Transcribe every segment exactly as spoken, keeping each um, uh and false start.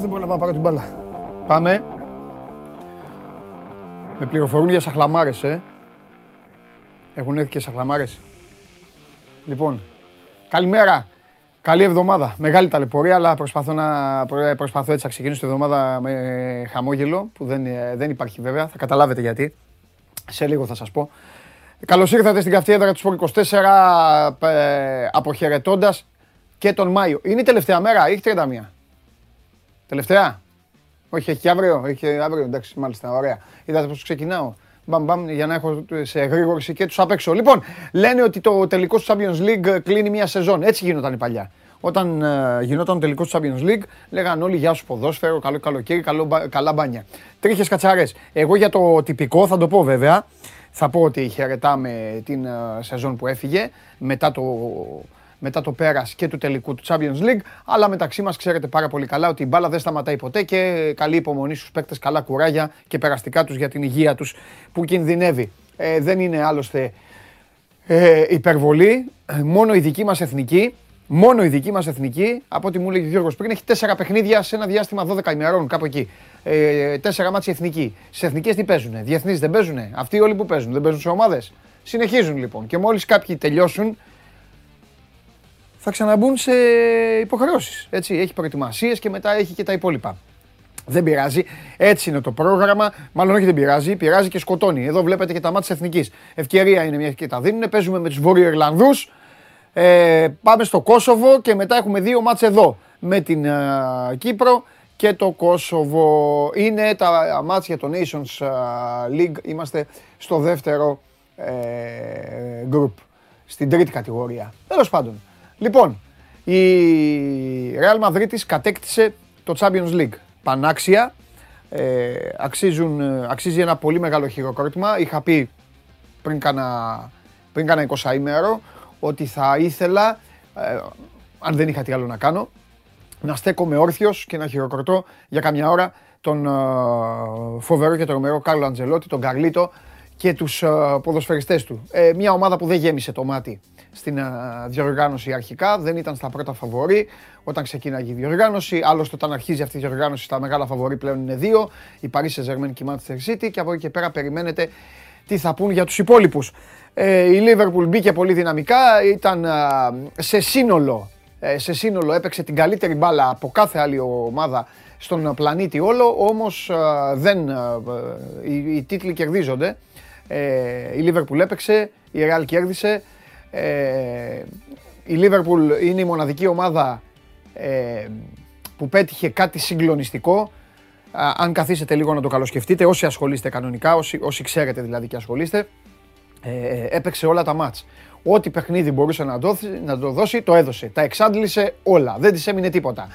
δεν μπορώ να πάρω την μπάλα. Πάμε. Με πληροφορούν για σαχλαμάρες, ε. Έχουν έρθει και σαχλαμάρες. Λοιπόν, καλημέρα. Καλή εβδομάδα. Μεγάλη ταλαιπωρία, αλλά προσπαθώ, να, προσπαθώ έτσι να ξεκινήσω τη εβδομάδα με χαμόγελο, που δεν, δεν υπάρχει βέβαια. Θα καταλάβετε γιατί. Σε λίγο θα σας πω. Καλώς ήρθατε στην καυτή έδρα του Σπορ είκοσι τέσσερα, ε, αποχαιρετώντας και τον Μάιο. Είναι η τελευταία μέρα ή έχει τριάντα μία? Τελευταία. Όχι, έχει και αύριο. Έχει και αύριο, εντάξει, μάλιστα, ωραία. Είδατε πώς ξεκινάω. Μπαμ, μπαμ, για να έχω σε εγρήγορση και τους απ' έξω. Λοιπόν, λένε ότι το τελικό του Champions League κλείνει μία σεζόν. Έτσι γινόταν η παλιά. Όταν ε, γινόταν το τελικό του Champions League, λέγαν όλοι γεια σου ποδόσφαιρο, καλό καλοκαίρι, καλό, καλά μπάνια. Τρίχες κατσαρές. Εγώ για το τυπικό θα το πω βέβαια. Θα πω ότι χαιρετάμε την uh, σεζόν που έφυγε μετά το, μετά το πέρας και του τελικού του Champions League. Αλλά μεταξύ μας ξέρετε πάρα πολύ καλά ότι η μπάλα δεν σταματάει ποτέ και καλή υπομονή στους παίκτες, καλά κουράγια και περαστικά τους για την υγεία τους που κινδυνεύει. Ε, δεν είναι άλλωστε ε, υπερβολή. Μόνο η δική μας εθνική, μόνο η δική μας εθνική, από ό,τι μου λέει ο Γιώργος πριν, έχει τέσσερα παιχνίδια σε ένα διάστημα δώδεκα ημερών, κάπου εκεί. Ε, τέσσερα μάτς εθνική. Σε εθνικές τι παίζουνε, διεθνείς δεν παίζουνε. Αυτοί όλοι που παίζουν, δεν παίζουν σε ομάδες. Συνεχίζουν λοιπόν. Και μόλις κάποιοι τελειώσουν, θα ξαναμπούν σε υποχρεώσεις. Έτσι, έχει προετοιμασίες και μετά έχει και τα υπόλοιπα. Δεν πειράζει. Έτσι είναι το πρόγραμμα. Μάλλον όχι δεν πειράζει. Πειράζει και σκοτώνει. Εδώ βλέπετε και τα μάτς εθνικής. Ευκαιρία είναι μια και τα δίνουν. Παίζουμε με τους Βόρειο Ιρλανδούς. Ε, πάμε στο Κόσοβο και μετά έχουμε δύο μάτς εδώ με την uh, Κύπρο και το Κόσοβο. Είναι τα μάτς για το Nations uh, League. Είμαστε στο δεύτερο ε, group, στην τρίτη κατηγορία. Τέλος πάντων. Λοιπόν, η Real Madrid της κατέκτησε το Champions League. Πανάξια. Ε, αξίζουν, αξίζει ένα πολύ μεγάλο χειροκρότημα. Είχα πει πριν κάνα, πριν κάνα είκοσι ημέρο ότι θα ήθελα, ε, αν δεν είχα τι άλλο να κάνω, να στέκομαι όρθιος και να χειροκροτώ για καμιά ώρα τον ε, φοβερό και τρομερό Κάρλο Αντζελότη, τον Καρλίτο και τους ε, ποδοσφαιριστές του. Ε, μια ομάδα που δεν γέμισε το μάτι στην ε, διοργάνωση αρχικά, δεν ήταν στα πρώτα φαβορί όταν ξεκίναγε η διοργάνωση, άλλωστε όταν αρχίζει αυτή η διοργάνωση τα μεγάλα φαβορί πλέον είναι δύο, η Παρίσι Ζερμέν και η Manchester City και από εκεί και πέρα περιμένετε τι θα πούν για τους υπόλοιπους. Ε, η Liverpool μπήκε πολύ δυναμικά, ήταν α, σε, σύνολο, ε, σε σύνολο έπαιξε την καλύτερη μπάλα από κάθε άλλη ομάδα στον πλανήτη όλο, όμως α, δεν, α, οι, οι τίτλοι κερδίζονται. Ε, η Liverpool έπαιξε, η Real κέρδισε, ε, η Liverpool είναι η μοναδική ομάδα ε, που πέτυχε κάτι συγκλονιστικό. Α, αν καθίσετε λίγο να το καλοσκεφτείτε, όσοι ασχολείστε κανονικά, όσοι, όσοι ξέρετε δηλαδή και ασχολείστε, Ε, έπαιξε όλα τα μάτς. Ό,τι παιχνίδι μπορούσε να το, να το δώσει, το έδωσε. Τα εξάντλησε όλα. Δεν της έμεινε τίποτα.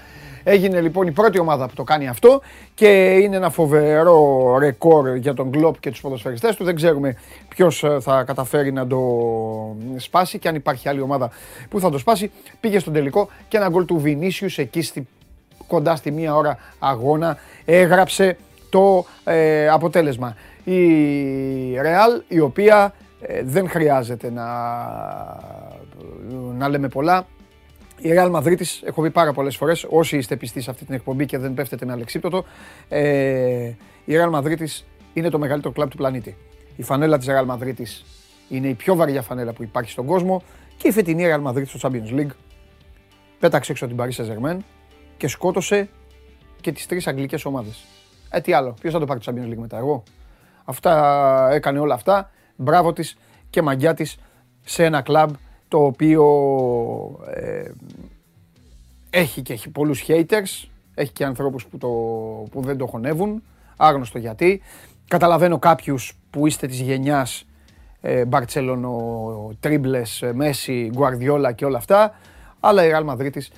Έγινε λοιπόν η πρώτη ομάδα που το κάνει αυτό και είναι ένα φοβερό ρεκόρ για τον Klopp και τους ποδοσφαιριστές του. Δεν ξέρουμε ποιος θα καταφέρει να το σπάσει και αν υπάρχει άλλη ομάδα που θα το σπάσει. Πήγε στον τελικό και ένα γκολ του Βινίσιους εκεί στη, κοντά στη μία ώρα αγώνα έγραψε το ε, αποτέλεσμα. Η Real, η οποία Ε, δεν χρειάζεται να, να λέμε πολλά. Η Real Madrid της, έχω πει πάρα πολλές φορές, όσοι είστε πιστοί σε αυτή την εκπομπή και δεν πέφτετε με αλεξίπτωτο, ε, η Real Madrid της είναι το μεγαλύτερο κλαμπ του πλανήτη. Η φανέλα της Real Madrid της είναι η πιο βαριά φανέλα που υπάρχει στον κόσμο και η φετινή Real Madrid στο Champions League πέταξε έξω την Paris Saint-Germain και σκότωσε και τις τρεις αγγλικές ομάδες. Ε, τι άλλο, ποιος θα το πάρει το Champions League μετά, εγώ? Αυτά έκανε όλα αυτά. Μπράβο της και μαγιά της σε ένα κλαμπ το οποίο ε, έχει και έχει πολλούς haters, έχει και ανθρώπους που, το, που δεν το χωνεύουν, άγνωστο γιατί. Καταλαβαίνω κάποιους που είστε της γενιάς ε, Μπαρτσελονό, Τρίμπλες, Μέση, Γκουαρδιόλα και όλα αυτά, αλλά η Real Madrid της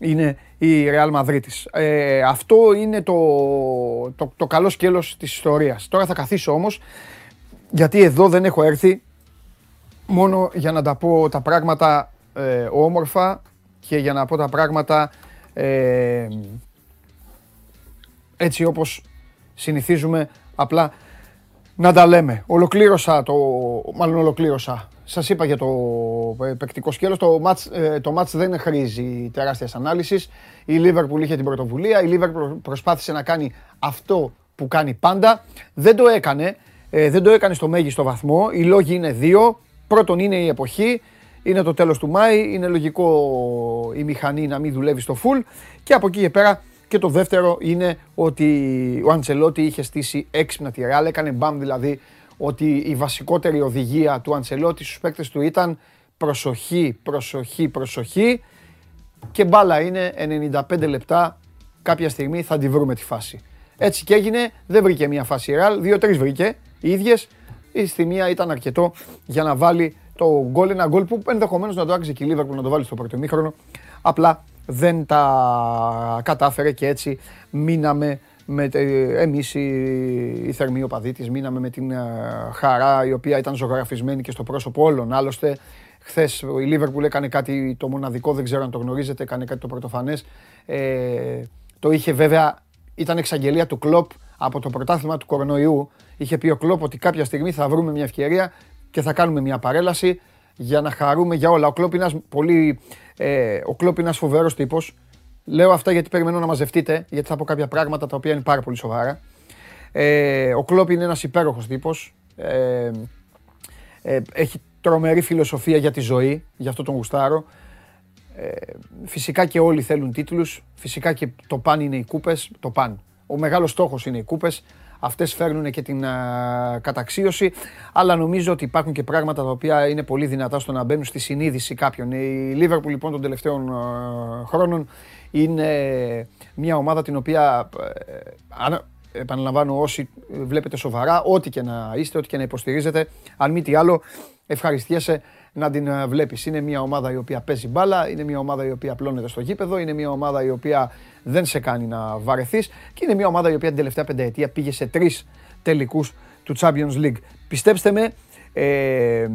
είναι η Real Madrid της. Ε, αυτό είναι το, το, το καλό σκέλος της ιστορίας. Τώρα θα καθίσω όμως, γιατί εδώ δεν έχω έρθει μόνο για να τα πω τα πράγματα ε, όμορφα και για να πω τα πράγματα ε, έτσι όπως συνηθίζουμε απλά Να τα λέμε. Ολοκλήρωσα το. Μάλλον ολοκλήρωσα. Σας είπα για το παικτικό σκέλος. Το μάτς το μάτς δεν χρήζει τεράστιας ανάλυσης. Η Liverpool είχε την πρωτοβουλία. Η Liverpool προσπάθησε να κάνει αυτό που κάνει πάντα. Δεν το έκανε. Ε, δεν το έκανε στο μέγιστο βαθμό. Οι λόγοι είναι δύο. Πρώτον, είναι η εποχή. Είναι το τέλος του Μάη. Είναι λογικό η μηχανή να μην δουλεύει στο full. Και από εκεί και πέρα. Και το δεύτερο είναι ότι ο Αντσελότη είχε στήσει έξυπνα τη Ρεάλ. Έκανε μπαμ δηλαδή ότι η βασικότερη οδηγία του Αντσελότη στους παίκτες του ήταν προσοχή, προσοχή, προσοχή και μπάλα είναι ενενήντα πέντε λεπτά, κάποια στιγμή θα τη βρούμε τη φάση. Έτσι και έγινε, δεν βρήκε μία φάση η Ρεάλ, δύο-τρεις βρήκε οι ίδιες, η στη μία ήταν αρκετό για να βάλει το γκολ, ένα γκολ που ενδεχομένως να το άξιζε και η Λίβερπουλ να το βάλει στο πρώτο ημίχρονο, απλά δεν τα κατάφερε και έτσι μείναμε με, εμείς οι, οι θερμοί οπαδοί της μείναμε με την uh, χαρά η οποία ήταν ζωγραφισμένη και στο πρόσωπο όλων. Άλλωστε, χθες η Λίβερπουλ έκανε κάτι το μοναδικό, δεν ξέρω αν το γνωρίζετε, έκανε κάτι το πρωτοφανές. Ε, το είχε βέβαια, ήταν εξαγγελία του Κλοπ από το πρωτάθλημα του κορονοϊού. Είχε πει ο Κλοπ ότι κάποια στιγμή θα βρούμε μια ευκαιρία και θα κάνουμε μια παρέλαση για να χαρούμε για όλα. Ο Κλοπ είναι ένας πολύ, ε, ο Κλοπ είναι ένας φοβερός τύπος. Λέω αυτά γιατί περιμένω να μαζευτείτε, γιατί θα πω κάποια πράγματα τα οποία είναι πάρα πολύ σοβαρά. Ε, ο Κλόπ είναι ένας υπέροχος τύπος. Ε, ε, έχει τρομερή φιλοσοφία για τη ζωή, γι' αυτό τον γουστάρω. Ε, φυσικά και όλοι θέλουν τίτλους, φυσικά και το παν είναι οι κούπες, το παν. Ο μεγάλος στόχος είναι οι κούπες, αυτές φέρνουν και την α, καταξίωση, αλλά νομίζω ότι υπάρχουν και πράγματα τα οποία είναι πολύ δυνατά στο να μπαίνουν στη συνείδηση κάποιων. Η Λίβερπουλ λοιπόν των τελευταίων α, χρόνων είναι μια ομάδα την οποία, επαναλαμβάνω όσοι βλέπετε σοβαρά, ό,τι και να είστε, ό,τι και να υποστηρίζετε, αν μη τι άλλο ευχαριστιέσαι να την βλέπεις. Είναι μια ομάδα η οποία παίζει μπάλα, είναι μια ομάδα η οποία απλώνεται στο γήπεδο, είναι μια ομάδα η οποία δεν σε κάνει να βαρεθείς και είναι μια ομάδα η οποία την τελευταία πενταετία πήγε σε τρεις τελικούς του Champions League. Πιστέψτε με, ε,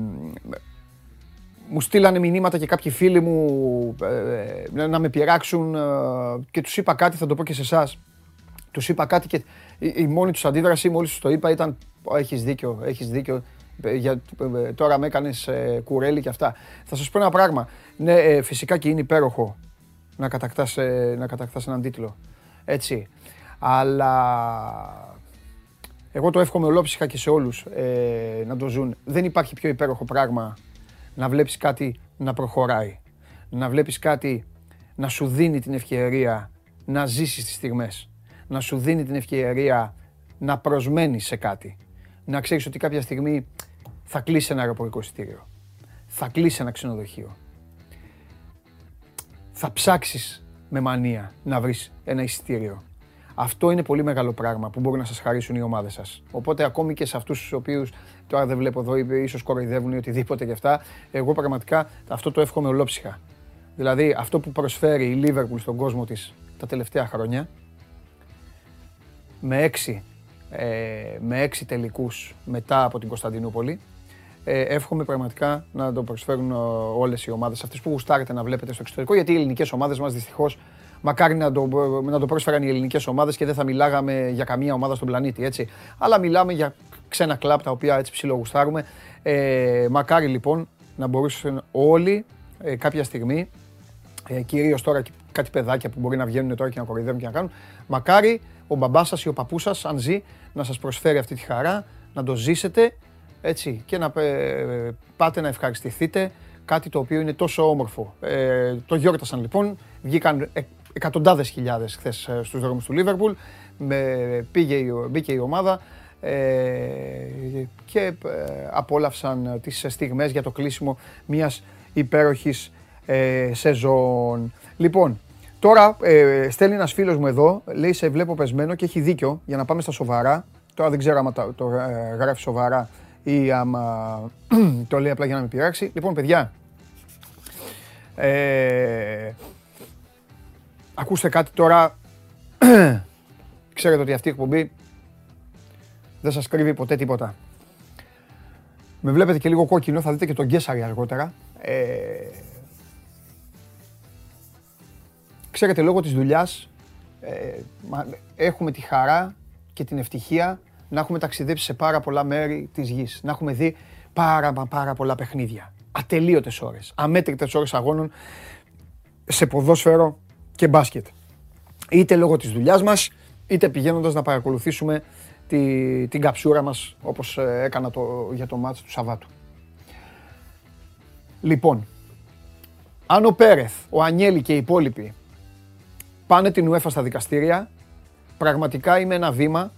μου στείλανε μηνύματα και κάποιοι φίλοι μου ε, να με πειράξουν ε, και τους είπα κάτι, θα το πω και σε εσάς. Τους είπα κάτι και η, η μόνη τους αντίδραση, μόλις τους το είπα, ήταν έχεις δίκιο, έχεις δίκιο, για, τώρα με έκανες ε, κουρέλι και αυτά. Θα σας πω ένα πράγμα, ναι, ε, φυσικά και είναι υπέροχο να κατακτάς, ε, να κατακτάς έναν τίτλο, έτσι. Αλλά εγώ το εύχομαι ολόψυχα και σε όλους ε, να το ζουν. Δεν υπάρχει πιο υπέροχο πράγμα να βλέπεις κάτι να προχωράει, να βλέπεις κάτι να σου δίνει την ευκαιρία να ζήσεις τις στιγμές, να σου δίνει την ευκαιρία να προσμένεις σε κάτι, να ξέρεις ότι κάποια στιγμή θα κλείσει ένα αεροπορικό εισιτήριο, θα κλείσει ένα ξενοδοχείο, θα ψάξεις με μανία να βρεις ένα εισιτήριο. Αυτό είναι πολύ μεγάλο πράγμα που μπορούν να σας χαρίσουν οι ομάδες σας. Οπότε ακόμη και σε αυτούς τους οποίους τώρα δεν βλέπω εδώ, ίσως κοροϊδεύουν ή οτιδήποτε και αυτά, εγώ πραγματικά αυτό το εύχομαι ολόψυχα. Δηλαδή αυτό που προσφέρει η Liverpool στον κόσμο της τα τελευταία χρόνια, με έξι, ε, με έξι τελικούς μετά από την Κωνσταντινούπολη, ε, εύχομαι πραγματικά να το προσφέρουν όλες οι ομάδες αυτές που γουστάρετε να βλέπετε στο εξωτερικό, γιατί οι ελληνικές ομάδες μας δυστυχώς, μακάρι να το, να το πρόσφεραν οι ελληνικές ομάδες και δεν θα μιλάγαμε για καμία ομάδα στον πλανήτη, έτσι. Αλλά μιλάμε για ξένα κλαμπ τα οποία έτσι ψιλογουστάρουμε. Ε, μακάρι λοιπόν να μπορούσαν όλοι ε, κάποια στιγμή, ε, κυρίως τώρα κάτι παιδάκια που μπορεί να βγαίνουν τώρα και να κοροϊδεύουν και να κάνουν, μακάρι ο μπαμπάς σας ή ο παππούς σας, αν ζει, να σας προσφέρει αυτή τη χαρά, να το ζήσετε, έτσι, και να ε, πάτε να ευχαριστηθείτε κάτι το οποίο είναι τόσο όμορφο. Ε, το γιόρτασαν λοιπόν, βγήκαν ε, εκατοντάδες χιλιάδες χθες στους δρόμους του Λίβερπουλ, μπήκε η ομάδα ε, και ε, απόλαυσαν τις στιγμές για το κλείσιμο μιας υπέροχης ε, σεζόν. Λοιπόν, τώρα ε, στέλνει ένας φίλος μου εδώ, λέει σε βλέπω πεσμένο και έχει δίκιο, για να πάμε στα σοβαρά. Τώρα δεν ξέρω άμα το, το ε, γράφει σοβαρά ή άμα το λέει απλά για να με πειράξει. Λοιπόν παιδιά, ε, ακούστε κάτι τώρα, ξέρετε ότι αυτή η εκπομπή δεν σας κρύβει ποτέ τίποτα. Με βλέπετε και λίγο κόκκινο, θα δείτε και τον Γκέσαρη αργότερα. Ε... Ξέρετε, λόγω της δουλειάς ε, έχουμε τη χαρά και την ευτυχία να έχουμε ταξιδέψει σε πάρα πολλά μέρη της γης, να έχουμε δει πάρα, πάρα πολλά παιχνίδια, ατελείωτες ώρες, αμέτρητες ώρες αγώνων σε ποδόσφαιρο και μπάσκετ. Είτε λόγω της δουλειάς μας, είτε πηγαίνοντας να παρακολουθήσουμε τη, την καψούρα μας, όπως έκανα το, για το μάτς του Σαββάτου. Λοιπόν, αν ο Πέρεθ, ο Ανιέλη και οι υπόλοιποι πάνε την UEFA στα δικαστήρια, πραγματικά είμαι ένα βήμα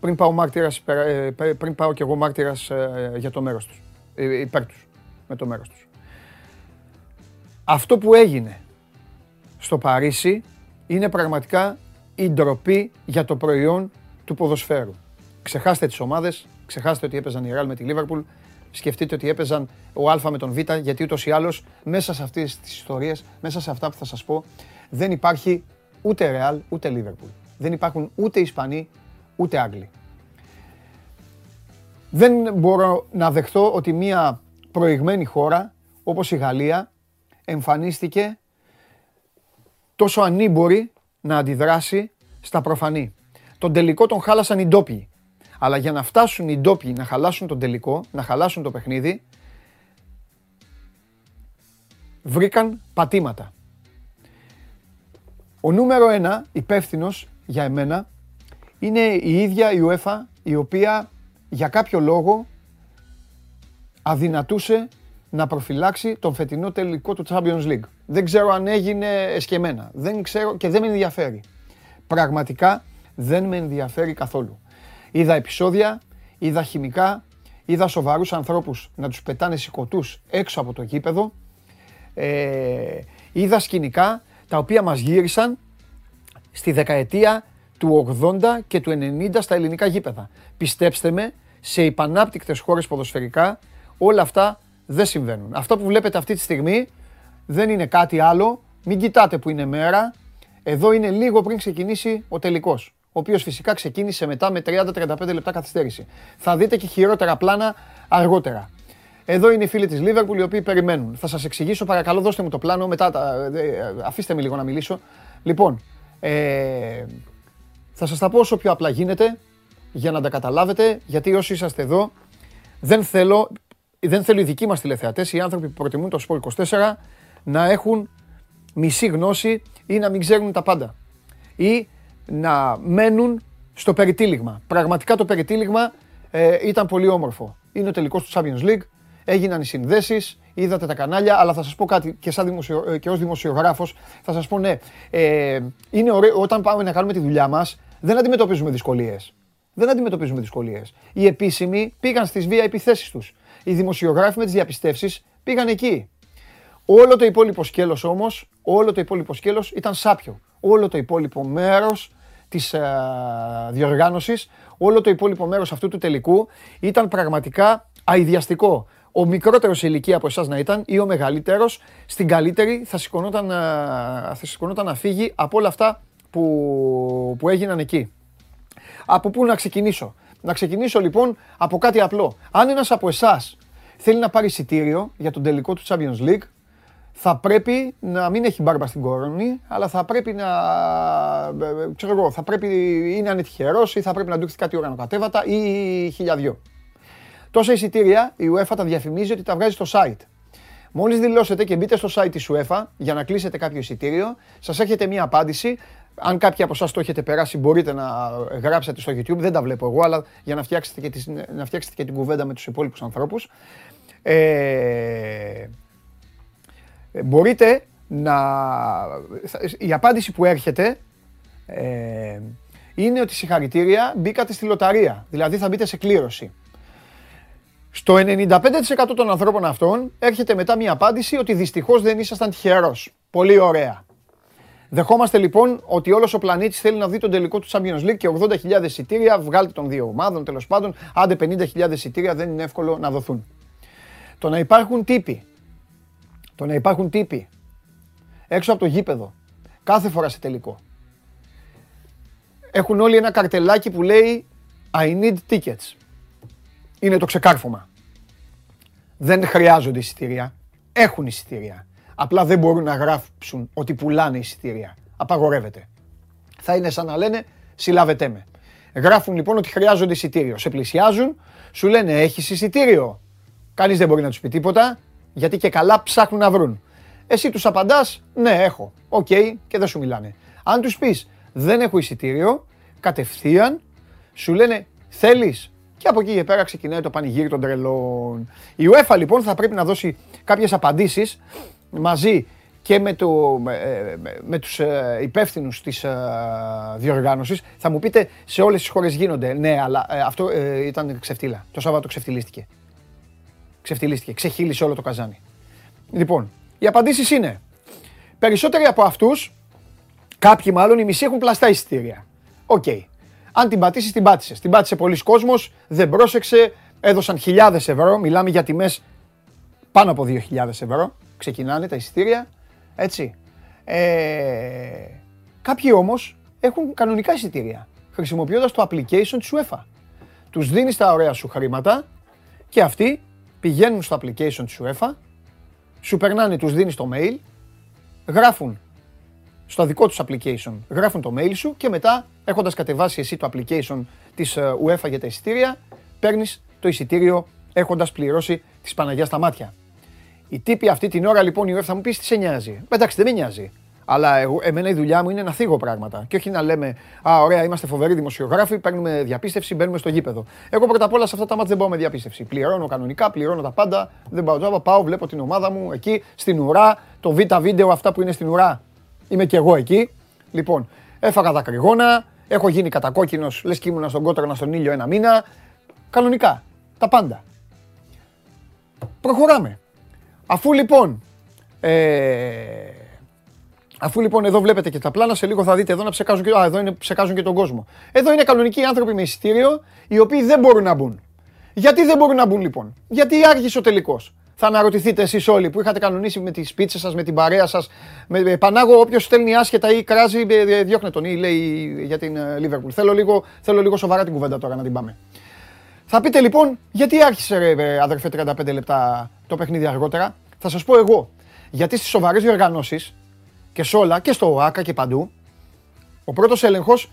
πριν πάω, μάρτυρας, πριν πάω και εγώ μάρτυρας για το μέρος τους, υπέρ τους, με το μέρος τους. Αυτό που έγινε στο Παρίσι είναι πραγματικά η ντροπή για το προϊόν του ποδοσφαίρου. Ξεχάστε τις ομάδες, ξεχάστε ότι έπαιζαν η Real με τη Liverpool, σκεφτείτε ότι έπαιζαν ο Α με τον Β, γιατί ούτως ή άλλως μέσα σε αυτές τις ιστορίες, μέσα σε αυτά που θα σας πω, δεν υπάρχει ούτε Real ούτε Liverpool. Δεν υπάρχουν ούτε Ισπανοί ούτε Άγγλοι. Δεν μπορώ να δεχτώ ότι μια προηγμένη χώρα όπως η Γαλλία εμφανίστηκε τόσο ανήμπορη να αντιδράσει στα προφανή. Τον τελικό τον χάλασαν οι ντόπιοι. Αλλά για να φτάσουν οι ντόπιοι να χαλάσουν τον τελικό, να χαλάσουν το παιχνίδι, βρήκαν πατήματα. Ο νούμερο ένα υπεύθυνος για εμένα είναι η ίδια η UEFA, η οποία για κάποιο λόγο αδυνατούσε να προφυλάξει τον φετινό τελικό του Champions League. Δεν ξέρω αν έγινε εσκεμμένα, δεν ξέρω και δεν με ενδιαφέρει. Πραγματικά δεν με ενδιαφέρει καθόλου. Είδα επεισόδια, είδα χημικά, είδα σοβαρούς ανθρώπους να τους πετάνε σηκωτούς έξω από το γήπεδο. Ε, είδα σκηνικά τα οποία μας γύρισαν στη δεκαετία του ογδόντα και του ενενήντα στα ελληνικά γήπεδα. Πιστέψτε με, σε υπανάπτυκτες χώρες ποδοσφαιρικά όλα αυτά δεν συμβαίνουν. Αυτά που βλέπετε αυτή τη στιγμή δεν είναι κάτι άλλο. Μην κοιτάτε που είναι μέρα. Εδώ είναι λίγο πριν ξεκινήσει ο τελικός, ο οποίος φυσικά ξεκίνησε μετά με τριάντα με τριάντα πέντε λεπτά καθυστέρηση. Θα δείτε και χειρότερα πλάνα αργότερα. Εδώ είναι οι φίλοι της Liverpool οι οποίοι περιμένουν. Θα σας εξηγήσω, παρακαλώ δώστε μου το πλάνο, μετά τα... αφήστε με λίγο να μιλήσω. Λοιπόν, ε... θα σας τα πω όσο πιο απλά γίνεται για να τα καταλάβετε, γιατί όσοι είσαστε εδώ, δεν θέλω, δεν θέλω οι δικοί μας τηλεθεατές, οι άνθρωποι που προτιμούν το Sport είκοσι τέσσερα, να έχουν μισή γνώση ή να μην ξέρουν τα πάντα. Ή να μένουν στο περιτύλιγμα. Πραγματικά το περιτύλιγμα ε, ήταν πολύ όμορφο. Είναι ο τελικός του Champions League, έγιναν οι συνδέσεις, είδατε τα κανάλια, αλλά θα σας πω κάτι και, σαν δημοσιο... και ως δημοσιογράφος, θα σας πω ναι, ε, είναι ωραίο, όταν πάμε να κάνουμε τη δουλειά μας, δεν αντιμετωπίζουμε δυσκολίες. Δεν αντιμετωπίζουμε δυσκολίες. Οι επίσημοι πήγαν στις βι άι πι θέσεις τους. Οι δημοσιογράφοι με τις διαπιστεύσεις πήγαν εκεί. Όλο το υπόλοιπο σκέλος όμως, όλο το υπόλοιπο σκέλος ήταν σάπιο. Όλο το υπόλοιπο μέρος της α, διοργάνωσης, όλο το υπόλοιπο μέρος αυτού του τελικού ήταν πραγματικά αηδιαστικό. Ο μικρότερος ηλικία από εσάς να ήταν ή ο μεγαλύτερος, στην καλύτερη θα σηκωνόταν, α, θα σηκωνόταν να φύγει από όλα αυτά που, που έγιναν εκεί. Από πού να ξεκινήσω? Να ξεκινήσω λοιπόν από κάτι απλό. Αν ένας από εσάς θέλει να πάρει εισιτήριο για τον τελικό του Champions League, θα πρέπει να μην έχει μπάρμπα στην κορώνη, αλλά θα πρέπει να, ξέρω εγώ, θα πρέπει είναι ανετυχερός ή θα πρέπει να του έχει κάτι οργανοκατέβατα ή χιλιαδιό. Τόσα εισιτήρια η UEFA τα διαφημίζει ότι τα βγάζει στο site. Μόλις δηλώσετε και μπείτε στο site της UEFA για να κλείσετε κάποιο εισιτήριο, σας έχετε μία απάντηση. Αν κάποιοι από εσάς το έχετε περάσει, μπορείτε να γράψετε στο YouTube, δεν τα βλέπω εγώ, αλλά για να φτιάξετε και, τις, να φτιάξετε και την κουβέντα με τους υπόλοιπους ανθρώπους. Ε... Μπορείτε να... Η απάντηση που έρχεται ε, είναι ότι συγχαρητήρια, μπήκατε στη λοταρία, δηλαδή θα μπείτε σε κλήρωση. Στο ενενήντα πέντε τοις εκατό των ανθρώπων αυτών έρχεται μετά μια απάντηση ότι δυστυχώς δεν ήσασταν τυχερός. Πολύ ωραία. Δεχόμαστε λοιπόν ότι όλος ο πλανήτης θέλει να δει τον τελικό του Champions League και ογδόντα χιλιάδες εισιτήρια, βγάλτε των δύο ομάδων τέλος πάντων, άντε πενήντα χιλιάδες εισιτήρια δεν είναι εύκολο να δοθούν. Το να υπάρχουν τύποι, το να υπάρχουν τύποι έξω από το γήπεδο, κάθε φορά σε τελικό. Έχουν όλοι ένα καρτελάκι που λέει I need tickets. Είναι το ξεκάρφωμα. Δεν χρειάζονται εισιτήρια. Έχουν εισιτήρια. Απλά δεν μπορούν να γράψουν ότι πουλάνε εισιτήρια. Απαγορεύεται. Θα είναι σαν να λένε συλλάβετε με. Γράφουν λοιπόν ότι χρειάζονται εισιτήριο. Σε πλησιάζουν, σου λένε έχεις εισιτήριο. Κανείς δεν μπορεί να τους πει τίποτα, γιατί και καλά ψάχνουν να βρουν. Εσύ τους απαντάς, ναι έχω, οκ, okay, και δεν σου μιλάνε. Αν τους πεις δεν έχω εισιτήριο, κατευθείαν σου λένε θέλεις. Και από εκεί και πέρα ξεκινάει το πανηγύρι των τρελών. Η UEFA λοιπόν θα πρέπει να δώσει κάποιες απαντήσεις μαζί και με, το, με, με τους ε, υπεύθυνους της ε, διοργάνωσης. Θα μου πείτε σε όλες τις χώρες γίνονται. Ναι, αλλά ε, αυτό ε, ήταν ξεφτύλα. Το Σάββατο ξεφτυλίστηκε. Ξεφτυλίστηκε, ξεχύλισε όλο το καζάνι. Λοιπόν, οι απαντήσεις είναι περισσότεροι από αυτούς, κάποιοι μάλλον, οι μισοί έχουν πλαστά εισιτήρια. Οκ. Okay. Αν την πατήσεις, την πάτησες. Την πάτησε πολλοί κόσμος, δεν πρόσεξε, έδωσαν χιλιάδες ευρώ. Μιλάμε για τιμές πάνω από δύο χιλιάδες ευρώ. Ξεκινάνε τα εισιτήρια. Έτσι. Ε, κάποιοι όμως έχουν κανονικά εισιτήρια, χρησιμοποιώντας το application της UEFA. Τους δίνεις τα ωραία σου χρήματα και αυτοί πηγαίνουν στο application της UEFA, σου περνάνε, τους δίνεις το mail, γράφουν στο δικό τους application, γράφουν το mail σου και μετά, έχοντας κατεβάσει εσύ το application της UEFA για τα εισιτήρια, παίρνεις το εισιτήριο έχοντας πληρώσει τις Παναγιάς στα μάτια. Οι τύποι αυτή την ώρα λοιπόν η UEFA θα μου πει τι σε νοιάζει. Εντάξει, δεν με νοιάζει. Αλλά εγώ, εμένα η δουλειά μου είναι να θίγω πράγματα. Και όχι να λέμε, α, ωραία, είμαστε φοβεροί δημοσιογράφοι, παίρνουμε διαπίστευση, μπαίνουμε στο γήπεδο. Εγώ πρώτα απ' όλα σε αυτά τα μάτια δεν πάω με διαπίστευση. Πληρώνω κανονικά, πληρώνω τα πάντα. Δεν πάω τζάμπα, πάω, βλέπω την ομάδα μου εκεί, στην ουρά, το β' βίντεο, αυτά που είναι στην ουρά. Είμαι κι εγώ εκεί. Λοιπόν, έφαγα δακρυγόνα, έχω γίνει κατακόκκινος, λες και ήμουνα στον κότρονα στον ήλιο ένα μήνα. Κανονικά. Τα πάντα. Προχωράμε. Αφού λοιπόν, ε, αφού λοιπόν εδώ βλέπετε και τα πλάνα, σε λίγο θα δείτε εδώ να ψεκάζουν και, α, εδώ είναι, ψεκάζουν και τον κόσμο. Εδώ είναι κανονικοί άνθρωποι με εισιτήριο, οι οποίοι δεν μπορούν να μπουν. Γιατί δεν μπορούν να μπουν λοιπόν? Γιατί άργησε ο τελικός. Θα αναρωτηθείτε εσείς όλοι που είχατε κανονίσει με τις πίτσες σας, με την παρέα σας. Με, με, Πανάγο, όποιος στέλνει άσχετα ή κράζει, διώχνε τον ή λέει για την Liverpool. Θέλω λίγο, θέλω λίγο σοβαρά την κουβέντα τώρα να την πάμε. Θα πείτε λοιπόν, γιατί άρχισε ρε αδερφέ τριάντα πέντε λεπτά το παιχνίδι αργότερα? Θα σας πω εγώ. Γιατί στις σοβαρές διοργανώσεις και σε όλα και στο ΟΑΚΑ και παντού, ο πρώτος έλεγχος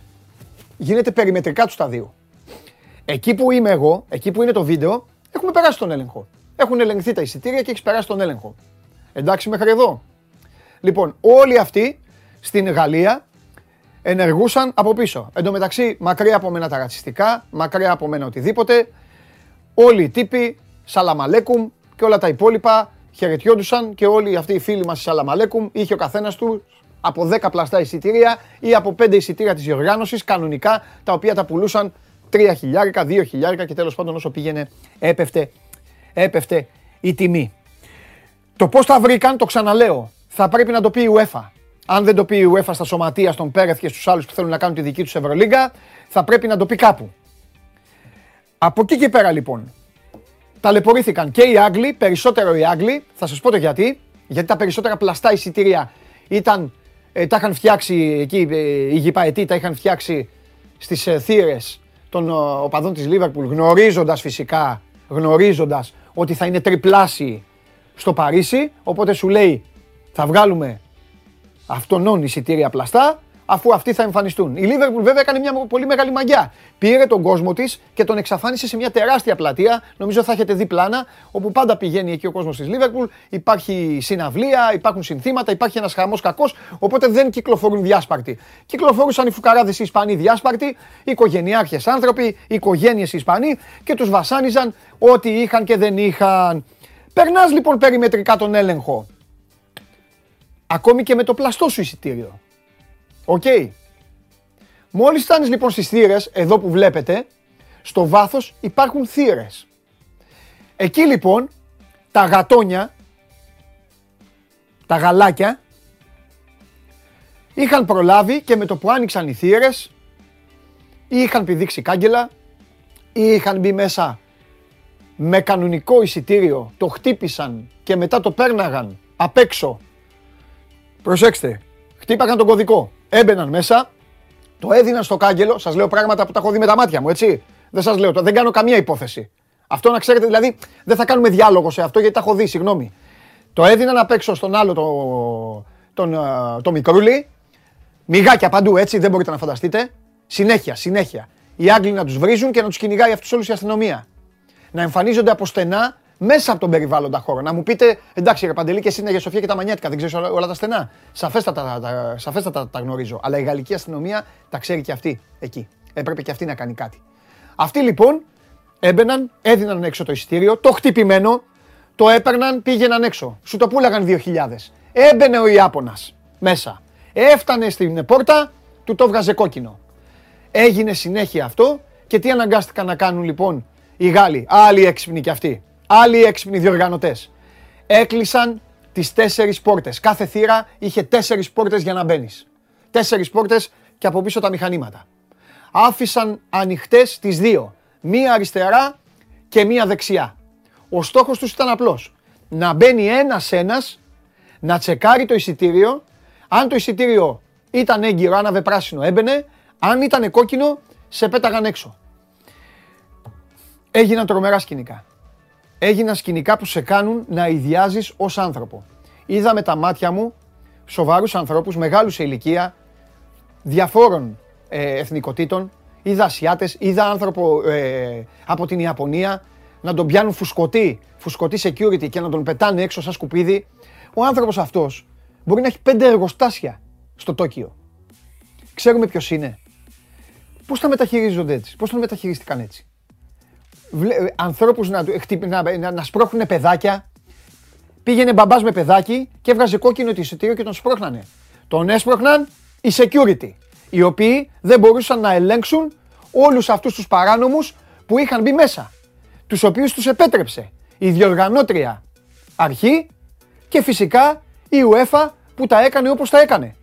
γίνεται περιμετρικά του σταδίου. Εκεί που είμαι εγώ, εκεί που είναι το βίντεο, έχουμε περάσει τον έλεγχο. Έχουν ελεγχθεί τα εισιτήρια και έχεις περάσει τον έλεγχο. Εντάξει μέχρι εδώ. Λοιπόν, όλοι αυτοί στην Γαλλία ενεργούσαν από πίσω. Εν τω μεταξύ, μακριά από μένα τα ρατσιστικά, μακριά από μένα οτιδήποτε. Όλοι οι τύποι, σαλαμαλέκουμ και όλα τα υπόλοιπα, χαιρετιόντουσαν και όλοι αυτοί οι φίλοι μας σαλαμαλέκουμ. Είχε ο καθένας του από δέκα πλαστά εισιτήρια ή από πέντε εισιτήρια της διοργάνωσης, κανονικά, τα οποία τα πουλούσαν τρία χιλιάρικα, δύο χιλιάρικα και τέλος πάντων όσο πήγαινε έπεφτε, έπεφτε η τιμή. Το πώς τα βρήκαν, το ξαναλέω, θα πρέπει να το πει η UEFA. Αν δεν το πει η UEFA στα σωματεία, στον Πέρεθ και στους άλλους που θέλουν να κάνουν τη δική τους Ευρωλίγκα, θα πρέπει να το πει κάπου. Από εκεί και πέρα λοιπόν, ταλαιπωρήθηκαν και οι Άγγλοι, περισσότερο οι Άγγλοι, θα σας πω το γιατί. Γιατί τα περισσότερα πλαστά εισιτήρια ήταν, ε, τα είχαν φτιάξει εκεί, ε, οι γηπαετοί τα είχαν φτιάξει στις ε, θύρες των ε, οπαδών της Λίβερπουλ, γνωρίζοντας φυσικά, γνωρίζοντας ότι θα είναι τριπλάσιοι στο Παρίσι, οπότε σου λέει θα βγάλουμε αυτονών εισιτήρια πλαστά, αφού αυτοί θα εμφανιστούν. Η Liverpool βέβαια έκανε μια πολύ μεγάλη μαγιά. Πήρε τον κόσμο της και τον εξαφάνισε σε μια τεράστια πλατεία. Νομίζω θα έχετε δει πλάνα, όπου πάντα πηγαίνει εκεί ο κόσμος της Liverpool. Υπάρχει συναυλία, υπάρχουν συνθήματα, υπάρχει ένας χαμός κακός. Οπότε δεν κυκλοφορούν διάσπαρτοι. Κυκλοφορούσαν οι φουκαράδες οι Ισπανοί διάσπαρτοι, οι οικογενειάρχες άνθρωποι, οι οικογένειες Ισπανοί και τους βασάνιζαν ό,τι είχαν και δεν είχαν. Περνάς λοιπόν περιμετρικά τον έλεγχο. Ακόμη και με το πλαστό σου εισιτήριο. Οκ. Okay. Μόλις φτάνεις λοιπόν στις θύρες, εδώ που βλέπετε, στο βάθος υπάρχουν θύρες. Εκεί λοιπόν τα γατόνια, τα γαλάκια, είχαν προλάβει και με το που άνοιξαν οι θύρες, ή είχαν πηδήξει κάγκελα, ή είχαν μπει μέσα με κανονικό εισιτήριο, το χτύπησαν και μετά το πέρναγαν απ' έξω. Προσέξτε, χτύπαγαν τον κωδικό, έμπαιναν μέσα, το έδιναν στο κάγκελο, σας λέω πράγματα που τα έχω δει με τα μάτια μου, έτσι. Δεν σας λέω, δεν κάνω καμία υπόθεση. Αυτό να ξέρετε, δηλαδή, δεν θα κάνουμε διάλογο σε αυτό γιατί τα έχω δει, συγγνώμη. Το έδιναν απ' έξω στον άλλο το, τον, το μικρούλι, μυγάκια παντού, έτσι, δεν μπορείτε να φανταστείτε. Συνέχεια, συνέχεια. οι Άγγλοι να τους βρίζουν και να τους κυνηγάει αυτούς όλους η αστυνομία. Να εμφανίζονται από στενά μέσα από τον περιβάλλοντα χώρο. Να μου πείτε, εντάξει, ρε Παντελή, και εσύ είναι για Σοφία και τα μανιάτικα, δεν ξέρεις όλα τα στενά. Σαφέστατα τα, σαφέστατα τα γνωρίζω. Αλλά η γαλλική αστυνομία τα ξέρει και αυτή εκεί. Έπρεπε και αυτή να κάνει κάτι. Αυτοί λοιπόν έμπαιναν, έδιναν έξω το εισιτήριο, το χτυπημένο, το έπαιρναν, πήγαιναν έξω. Σου το πούλαγαν δύο χιλιάδες. Έμπαινε ο Ιάπωνας μέσα. Έφτανε στην πόρτα, του το βγάζε κόκκινο. Έγινε συνέχεια αυτό και τι αναγκάστηκαν να κάνουν λοιπόν οι Γάλλοι, άλλοι έξυπνοι κι αυτοί, άλλοι έξυπνοι διοργανωτές. Έκλεισαν τις τέσσερις πόρτες. Κάθε θύρα είχε τέσσερις πόρτες για να μπαίνεις. Τέσσερις πόρτες και από πίσω τα μηχανήματα. Άφησαν ανοιχτές τις δύο. Μία αριστερά και μία δεξιά. Ο στόχος τους ήταν απλός. Να μπαίνει ένας-ένας, να τσεκάρει το εισιτήριο. Αν το εισιτήριο ήταν έγκυρο, άναβε πράσινο, έμπαινε. Αν ήταν κόκκινο, σε πέταγαν έξω. Έγιναν τρομερά σκηνικά. Έγιναν σκηνικά που σε κάνουν να ιδιάζεις ως άνθρωπο. Είδα με τα μάτια μου σοβαρούς ανθρώπους, μεγάλους σε ηλικία, διαφόρων ε, εθνικοτήτων. Είδα Ασιάτες, είδα άνθρωπο ε, από την Ιαπωνία να τον πιάνουν φουσκωτή, φουσκωτή security και να τον πετάνε έξω σαν σκουπίδι. Ο άνθρωπος αυτός μπορεί να έχει πέντε εργοστάσια στο Τόκιο. Ξέρουμε ποιος είναι. Πώς τα μεταχειρίζονται έτσι, πώς τον μεταχειρίστηκαν έτσι. Ανθρώπους να, να, να, να σπρώχνουν παιδάκια. Πήγαινε μπαμπάς με παιδάκι και έβγαζε κόκκινο το εισιτήριο και τον σπρώχνανε. Τον έσπρωχναν οι security, οι οποίοι δεν μπορούσαν να ελέγξουν όλους αυτούς τους παράνομους που είχαν μπει μέσα, τους οποίους τους επέτρεψε η διοργανώτρια αρχή και φυσικά η UEFA που τα έκανε όπως τα έκανε.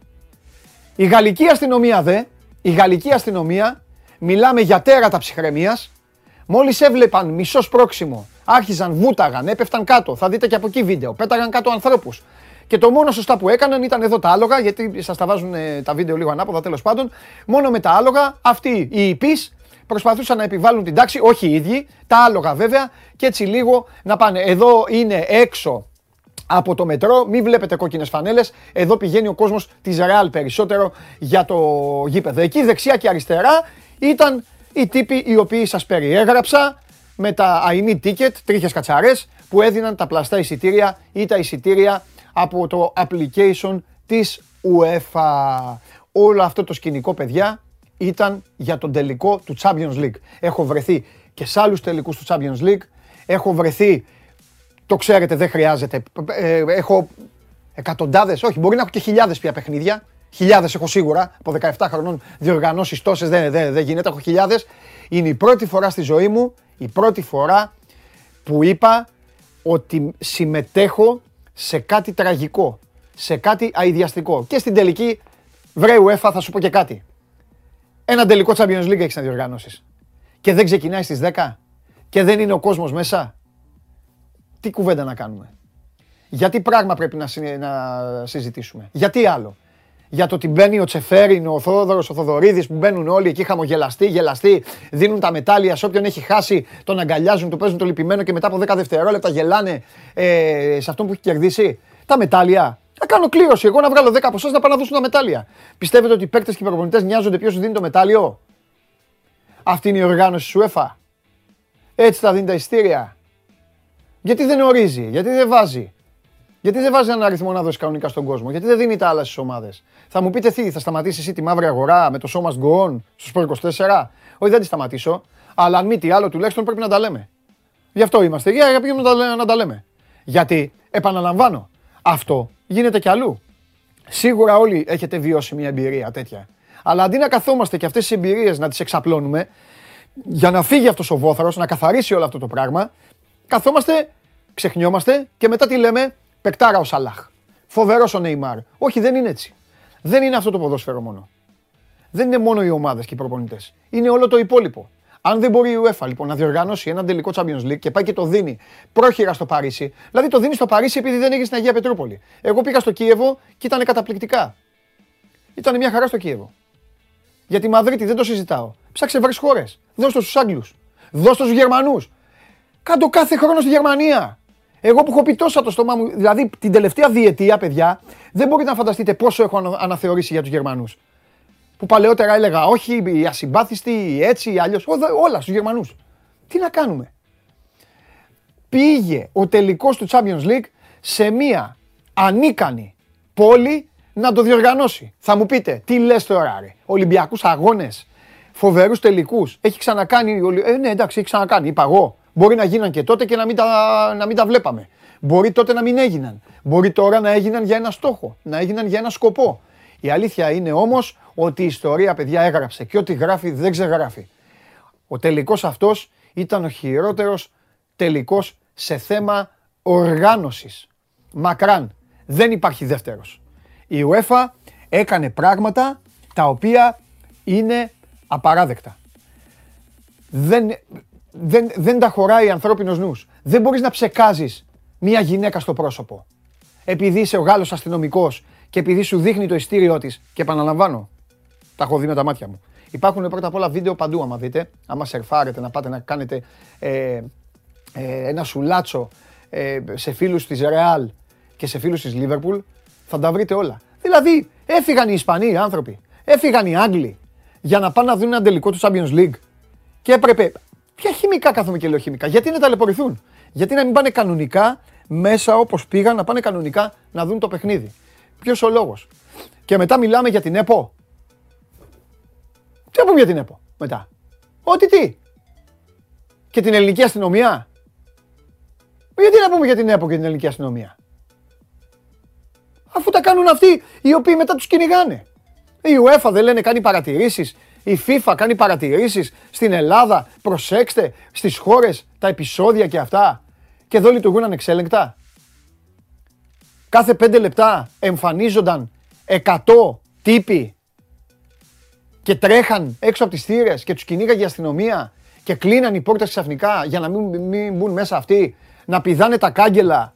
Η γαλλική αστυνομία δε, η γαλλική αστυνομία, μιλάμε για τέρατα ψυχραιμίας. Μόλις έβλεπαν μισό σπρώξιμο, άρχιζαν, βούταγαν, έπεφταν κάτω. Θα δείτε και από εκεί βίντεο. Πέταγαν κάτω ανθρώπους. Και το μόνο σωστά που έκαναν ήταν εδώ τα άλογα, γιατί σας τα βάζουν ε, τα βίντεο λίγο ανάποδα, τέλος πάντων. Μόνο με τα άλογα, αυτοί οι υπείς προσπαθούσαν να επιβάλλουν την τάξη, όχι οι ίδιοι, τα άλογα βέβαια, και έτσι λίγο να πάνε. Εδώ είναι έξω από το μετρό, μην βλέπετε κόκκινες φανέλες. Εδώ πηγαίνει ο κόσμος της Ρεάλ περισσότερο για το γήπεδο. Εκεί δεξιά και αριστερά ήταν οι τύποι οι οποίοι σας περιέγραψα με τα αηνή ticket, τρίχες κατσαρές, που έδιναν τα πλαστά εισιτήρια ή τα εισιτήρια από το application της UEFA. Όλο αυτό το σκηνικό, παιδιά, ήταν για τον τελικό του Champions League. Έχω βρεθεί και σε άλλους τελικούς του Champions League. Έχω βρεθεί, το ξέρετε, δεν χρειάζεται. Έχω εκατοντάδες, όχι, μπορεί να έχω και χιλιάδες πια παιχνίδια. Χιλιάδες έχω σίγουρα, από δεκαεπτά χρονών διοργανώσεις τόσες δεν δε, δε γίνεται, έχω χιλιάδες. Είναι η πρώτη φορά στη ζωή μου, η πρώτη φορά που είπα ότι συμμετέχω σε κάτι τραγικό, σε κάτι αηδιαστικό. Και στην τελική, βρε UEFA, θα σου πω και κάτι. Ένα τελικό Champions League έχεις να διοργανώσεις. Και δεν ξεκινάει στις δέκα και δεν είναι ο κόσμος μέσα. Τι κουβέντα να κάνουμε. Γιατί πράγμα πρέπει να, συ, να συζητήσουμε. Γιατί άλλο. Για το ότι μπαίνει ο Τσεφέριν, ο Θόδωρος, ο Θοδωρίδης, που μπαίνουν όλοι εκεί χαμογελαστοί, γελαστοί, δίνουν τα μετάλλια σε όποιον έχει χάσει, τον αγκαλιάζουν, του παίζουν το λυπημένο και μετά από δέκα δευτερόλεπτα γελάνε ε, σε αυτόν που έχει κερδίσει. Τα μετάλλια. Να κάνω κλήρωση. Εγώ να βγάλω δέκα από εσάς να πάω να δώσουν τα μετάλλια. Πιστεύετε ότι οι παίκτες και οι προπονητές νοιάζονται ποιος σου δίνει το μετάλλιο. Αυτή είναι η οργάνωση της UEFA. Έτσι θα δίνει τα εισιτήρια. Γιατί δεν ορίζει, γιατί δεν βάζει. Γιατί δεν βάζει έναν αριθμό να δώσει κανονικά στον κόσμο, γιατί δεν δίνει τα άλλα στις ομάδες. Θα μου πείτε τι, θα σταματήσει εσύ τη μαύρη αγορά με το show must go on στους Προ είκοσι τέσσερα. Όχι, δεν τη σταματήσω, αλλά αν μη τι άλλο τουλάχιστον πρέπει να τα λέμε. Γι' αυτό είμαστε. Για πήγαινε να, να τα λέμε. Γιατί, επαναλαμβάνω, αυτό γίνεται κι αλλού. Σίγουρα όλοι έχετε βιώσει μια εμπειρία τέτοια. Αλλά αντί να καθόμαστε και αυτές τις εμπειρίες να τις εξαπλώνουμε, για να φύγει αυτός ο βόθρος, να καθαρίσει όλο αυτό το πράγμα, καθόμαστε, ξεχνιόμαστε και μετά τι λέμε. Πεκτάρα ο Σαλάχ. Φοβερός ο Νεϊμάρ. Όχι, δεν είναι έτσι. Δεν είναι αυτό το ποδόσφαιρο μόνο. Δεν είναι μόνο οι ομάδες και οι προπονητές. Είναι όλο το υπόλοιπο. Αν δεν μπορεί η UEFA λοιπόν να διοργανώσει έναν τελικό Champions League και πάει και το δίνει πρόχειρα στο Παρίσι, δηλαδή το δίνει στο Παρίσι επειδή δεν έγινε στην Αγία Πετρούπολη. Εγώ πήγα στο Κίεβο και ήταν καταπληκτικά. Ήταν μια χαρά στο Κίεβο. Για τη Μαδρίτη δεν το συζητάω. Ψάξε βρες χώρες. Δώσ' το στους Άγγλους. Δώσ' το στους Γερμανούς. Κάντο κάθε χρόνο στη Γερμανία. Εγώ που έχω πει τόσα το στόμα μου, δηλαδή την τελευταία διετία, παιδιά, δεν μπορείτε να φανταστείτε πόσο έχω αναθεωρήσει για τους Γερμανούς. που παλαιότερα έλεγα όχι, οι ασυμπάθιστοι, έτσι, αλλιώς, όλα στους Γερμανούς. Τι να κάνουμε. Πήγε ο τελικός του Champions League σε μία ανίκανη πόλη να το διοργανώσει. Θα μου πείτε, τι λες τώρα ρε, Ολυμπιακούς αγώνες, φοβερούς τελικούς, έχει ξανακάνει, ε, ναι εντάξει, έχει ξανακάνει, είπα εγώ. Μπορεί να γίναν και τότε και να μην, τα, να μην τα βλέπαμε. Μπορεί τότε να μην έγιναν. Μπορεί τώρα να έγιναν για ένα στόχο, να έγιναν για ένα σκοπό. Η αλήθεια είναι όμως ότι η ιστορία, παιδιά, έγραψε και ό,τι γράφει δεν ξεγράφει. Ο τελικός αυτός ήταν ο χειρότερος τελικός σε θέμα οργάνωσης. Μακράν. Δεν υπάρχει δεύτερος. Η UEFA έκανε πράγματα τα οποία είναι απαράδεκτα. Δεν, δεν, δεν τα χωράει ανθρώπινος νους. Δεν μπορείς να ψεκάζεις μια γυναίκα στο πρόσωπο. Επειδή είσαι ο Γάλλος αστυνομικός και επειδή σου δείχνει το ειστήριό της, και επαναλαμβάνω, τα έχω δει με τα μάτια μου. Υπάρχουν πρώτα απ' όλα βίντεο παντού, άμα δείτε, άμα σερφάρετε να πάτε να κάνετε ε, ε, ένα σουλάτσο ε, σε φίλους της Real και σε φίλους της Liverpool, θα τα βρείτε όλα. Δηλαδή, έφυγαν οι Ισπανοί οι άνθρωποι, έφυγαν οι Άγγλοι για να πάνε να δουν ένα τελικό του Champions League και έπρεπε, ποια χημικά κάθομαι και λέω χημικά, γιατί να ταλαιπωρηθούν, γιατί να μην πάνε κανονικά μέσα όπως πήγαν, να πάνε κανονικά να δουν το παιχνίδι. Ποιος ο λόγος. Και μετά μιλάμε για την ΕΠΟ. Τι θα πούμε για την ΕΠΟ μετά. Ό,τι τι. Και την ελληνική αστυνομία. Γιατί να πούμε για την ΕΠΟ και την ελληνική αστυνομία. Αφού τα κάνουν αυτοί οι οποίοι μετά τους κυνηγάνε. Η UEFA δεν λένε κάνει παρατηρήσεις. Η FIFA κάνει παρατηρήσεις. Στην Ελλάδα προσέξτε στις χώρες τα επεισόδια και αυτά. Και εδώ λειτουργούν ανεξέλεγκτα. Κάθε πέντε λεπτά εμφανίζονταν εκατό τύποι και τρέχαν έξω από τις θύρες και τους κυνήγαγε η αστυνομία και κλείναν οι πόρτες ξαφνικά για να μην, μην μπουν μέσα αυτοί, να πηδάνε τα κάγκελα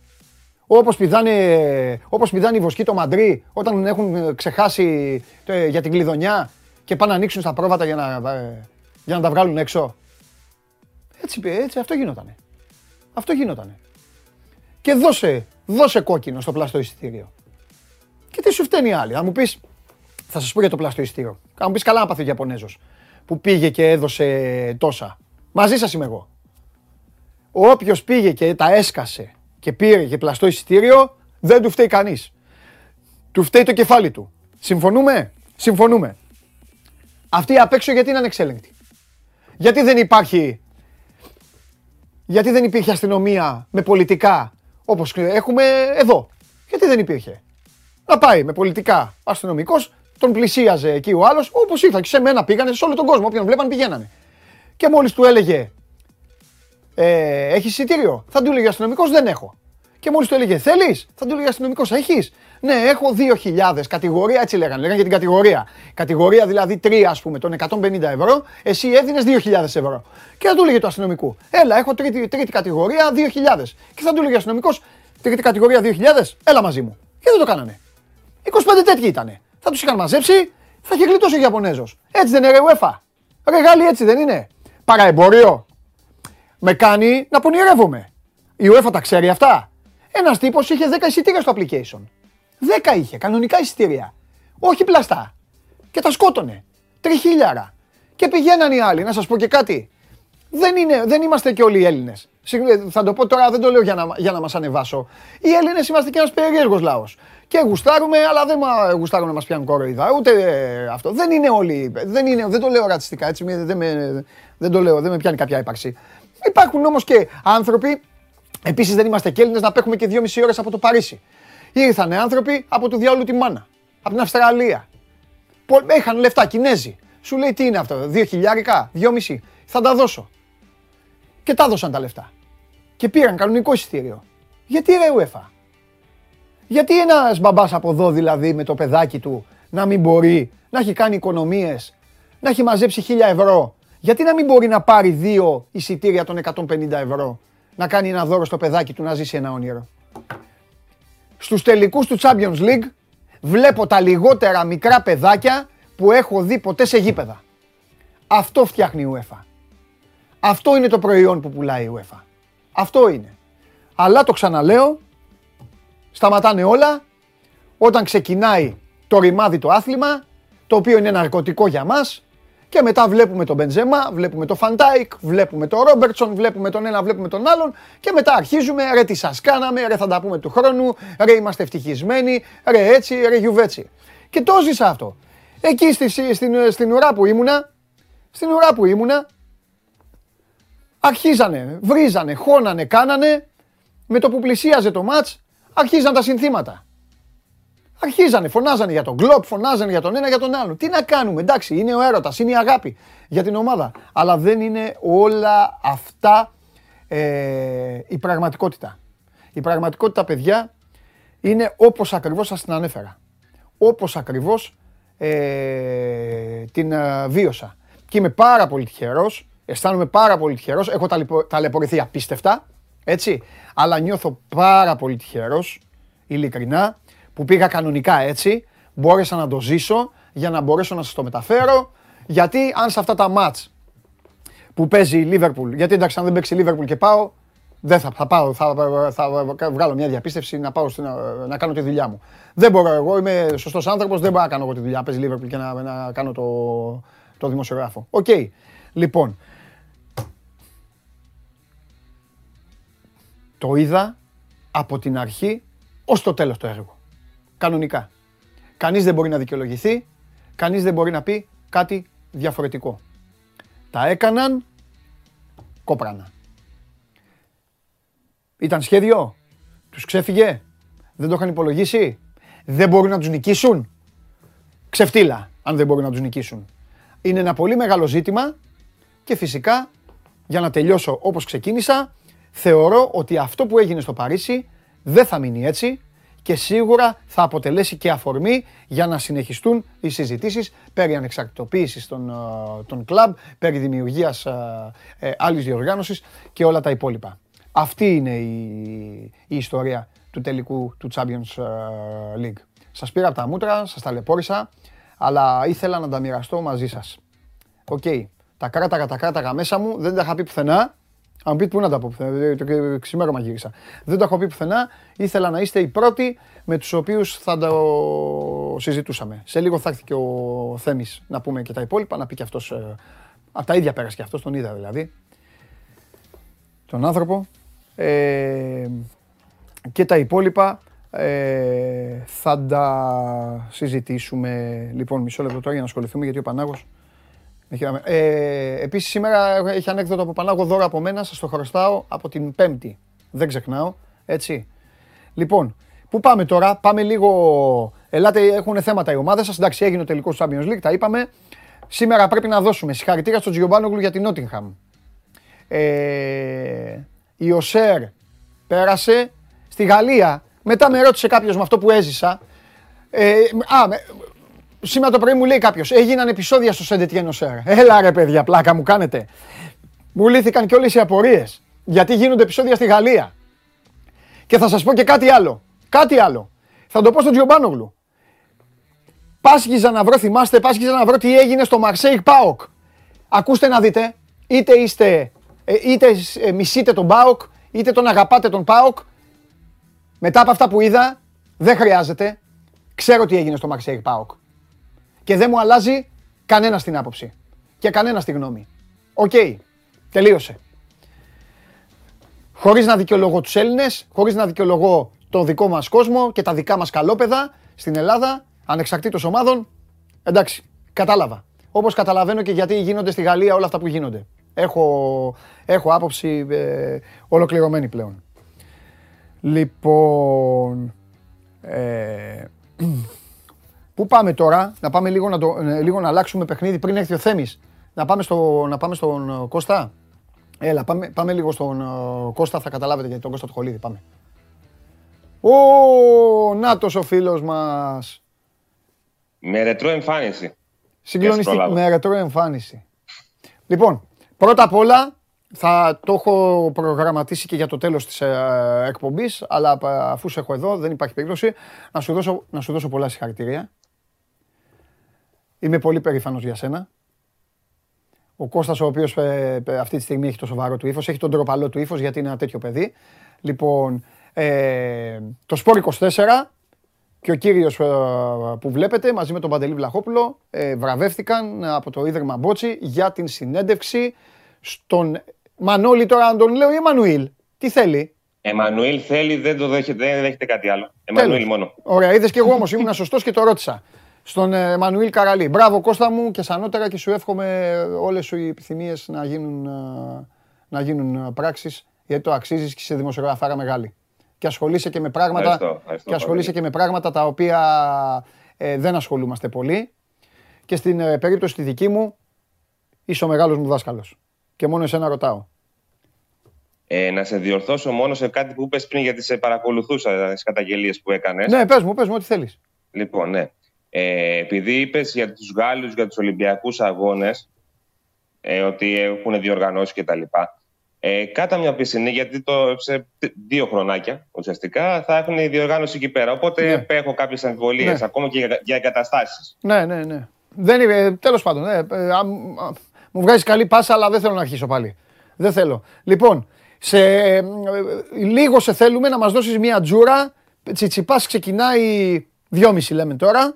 όπως πηδάνε, όπως πηδάνε οι βοσκοί το Μαντρί όταν έχουν ξεχάσει ε, για την κλειδονιά και πάνε να ανοίξουν στα πρόβατα για να, ε, για να τα βγάλουν έξω. Έτσι, έτσι αυτό γινότανε. Αυτό γινότανε. Και δώσε... Δώσε κόκκινο στο πλαστό εισιτήριο. Και τι σου φταίνει άλλη. Θα μου πεις, θα σας πω για το πλαστό εισιτήριο. Θα μου πεις καλά να πάθει ο Ιαπωνέζος που πήγε και έδωσε τόσα. Μαζί σας είμαι εγώ. Όποιος πήγε και τα έσκασε και πήρε και πλαστό εισιτήριο, δεν του φταίει κανείς. Του φταίει το κεφάλι του. Συμφωνούμε, συμφωνούμε. Αυτοί απ' έξω γιατί είναι ανεξέλεγκτοι. Γιατί δεν υπάρχει, γιατί δεν υπήρχε αστυνομία με πολιτικά. Όπως έχουμε εδώ. Γιατί δεν υπήρχε. Να πάει με πολιτικά αστυνομικός, τον πλησίαζε εκεί ο άλλος, όπως ήρθαν και σε μένα πήγανε, σε όλο τον κόσμο, όποιον βλέπαν πηγαίνανε. Και μόλις του έλεγε ε, έχεις εισιτήριο, θα του έλεγε αστυνομικός δεν έχω. Και μόλις του έλεγε θέλεις, θα του έλεγε αστυνομικός έχεις. Ναι, έχω δύο χιλιάδες κατηγορία, έτσι λέγανε, λέγανε για την κατηγορία. Κατηγορία δηλαδή τρία ας πούμε, των εκατόν πενήντα ευρώ, εσύ έδινες δύο χιλιάδες ευρώ. Και θα του έλεγε το αστυνομικό, έλα, έχω τρίτη, τρίτη κατηγορία δύο χιλιάδες. Και θα του έλεγε ο αστυνομικός, τρίτη κατηγορία δύο χιλιάδες, έλα μαζί μου. Και δεν το κάνανε. είκοσι πέντε τέτοιοι ήτανε. Θα τους είχαν μαζέψει, θα είχε γλιτώσει ο Ιαπωνέζος. Έτσι δεν είναι ρε UEFA. Ρε Γάλλοι, έτσι δεν είναι. Παραεμπόριο. Με κάνει να πονηρεύομαι. Η UEFA τα ξέρει αυτά. Ένας τύπος είχε δέκα εισιτήρια στο application. δέκα είχε, κανονικά εισιτήρια. Όχι πλαστά. Και τα σκότωνε. Τριχίλιαρα. Και πηγαίναν οι άλλοι, να σας πω και κάτι. Δεν, είναι, δεν είμαστε και όλοι οι Έλληνες. Θα το πω τώρα, δεν το λέω για να, για να μας ανεβάσω. Οι Έλληνες είμαστε και ένας περίεργος λαός. Και γουστάρουμε, αλλά δεν γουστάρουμε να μας πιάνουν κοροϊδά. Ούτε ε, αυτό. Δεν είναι όλοι. Δεν, είναι, δεν το λέω ρατσιστικά, έτσι. Δεν, με, δεν το λέω, δεν με πιάνει κάποια ύπαρξη. Υπάρχουν όμως και άνθρωποι. Επίσης δεν είμαστε και Έλληνες να παίχουμε και δυόμιση ώρες από το Παρίσι. Ήρθανε άνθρωποι από του διαόλου τη μάνα, από την Αυστραλία. Έχαν λεφτά, Κινέζοι. Σου λέει τι είναι αυτό, δύο χιλιάρικα, δυόμιση, θα τα δώσω. Και τα δώσαν τα λεφτά. Και πήραν κανονικό εισιτήριο. Γιατί ρε UEFA. Γιατί ένας μπαμπάς από εδώ δηλαδή με το παιδάκι του να μην μπορεί να έχει κάνει οικονομίες, να έχει μαζέψει χίλια ευρώ. Γιατί να μην μπορεί να πάρει δύο εισιτήρια των εκατόν πενήντα ευρώ. Να κάνει ένα δώρο στο παιδάκι του, να ζήσει ένα όνειρο. Στους τελικούς του Champions League βλέπω τα λιγότερα μικρά παιδάκια που έχω δει ποτέ σε γήπεδα. Αυτό φτιάχνει η UEFA. Αυτό είναι το προϊόν που πουλάει η UEFA. Αυτό είναι. Αλλά το ξαναλέω, σταματάνε όλα όταν ξεκινάει το ρημάδι το άθλημα, το οποίο είναι ναρκωτικό για μας. Και μετά βλέπουμε τον Μπεντζεμά, βλέπουμε τον Φαντάικ, βλέπουμε τον Ρόμπερτσον, βλέπουμε τον ένα, βλέπουμε τον άλλον. Και μετά αρχίζουμε, ρε τι σας κάναμε, ρε θα τα πούμε του χρόνου, ρε είμαστε ευτυχισμένοι, ρε έτσι, ρε γιουβέτσι. Και το ζήσα αυτό. Εκεί στη, στην, στην, στην ουρά που ήμουνα, στην ουρά που ήμουνα, αρχίζανε, βρίζανε, χώνανε, κάνανε, με το που πλησίαζε το μάτς, αρχίζαν τα συνθήματα. Αρχίζανε, φωνάζανε για τον Κλοπ, φωνάζανε για τον ένα, για τον άλλο. Τι να κάνουμε, εντάξει, είναι ο έρωτας, είναι η αγάπη για την ομάδα. Αλλά δεν είναι όλα αυτά ε, η πραγματικότητα. Η πραγματικότητα, παιδιά, είναι όπως ακριβώς σας την ανέφερα. Όπως ακριβώς ε, την ε, βίωσα. Και είμαι πάρα πολύ τυχερός, αισθάνομαι πάρα πολύ τυχερός, έχω ταλαιπωρηθεί απίστευτα, έτσι. Αλλά νιώθω πάρα πολύ τυχερός, ειλικρινά, που πήγα κανονικά έτσι, μπόρεσα να το ζήσω για να μπορέσω να σας το μεταφέρω. Γιατί αν σε αυτά τα μάτς που παίζει η Λίβερπουλ, γιατί εντάξει αν δεν παίξει η Λίβερπουλ και πάω, δεν θα, θα πάω, θα, θα, θα βγάλω μια διαπίστευση να πάω στην, να, να κάνω τη δουλειά μου. Δεν μπορώ εγώ, είμαι σωστός άνθρωπος, δεν μπορώ να κάνω εγώ τη δουλειά, παίζει η Λίβερπουλ και να, να κάνω το, το δημοσιογράφο. Οκ, okay. Λοιπόν, το είδα από την αρχή ως το τέλος το έργο. Κανονικά. Κανείς δεν μπορεί να δικαιολογηθεί, κανείς δεν μπορεί να πει κάτι διαφορετικό. Τα έκαναν κόπρανα. Ήταν σχέδιο, τους ξέφυγε, δεν το είχαν υπολογίσει, δεν μπορούν να τους νικήσουν. Ξεφτύλα, αν δεν μπορούν να τους νικήσουν. Είναι ένα πολύ μεγάλο ζήτημα και φυσικά, για να τελειώσω όπως ξεκίνησα, θεωρώ ότι αυτό που έγινε στο Παρίσι δεν θα μείνει έτσι. Και σίγουρα θα αποτελέσει και αφορμή για να συνεχιστούν οι συζητήσεις περί ανεξαρτητοποίησης των, των κλαμπ, περί δημιουργίας ε, άλλης διοργάνωσης και όλα τα υπόλοιπα. Αυτή είναι η, η ιστορία του τελικού του Champions League. Σας πήρα από τα μούτρα, σας ταλαιπώρησα, αλλά ήθελα να τα μοιραστώ μαζί σας. Οκ, okay. τα κράταγα, τα κράταγα μέσα μου, δεν τα είχα πει πουθενά. Αν πείτε πού να τα πω, το ξημέρωμα γύρισα. Δεν το έχω πει πουθενά, ήθελα να είστε οι πρώτοι με τους οποίους θα το συζητούσαμε. Σε λίγο θα έρθει και ο Θέμης να πούμε και τα υπόλοιπα, να πει και αυτός, από τα ίδια πέρασε και αυτός, τον είδα δηλαδή, τον άνθρωπο. Ε, και τα υπόλοιπα ε, θα τα συζητήσουμε. Λοιπόν, μισό λεπτό τώρα για να ασχοληθούμε, γιατί ο Πανάγος... Ε, επίσης σήμερα έχει ανέκδοτο από Πανάγο δώρο από μένα, σας το χρωστάω από την Πέμπτη. Δεν ξεχνάω, έτσι. Λοιπόν, πού πάμε τώρα, πάμε λίγο... Ελάτε, έχουν θέματα οι ομάδες σας, εντάξει έγινε ο τελικός του Champions League, τα είπαμε. Σήμερα πρέπει να δώσουμε συγχαρητήρια στον Τζιομπάνογλου για την Nottingham. Ε, η Οσέρ πέρασε στη Γαλλία, μετά με ρώτησε κάποιος με αυτό που έζησα. Ε, α, με... Σήμερα το πρωί μου λέει κάποιος, έγιναν επεισόδια στο Σεντετιέν-Οσέρ. Έλα ρε παιδιά, πλάκα μου κάνετε. Μου λύθηκαν και όλες οι απορίες. Γιατί γίνονται επεισόδια στη Γαλλία. Και θα σας πω και κάτι άλλο. Κάτι άλλο. Θα το πω στον Τζιομπάνογλου. Πάσχιζα να βρω, θυμάστε, πάσχιζα να βρω τι έγινε στο Μαρσέιγ ΠΑΟΚ. Ακούστε να δείτε, είτε είστε, είτε μισείτε τον ΠΑΟΚ, είτε τον αγαπάτε τον ΠΑΟΚ. Μετά από αυτά που είδα, δεν χρειάζεται. Ξέρω τι έγινε στο Μαρσέιγ ΠΑΟΚ. Και δεν μου αλλάζει κανένα την άποψη. Και κανένα τη γνώμη. Οκ. Okay. Τελείωσε. Χωρίς να δικαιολογώ τους Έλληνες, χωρίς να δικαιολογώ το δικό μας κόσμο και τα δικά μας καλόπαιδα στην Ελλάδα, ανεξαρτήτως ομάδων, εντάξει, κατάλαβα. Όπως καταλαβαίνω και γιατί γίνονται στη Γαλλία όλα αυτά που γίνονται. Έχω, έχω άποψη ε, ολοκληρωμένη πλέον. Λοιπόν... Ε, Πού πάμε τώρα, να πάμε λίγο να, το, λίγο να αλλάξουμε παιχνίδι πριν έρθει ο Θέμης. Να πάμε, στο, να πάμε στον Κώστα. Έλα, πάμε, πάμε λίγο στον Κώστα, θα καταλάβετε γιατί τον Κώστα το Χολίδη. Πάμε. Ω, νάτος ο φίλος μας. Με ρετρό εμφάνιση. Συγκλονιστική, με ρετρό εμφάνιση. Λοιπόν, πρώτα απ' όλα θα το έχω προγραμματίσει και για το τέλος της ε, εκπομπής, αλλά αφού σε έχω εδώ δεν υπάρχει περίπτωση, να σου δώσω, να σου δώσω πολλά συγχαρητήρια. Είμαι πολύ περήφανος για σένα. Ο Κώστας, ο οποίος ε, αυτή τη στιγμή έχει το σοβαρό του ύφος, έχει τον ντροπαλό του ύφος γιατί είναι ένα τέτοιο παιδί. Λοιπόν, ε, το Σπορ είκοσι τέσσερα, και ο κύριος που βλέπετε μαζί με τον Παντελή Βλαχόπουλο βραβεύτηκαν από το Ίδρυμα Μπότσι για την συνέντευξη στον Μανώλη, τώρα αν τον λέω, ή Εμμανουήλ. Τι θέλει? Εμμανουήλ θέλει, δεν το δέχεται, δεν δέχεται κάτι άλλο. Εμμανουήλ μόνο. Ωραία, είδες και εγώ όμως ήμουν σωστός και το ρώτησα. Στον Εμμανουήλ Καραλή. Μπράβο Κώστα μου και σανότερα και σου εύχομαι όλες σου οι επιθυμίες να γίνουν, να γίνουν πράξεις, γιατί το αξίζεις και είσαι δημοσιογράφαρα μεγάλη. Και ασχολείσαι και με πράγματα, ευχαριστώ, ευχαριστώ, και ασχολείσαι και με πράγματα τα οποία ε, δεν ασχολούμαστε πολύ. Και στην ε, περίπτωση τη δική μου, είσαι ο μεγάλος μου δάσκαλος. Και μόνο εσένα ρωτάω. Ε, να σε διορθώσω μόνο σε κάτι που είπες πριν, γιατί σε παρακολουθούσα τις καταγγελίες που έκανες. Ναι, πες μου, πες μου ό,τι θέλεις. Λοιπόν, ναι. Ε, επειδή είπες για τους Γάλλους, για τους Ολυμπιακούς αγώνες, ε, ότι έχουν διοργανώσει κτλ. Ε, κάτα μια πισινή, γιατί το, σε δύο χρονάκια ουσιαστικά θα έχουν διοργάνωση εκεί πέρα. Οπότε ναι. έχω κάποιες αμφιβολίες, ναι. ακόμα και για, για εγκαταστάσεις. Ναι, ναι, ναι. Δεν είμαι, τέλος πάντων, ναι. ε, α, α, μου βγάζεις καλή πάσα, αλλά δεν θέλω να αρχίσω πάλι. Δεν θέλω. Λοιπόν, σε, ε, λίγο σε θέλουμε να μας δώσεις μια τζούρα. Τσιτσιπάς ξεκινάει δυόμιση λέμε τώρα.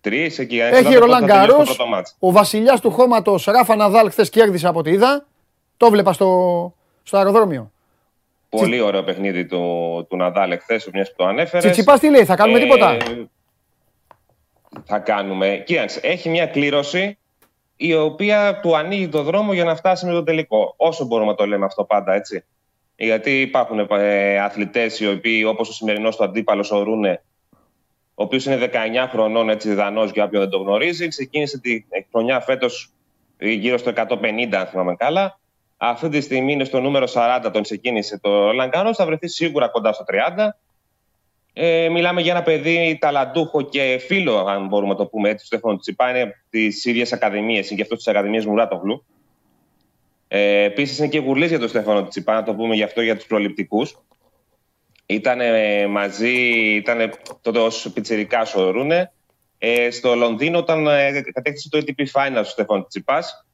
Τρεις, εκεί, έχει Ρολάν Γκαρός. Ο βασιλιάς του χώματος Ράφα Ναδάλ χθες κέρδισε από τη είδα. Το βλέπα στο, στο αεροδρόμιο. Πολύ ωραίο παιχνίδι του, του Ναδάλ εχθές, μιας που το ανέφερες. Τσιτσιπάς τι λέει, θα κάνουμε ε, τίποτα? Θα κάνουμε. Κοίταξε, έχει μια κλήρωση η οποία του ανοίγει το δρόμο για να φτάσει με το τελικό. Όσο μπορούμε να το λέμε αυτό πάντα, έτσι. Γιατί υπάρχουν ε, αθλητές οι οποίοι, όπως ο σημερινός του αντίπαλος ο Ρούνε, ο οποίος είναι δεκαεννιά χρονών, έτσι, Δανός, για όποιον δεν το γνωρίζει, ξεκίνησε τη χρονιά φέτος γύρω στο εκατόν πενήντα, αν θυμάμαι καλά. Αυτή τη στιγμή είναι στο νούμερο σαράντα, τον ξεκίνησε το Λαγκάνος, θα βρεθεί σίγουρα κοντά στο τριάντα. Ε, μιλάμε για ένα παιδί ταλαντούχο και φίλο, αν μπορούμε να το πούμε έτσι, στο Στέφανο Τσιπά, είναι τις ίδιες ακαδημίες, είναι και αυτό της Ακαδημίας Μουράτογλου. Ε, επίσης είναι και γουρλής για τον Στέφανο Τσιπά, να το πούμε γι' αυτό, για τους προληπτικούς. Ήταν μαζί, ήταν τότε ως πιτσιρικάς ο Ρούνε, ε, στο Λονδίνο όταν ε, κατέκτησε το έι τι πι Finals ο Στέφανο Τσιπάς.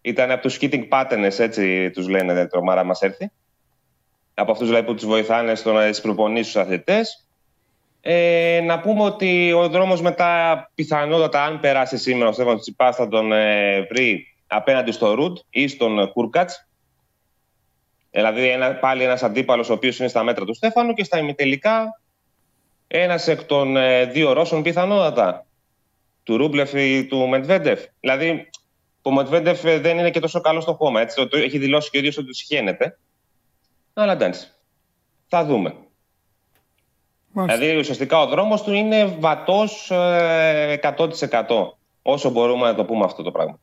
Ήταν από τους Skitting Patterns, έτσι τους λένε, δεν τρομάρα μας έρθει. Από αυτούς δηλαδή, που τους βοηθάνε στο να προπονήσουν τους αθλητές. Ε, να πούμε ότι ο δρόμος μετά πιθανότατα, αν περάσει σήμερα ο Στέφανος Τσιπάς, θα τον ε, βρει απέναντι στο Ρουντ ή στον Κούρκατς. Ε, δηλαδή ένα, πάλι ένας αντίπαλος ο οποίος είναι στα μέτρα του Στέφανου, και στα ημιτελικά ένας εκ των ε, δύο Ρώσων πιθανότατα, του Ρούμπλεφ ή του Μεντβέντεφ. Δηλαδή, ο Μεντβέντεφ δεν είναι και τόσο καλό στο χώμα. Έτσι, το έχει δηλώσει και ο ίδιος ότι του συχαίνεται. Αλλά εντάξει. Θα δούμε. Μάλιστα. Δηλαδή, ουσιαστικά ο δρόμος του είναι βατός ε, εκατό τοις εκατό. Όσο μπορούμε να το πούμε αυτό το πράγμα.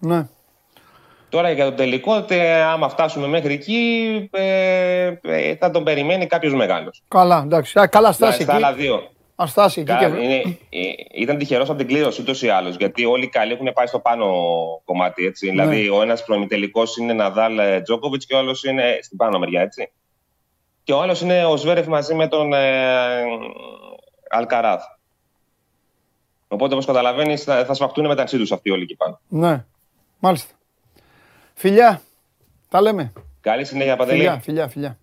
Ναι. Τώρα για το τελικό, τε, άμα φτάσουμε μέχρι εκεί, ε, ε, θα τον περιμένει κάποιος μεγάλος. Καλά, εντάξει. Α, καλά στάση. Στα άλλα δύο. Αστάση, Κα, και... είναι, ήταν τυχερός από την κλήρωση ούτως ή άλλως, γιατί όλοι οι καλοί έχουν πάει στο πάνω κομμάτι. Έτσι. Ναι. Δηλαδή, ο ένας προημιτελικός είναι Ναδάλ Τζόκοβιτς και ο άλλος είναι στην πάνω μεριά. Έτσι. Και ο άλλος είναι ο Σβέρεφ μαζί με τον ε, Αλκαράθ. Οπότε, όπως καταλαβαίνεις, θα, θα σφαχτούν μεταξύ τους αυτοί όλοι εκεί πάνω. Ναι, μάλιστα. Φιλιά, τα λέμε. Καλή συνέχεια, Παντελή. Φιλιά, φιλιά, φιλιά.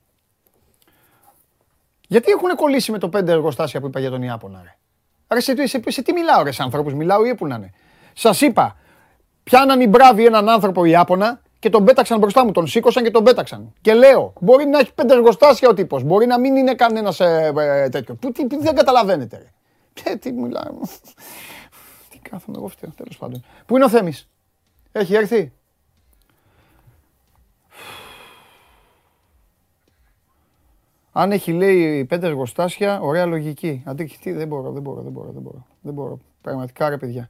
Γιατί έχουν κολλήσει με το πέντε εργοστάσια που είπα για τον Ιάπωνα, ρε. Ρε, σε, σε, σε τι μιλάω, ρε, σε ανθρώπους μιλάω ή που να είναι. Σας είπα, πιάναν οι μπράβοι έναν άνθρωπο Ιάπωνα και τον πέταξαν μπροστά μου, τον σήκωσαν και τον πέταξαν. Και λέω, μπορεί να έχει πέντε εργοστάσια ο τύπος, μπορεί να μην είναι κανένας ε, ε, τέτοιο. Που τι, δεν καταλαβαίνετε, ρε. Και, τι μιλάω. Τι κάθομαι εγώ φταίω, τέλος πάντων. Πού είναι ο Θέμης? Έχει έρθει? Αν έχει, λέει, πέντε εργοστάσια, ωραία λογική. Αντίχειτη, δεν μπορώ, δεν μπορώ, δεν μπορώ, δεν μπορώ. Δεν μπορώ. Πραγματικά, ρε παιδιά.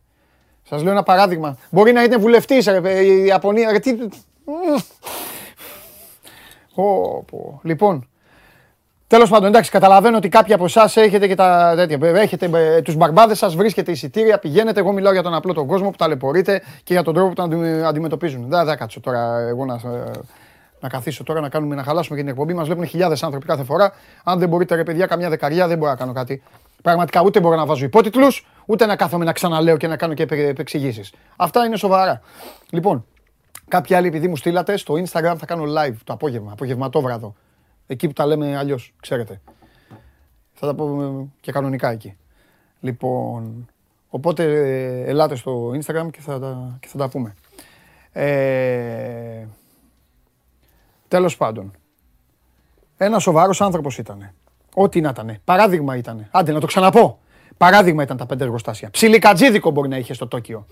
Σας λέω ένα παράδειγμα. Μπορεί να είναι βουλευτής, ρε, η Ιαπωνία, ρε, τι... Όπο. Λοιπόν, τέλος πάντων, εντάξει, καταλαβαίνω ότι κάποιοι από εσάς έχετε και τα τέτοια. Έχετε τους μπαρμπάδες σας, βρίσκετε εισιτήρια, πηγαίνετε. Εγώ μιλάω για τον απλό τον κόσμο που ταλαιπωρείται και για τον τρόπο που τον αντιμετωπίζουν. Δεν θα κάτσω τώρα εγώ να... Να καθίσω τώρα να κάνουμε, να χαλάσουμε και την εκπομπή μας. Βλέπουν χιλιάδες άνθρωποι κάθε φορά. Αν δεν μπορείτε, ρε παιδιά, καμιά δεκαριά, δεν μπορώ να κάνω κάτι. Πραγματικά ούτε μπορώ να βάζω υπότιτλους, ούτε να κάθομαι να ξαναλέω και να κάνω και επεξηγήσεις. Αυτά είναι σοβαρά. Λοιπόν, κάποιοι άλλοι, επειδή μου στείλατε, στο Instagram θα κάνω live το απόγευμα, απογευματόβραδο. Εκεί που τα λέμε αλλιώς, ξέρετε. Θα τα πω και κανονικά εκεί. Λοιπόν, οπότε ελάτε στο Instagram και θα τα, και θα τα πούμε. Ε, τέλος πάντων, ένας σοβαρός άνθρωπος ήτανε. Ό,τι να ήτανε. Παράδειγμα ήτανε. Άντε να το ξαναπώ. Παράδειγμα ήταν τα πέντε εργοστάσια. Ψιλικατζίδικο μπορεί να είχε στο Τόκιο.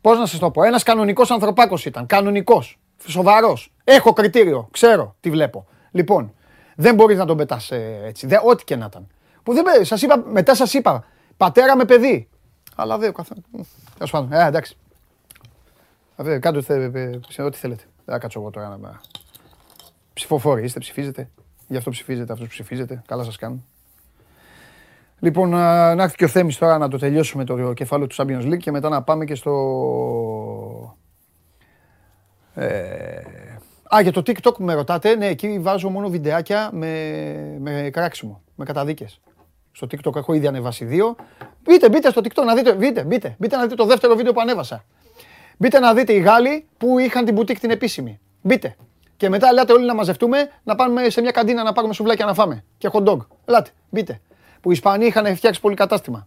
Πώς να σας το πω. Ένας κανονικός ανθρωπάκος ήταν. Κανονικός. Σοβαρός. Έχω κριτήριο. Ξέρω τι βλέπω. Λοιπόν, δεν μπορείς να τον πετάς έτσι. Δε, ό,τι και να ήταν. Που δεν, σας είπα, μετά σας είπα. Πατέρα με παιδί. Αλλά δεν. Τέλος πάντων. Ε, εντάξει. Κάντε ό,τι θέλετε. Δεν θα κάτσω εγώ τώρα να. Ψηφοφόροι είστε, ψηφίζετε. Γι' αυτό ψηφίζετε, αυτούς ψηφίζετε. Καλά σας κάνουν. Λοιπόν, να έρθει και ο Θέμης τώρα να το τελειώσουμε το κεφάλαιο του Champions League και μετά να πάμε και στο. Ε... Α, για το TikTok που με ρωτάτε, ναι, εκεί βάζω μόνο βιντεάκια με, με κράξιμο, με καταδίκες. Στο TikTok έχω ήδη ανεβάσει δύο. Μπείτε, μπείτε στο TikTok να δείτε, μπείτε, μπείτε, μπείτε να δείτε το δεύτερο βίντεο που ανέβασα. Μπείτε να δείτε οι Γάλλοι που είχαν την μπουτίκ την επίσημη. Μπείτε. Και μετά ελάτε όλοι να μαζευτούμε, να πάμε σε μια καντίνα να πάρουμε σουβλάκια να φάμε. Και hot dog. Ελάτε, μπείτε. Που οι Ισπανοί είχαν φτιάξει πολύ κατάστημα.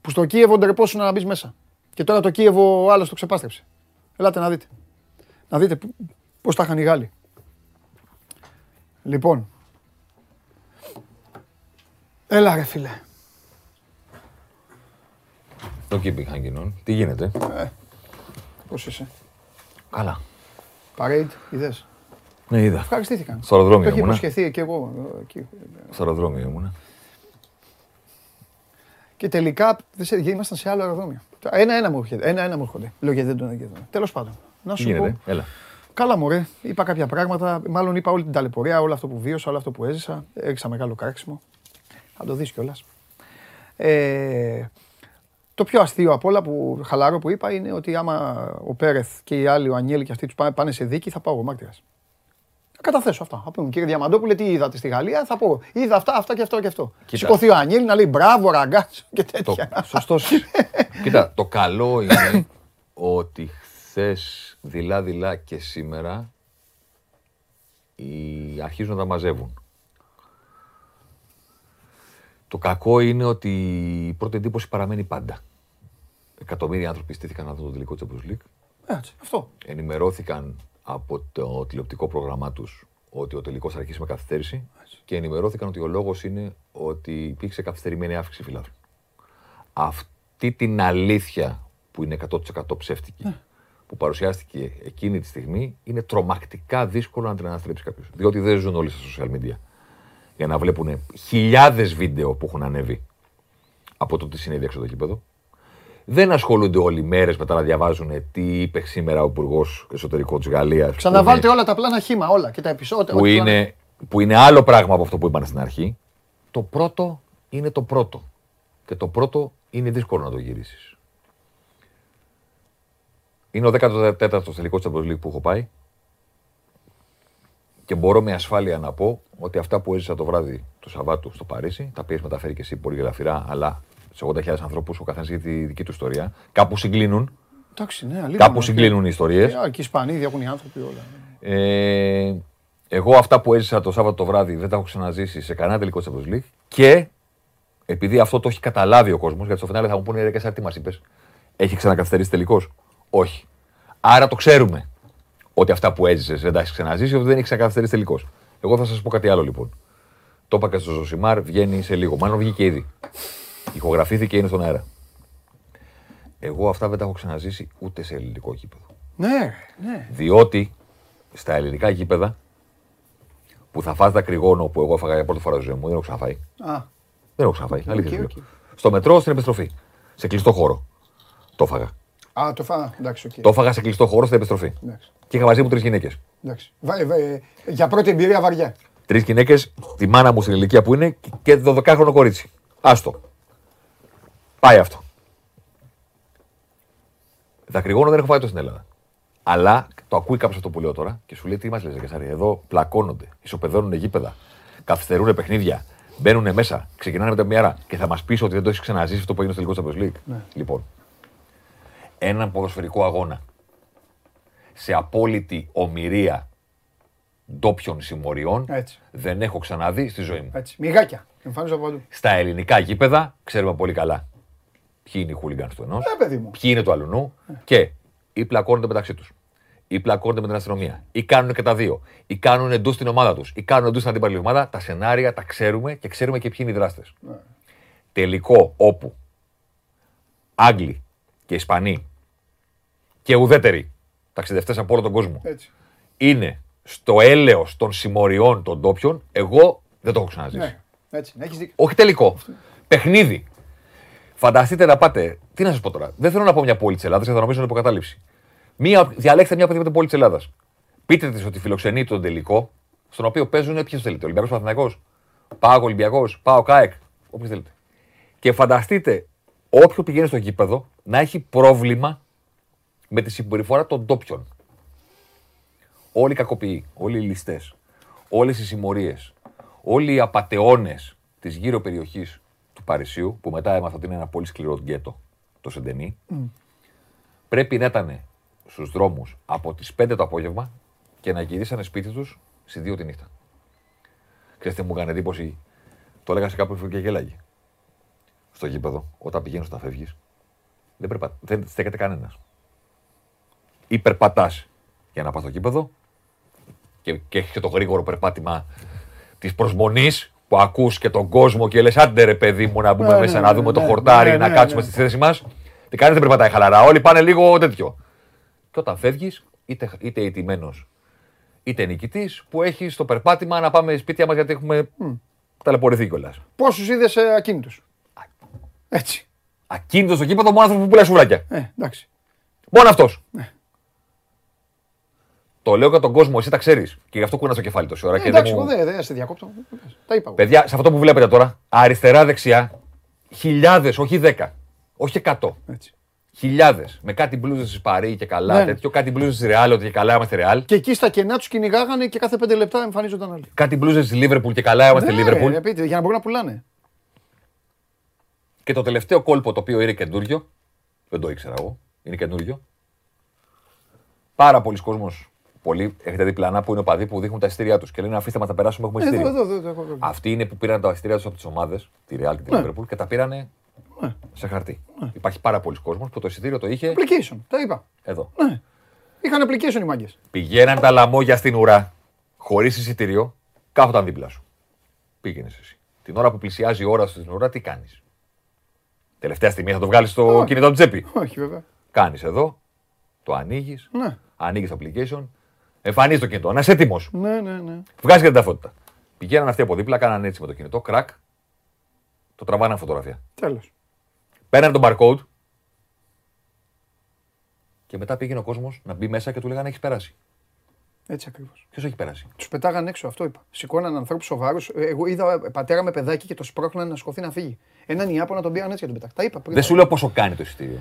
Που στο Κίεβο ντρεπόσουν να μπει μέσα. Και τώρα το Κίεβο άλλο το ξεπάστρεψε. Ελάτε να δείτε. Να δείτε πώς τα είχαν οι Γάλλοι. Λοιπόν. Έλα ρε φίλε. Το κήπι είχαν κοινών. Τι γίνεται. Ε, πώς είσαι. Καλά. Παρέιντ, είδες. Ναι, είδα. Ευχαριστήθηκαν. Στο αεροδρόμιο ήμουν. Το έχει υποσχεθεί και εγώ. Στο αεροδρόμιο ήμουν. Και τελικά ήμασταν σε άλλο αεροδρόμιο. Ένα-ένα μου έρχονται. Λέω γιατί δεν τον έγκαιρον. Τέλος πάντων. Να σου πω. Έλα. Καλά μωρέ, είπα κάποια πράγματα, μάλλον είπα όλη την ταλαιπωρία, όλο αυτό που βίωσα, όλο αυτό που έζησα. Έριξα μεγάλο κράξιμο. Θα το δεις κιόλας. Ε, το πιο αστείο απ' όλα, που χαλαρό που είπα, είναι ότι άμα ο Πέρεθ και οι άλλοι, ο Ανιέλη και αυτοί τους πάνε, πάνε σε δίκη, θα πάω εγώ μάρτυρας. Θα καταθέσω αυτά. Θα πούμε, κύριε Διαμαντόπουλε, τι είδατε στη Γαλλία, θα πω. Είδα αυτά, αυτά και αυτό και αυτό. Σηκωθεί ο Ανιέλη να λέει μπράβο, ραγκάτσο και τέτοια. Το, σωστός. Κοίτα, το καλό είναι ότι χθες, δειλά-δειλά και σήμερα, οι αρχίζουν να τα μαζεύουν. Το κακό είναι ότι η πρώτη εντύπωση παραμένει πάντα. Εκατομμύρια άνθρωποι στήθηκαν να δουν το τελικό Champions League. Έτσι, αυτό. Ενημερώθηκαν από το τηλεοπτικό πρόγραμμά τους ότι ο τελικός θα αρχίσει με καθυστέρηση. Έτσι. Και ενημερώθηκαν ότι ο λόγος είναι ότι υπήρξε καθυστερημένη αύξηση φιλάθλων. Αυτή την αλήθεια που είναι εκατό τοις εκατό ψεύτικη, ε. που παρουσιάστηκε εκείνη τη στιγμή, είναι τρομακτικά δύσκολο να την αναστρέψει κάποιος. Διότι δεν ζουν όλοι στα social media. Για να βλέπουν χιλιάδες βίντεο που έχουν ανέβει από το τι συνέβη έξω το γήπεδο. Δεν ασχολούνται όλοι μέρες μετά να διαβάζουν τι είπε σήμερα ο Υπουργός Εσωτερικών της Γαλλίας. Ξαναβάλτε όλα τα πλάνα χήμα, όλα και τα επεισόδια. Που, είναι, που είναι άλλο πράγμα από αυτό που είπαν στην αρχή. Το πρώτο είναι το πρώτο. Και το πρώτο είναι δύσκολο να το γυρίσεις. Είναι ο δέκατος τέταρτος τελικός της Champions League που έχω πάει. Και μπορώ με ασφάλεια να πω ότι αυτά που έζησα το βράδυ του Σαββάτου στο Παρίσι, τα οποία μεταφέρει και εσύ πολύ γελαφυρά, αλλά σε ογδόντα χιλιάδες ανθρώπους ο καθένας για τη δική του ιστορία, κάπου συγκλίνουν. Εντάξει, ναι, αλήθεια. Κάπου συγκλίνουν οι ιστορίες. Και οι Ισπανοί έχουν οι άνθρωποι όλα. Ε, εγώ αυτά που έζησα το Σάββατο το βράδυ δεν τα έχω ξαναζήσει σε κανένα τελικό της Champions League. Και επειδή αυτό το έχει καταλάβει ο κόσμος, γιατί στο φινάλε θα μου πούνε ρε Κεσάρ, τι μας είπες. Έχει ξανακαθυστερήσει τελικός. Όχι. Άρα το ξέρουμε. Ότι αυτά που έζησες δεν τα έχεις ξαναζήσει, ότι δεν έχεις ξανακαθυστερήσει τελικώς. Εγώ θα σας πω κάτι άλλο λοιπόν. Το είπα και στο Ζωσιμάρ, βγαίνει σε λίγο. Μάλλον βγήκε ήδη. Ηχογραφήθηκε, είναι στον αέρα. Εγώ αυτά δεν τα έχω ξαναζήσει ούτε σε ελληνικό γήπεδο. Ναι, ναι. Διότι στα ελληνικά γήπεδα που θα φας δακρυγόνο που εγώ έφαγα για πρώτη φορά στη ζωή μου, δεν έχω ξαναφάει. Α. Δεν έχω ξαναφάει. Αλήθεια. Okay, okay. Στο μετρό στην επιστροφή. Σε κλειστό χώρο. Το έφαγα. Α, το φάγα. Εντάξει, okay. Το έφαγα σε κλειστό χώρο στην επιστροφή. Εντάξει. Και είχα μαζί μου τρεις γυναίκες. Εντάξει. Βα, βα, για πρώτη εμπειρία βαριά. Τρεις γυναίκες, τη μάνα μου στην ηλικία που είναι και δωδεκάχρονο κορίτσι. Άστο. Πάει αυτό. Δακρυγόνο δεν έχω φάει το στην Ελλάδα. Αλλά το ακούει κάποιος αυτό που λέω τώρα και σου λέει τι μας λες, Κεσάρι. Εδώ πλακώνονται, ισοπεδώνουν γήπεδα, καθυστερούν παιχνίδια, μπαίνουν μέσα, ξεκινάνε μετά μια ώρα και θα μας πεις ότι δεν το έχεις ξαναζήσει αυτό που έγινε στο τελικό Champions League. Ναι. Λοιπόν. Έναν ποδοσφαιρικό αγώνα σε απόλυτη ομηρία ντόπιων συμμοριών δεν έχω ξαναδεί στη ζωή μου. Έτσι. Μιγάκια. Εμφάνιζε από παντού. Στα ελληνικά γήπεδα ξέρουμε πολύ καλά ποιοι είναι οι χούλιγκανς του ενός, ε, ποιοι είναι του αλουνού ε. και ή πλακώνονται μεταξύ τους, ή πλακώνονται με την αστυνομία, ή κάνουν και τα δύο, ή κάνουν εντός την ομάδα τους, ή κάνουν εντός την αντίπαλη ομάδα. Τα σενάρια τα ξέρουμε και ξέρουμε και ποιοι είναι οι δράστες. Ε. Τελικό όπου Άγγλοι και Ισπανοί και ουδέτεροι ταξιδευτές από όλο τον κόσμο. Έτσι. Είναι στο έλεος των συμμοριών των ντόπιων, εγώ δεν το έχω ξαναζήσει. Ναι. Έτσι, έχεις δίκιο. Όχι τελικό. Παιχνίδι. Φανταστείτε να πάτε. Τι να σας πω τώρα. Δεν θέλω να πω μια πόλη της Ελλάδας, γιατί θα νομίζουν υποκατάληψη. Μία, διαλέξτε μια οποιαδήποτε πόλη της Ελλάδας. Πείτε της ότι φιλοξενεί τον τελικό, στον οποίο παίζουν ποιος θέλετε. Ολυμπιακός, Παναθηναϊκός, ΠΑΟΚ, Ολυμπιακός, ΠΑΟΚ, ΑΕΚ, όποιος θέλετε. Και φανταστείτε όποιο πηγαίνει στο γήπεδο να έχει πρόβλημα με τη συμπεριφορά των ντόπιων. Όλοι οι κακοποιοί, όλοι οι ληστές, όλες οι συμμορίες, όλοι οι απατεώνες της γύρω περιοχής του Παρισιού, που μετά έμαθα ότι είναι ένα πολύ σκληρό γκέτο, το Σεντενί, mm. πρέπει να ήταν στους δρόμους από τις πέντε το απόγευμα και να γυρίσανε σπίτι τους στις δύο τη νύχτα. Ξέρετε, μου έκανε εντύπωση, το έλεγα σε κάποιον και γελάγει. Στο γήπεδο, όταν πηγαίνεις να φεύγεις, δεν, περπα... δεν στέκεται κανένας. Ή περπατάς για να πας στο γήπεδο και, και έχεις και το γρήγορο περπάτημα της προσμονής που ακούς και τον κόσμο και λες άντε ρε παιδί μου να μπούμε μέσα να δούμε το χορτάρι, να κάτσουμε στη θέση μας. Τι κάνεις, δεν περπατάει χαλαρά, όλοι πάνε λίγο τέτοιο. Και όταν φεύγεις, είτε, είτε ηττημένος είτε νικητής, που έχεις το περπάτημα να πάμε σπίτια μας γιατί έχουμε mm. ταλαιπωρηθεί κιόλας. Πόσους είδες ε, ακίνητους. Α... Έτσι. Ακίνητος στο γήπεδο, μόνο άνθρωπος που πουλάει σουβλάκια. Ε, εντάξει. Μόνο αυτός. Ε. Το λέω για τον κόσμο, εσύ τα ξέρεις. Και γι' αυτό κουνάς το κεφάλι τόση ώρα. Ε, εντάξει, εγώ δεν μου... σε διακόπτω. Τα είπα. Παιδιά, σε αυτό που βλέπετε τώρα, αριστερά-δεξιά, χιλιάδες, όχι δέκα, όχι εκατό. Χιλιάδες. Με κάτι μπλούζες της Παρί και καλά, ναι. τέτοιο, κάτι μπλούζες της Ρεάλ, ότι και καλά είμαστε Ρεάλ. Και εκεί στα κενά τους κυνηγάγανε και κάθε πέντε λεπτά εμφανίζονταν άλλοι. Κάτι μπλούζες της Λίβερπουλ και καλά είμαστε Λίβερπουλ. Για να μπορούν να πουλάνε. Και το τελευταίο κόλπο το οποίο είναι καινούριο, δεν το ήξερα εγώ, είναι καινούριο. Πάρα πολλοί κόσμος. Πολλοί έχετε δει πλανά που είναι οπαδοί που δείχνουν τα εισιτήριά τους και λένε αφήστε μας να περάσουμε, έχουμε εισιτήριο. Αυτοί είναι που πήραν τα εισιτήριά τους από τις ομάδες, τη Real και τη Liverpool, και τα πήρανε σε χαρτί. Υπάρχει πάρα πολλοί κόσμος που το εισιτήριο το είχε. Application, τα είπα. Εδώ. Είχαν application οι μάγκες. Πηγαίναν τα λαμόγια στην ουρά, χωρίς εισιτήριο, κάθονταν δίπλα σου. Πήγαινες εσύ. Την ώρα που πλησιάζει η ώρα στην ουρά, τι κάνεις. Τελευταία στιγμή θα το βγάλεις στο κινητό του τσέπη. Όχι, βέβαια. Κάνεις εδώ, το ανοίγεις, ανοίγεις το application. Εμφανίζει το κινητό, να είσαι έτοιμος. Ναι, ναι, ναι. Βγάζει και την ταυτότητα. Πηγαίναν αυτοί από δίπλα, κάνανε έτσι με το κινητό, κρακ, το τραβάναν φωτογραφία. Τέλος. Παίρνανε τον barcode και μετά πήγαινε ο κόσμος να μπει μέσα και του λέγανε έχεις περάσει. Έτσι ακριβώς. Ποιος έχει περάσει. Τους πετάγαν έξω, αυτό είπα. Σηκώναν ανθρώπους σοβαρούς. Εγώ είδα πατέρα με παιδάκι και το σπρώχνανε να σκοθεί να φύγει. Έναν Ιάπωνα τον πήγαν έτσι και τον πετάξαν. Τα είπα πριν. Δεν σου λέω πόσο κάνει το εισιτήριο.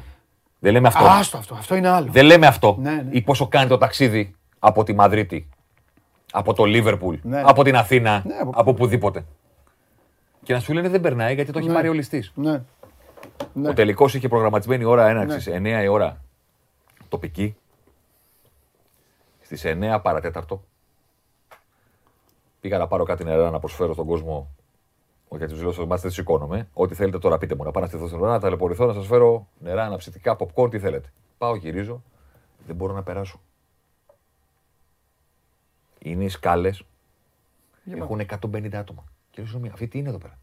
Δεν λέμε αυτό. Άστο αυτό, αυτό είναι άλλο. Δεν λέμε αυτό. Ναι, ναι. Ή πόσο κάνει το ταξίδι. Από τη Μαδρίτη, από το Λίβερπουλ, ναι. από την Αθήνα, ναι, από... από πουδήποτε. Και να σου λένε δεν περνάει γιατί το έχει ναι. πάρει ο ληστής. Ναι. Ο τελικός είχε προγραμματισμένη ώρα έναρξης, ναι. εννιά η ώρα τοπική. Στις εννιά παρά τέταρτο πήγα να πάρω κάτι νερά να προσφέρω στον κόσμο. Όχι γιατί τους λέω, σας μάθετε, δεν σηκώνομαι. Ό,τι θέλετε τώρα πείτε μου, να πάω να στηθώ στην ώρα, να ταλαιπωρηθώ, να σας φέρω νερά, αναψυκτικά, popcorn, τι θέλετε. Πάω, γυρίζω, δεν μπορώ να περάσω. Είναι οι σκάλες, έχουν εκατόν πενήντα άτομα. Και λέω, αυτή τι είναι εδώ πέρα.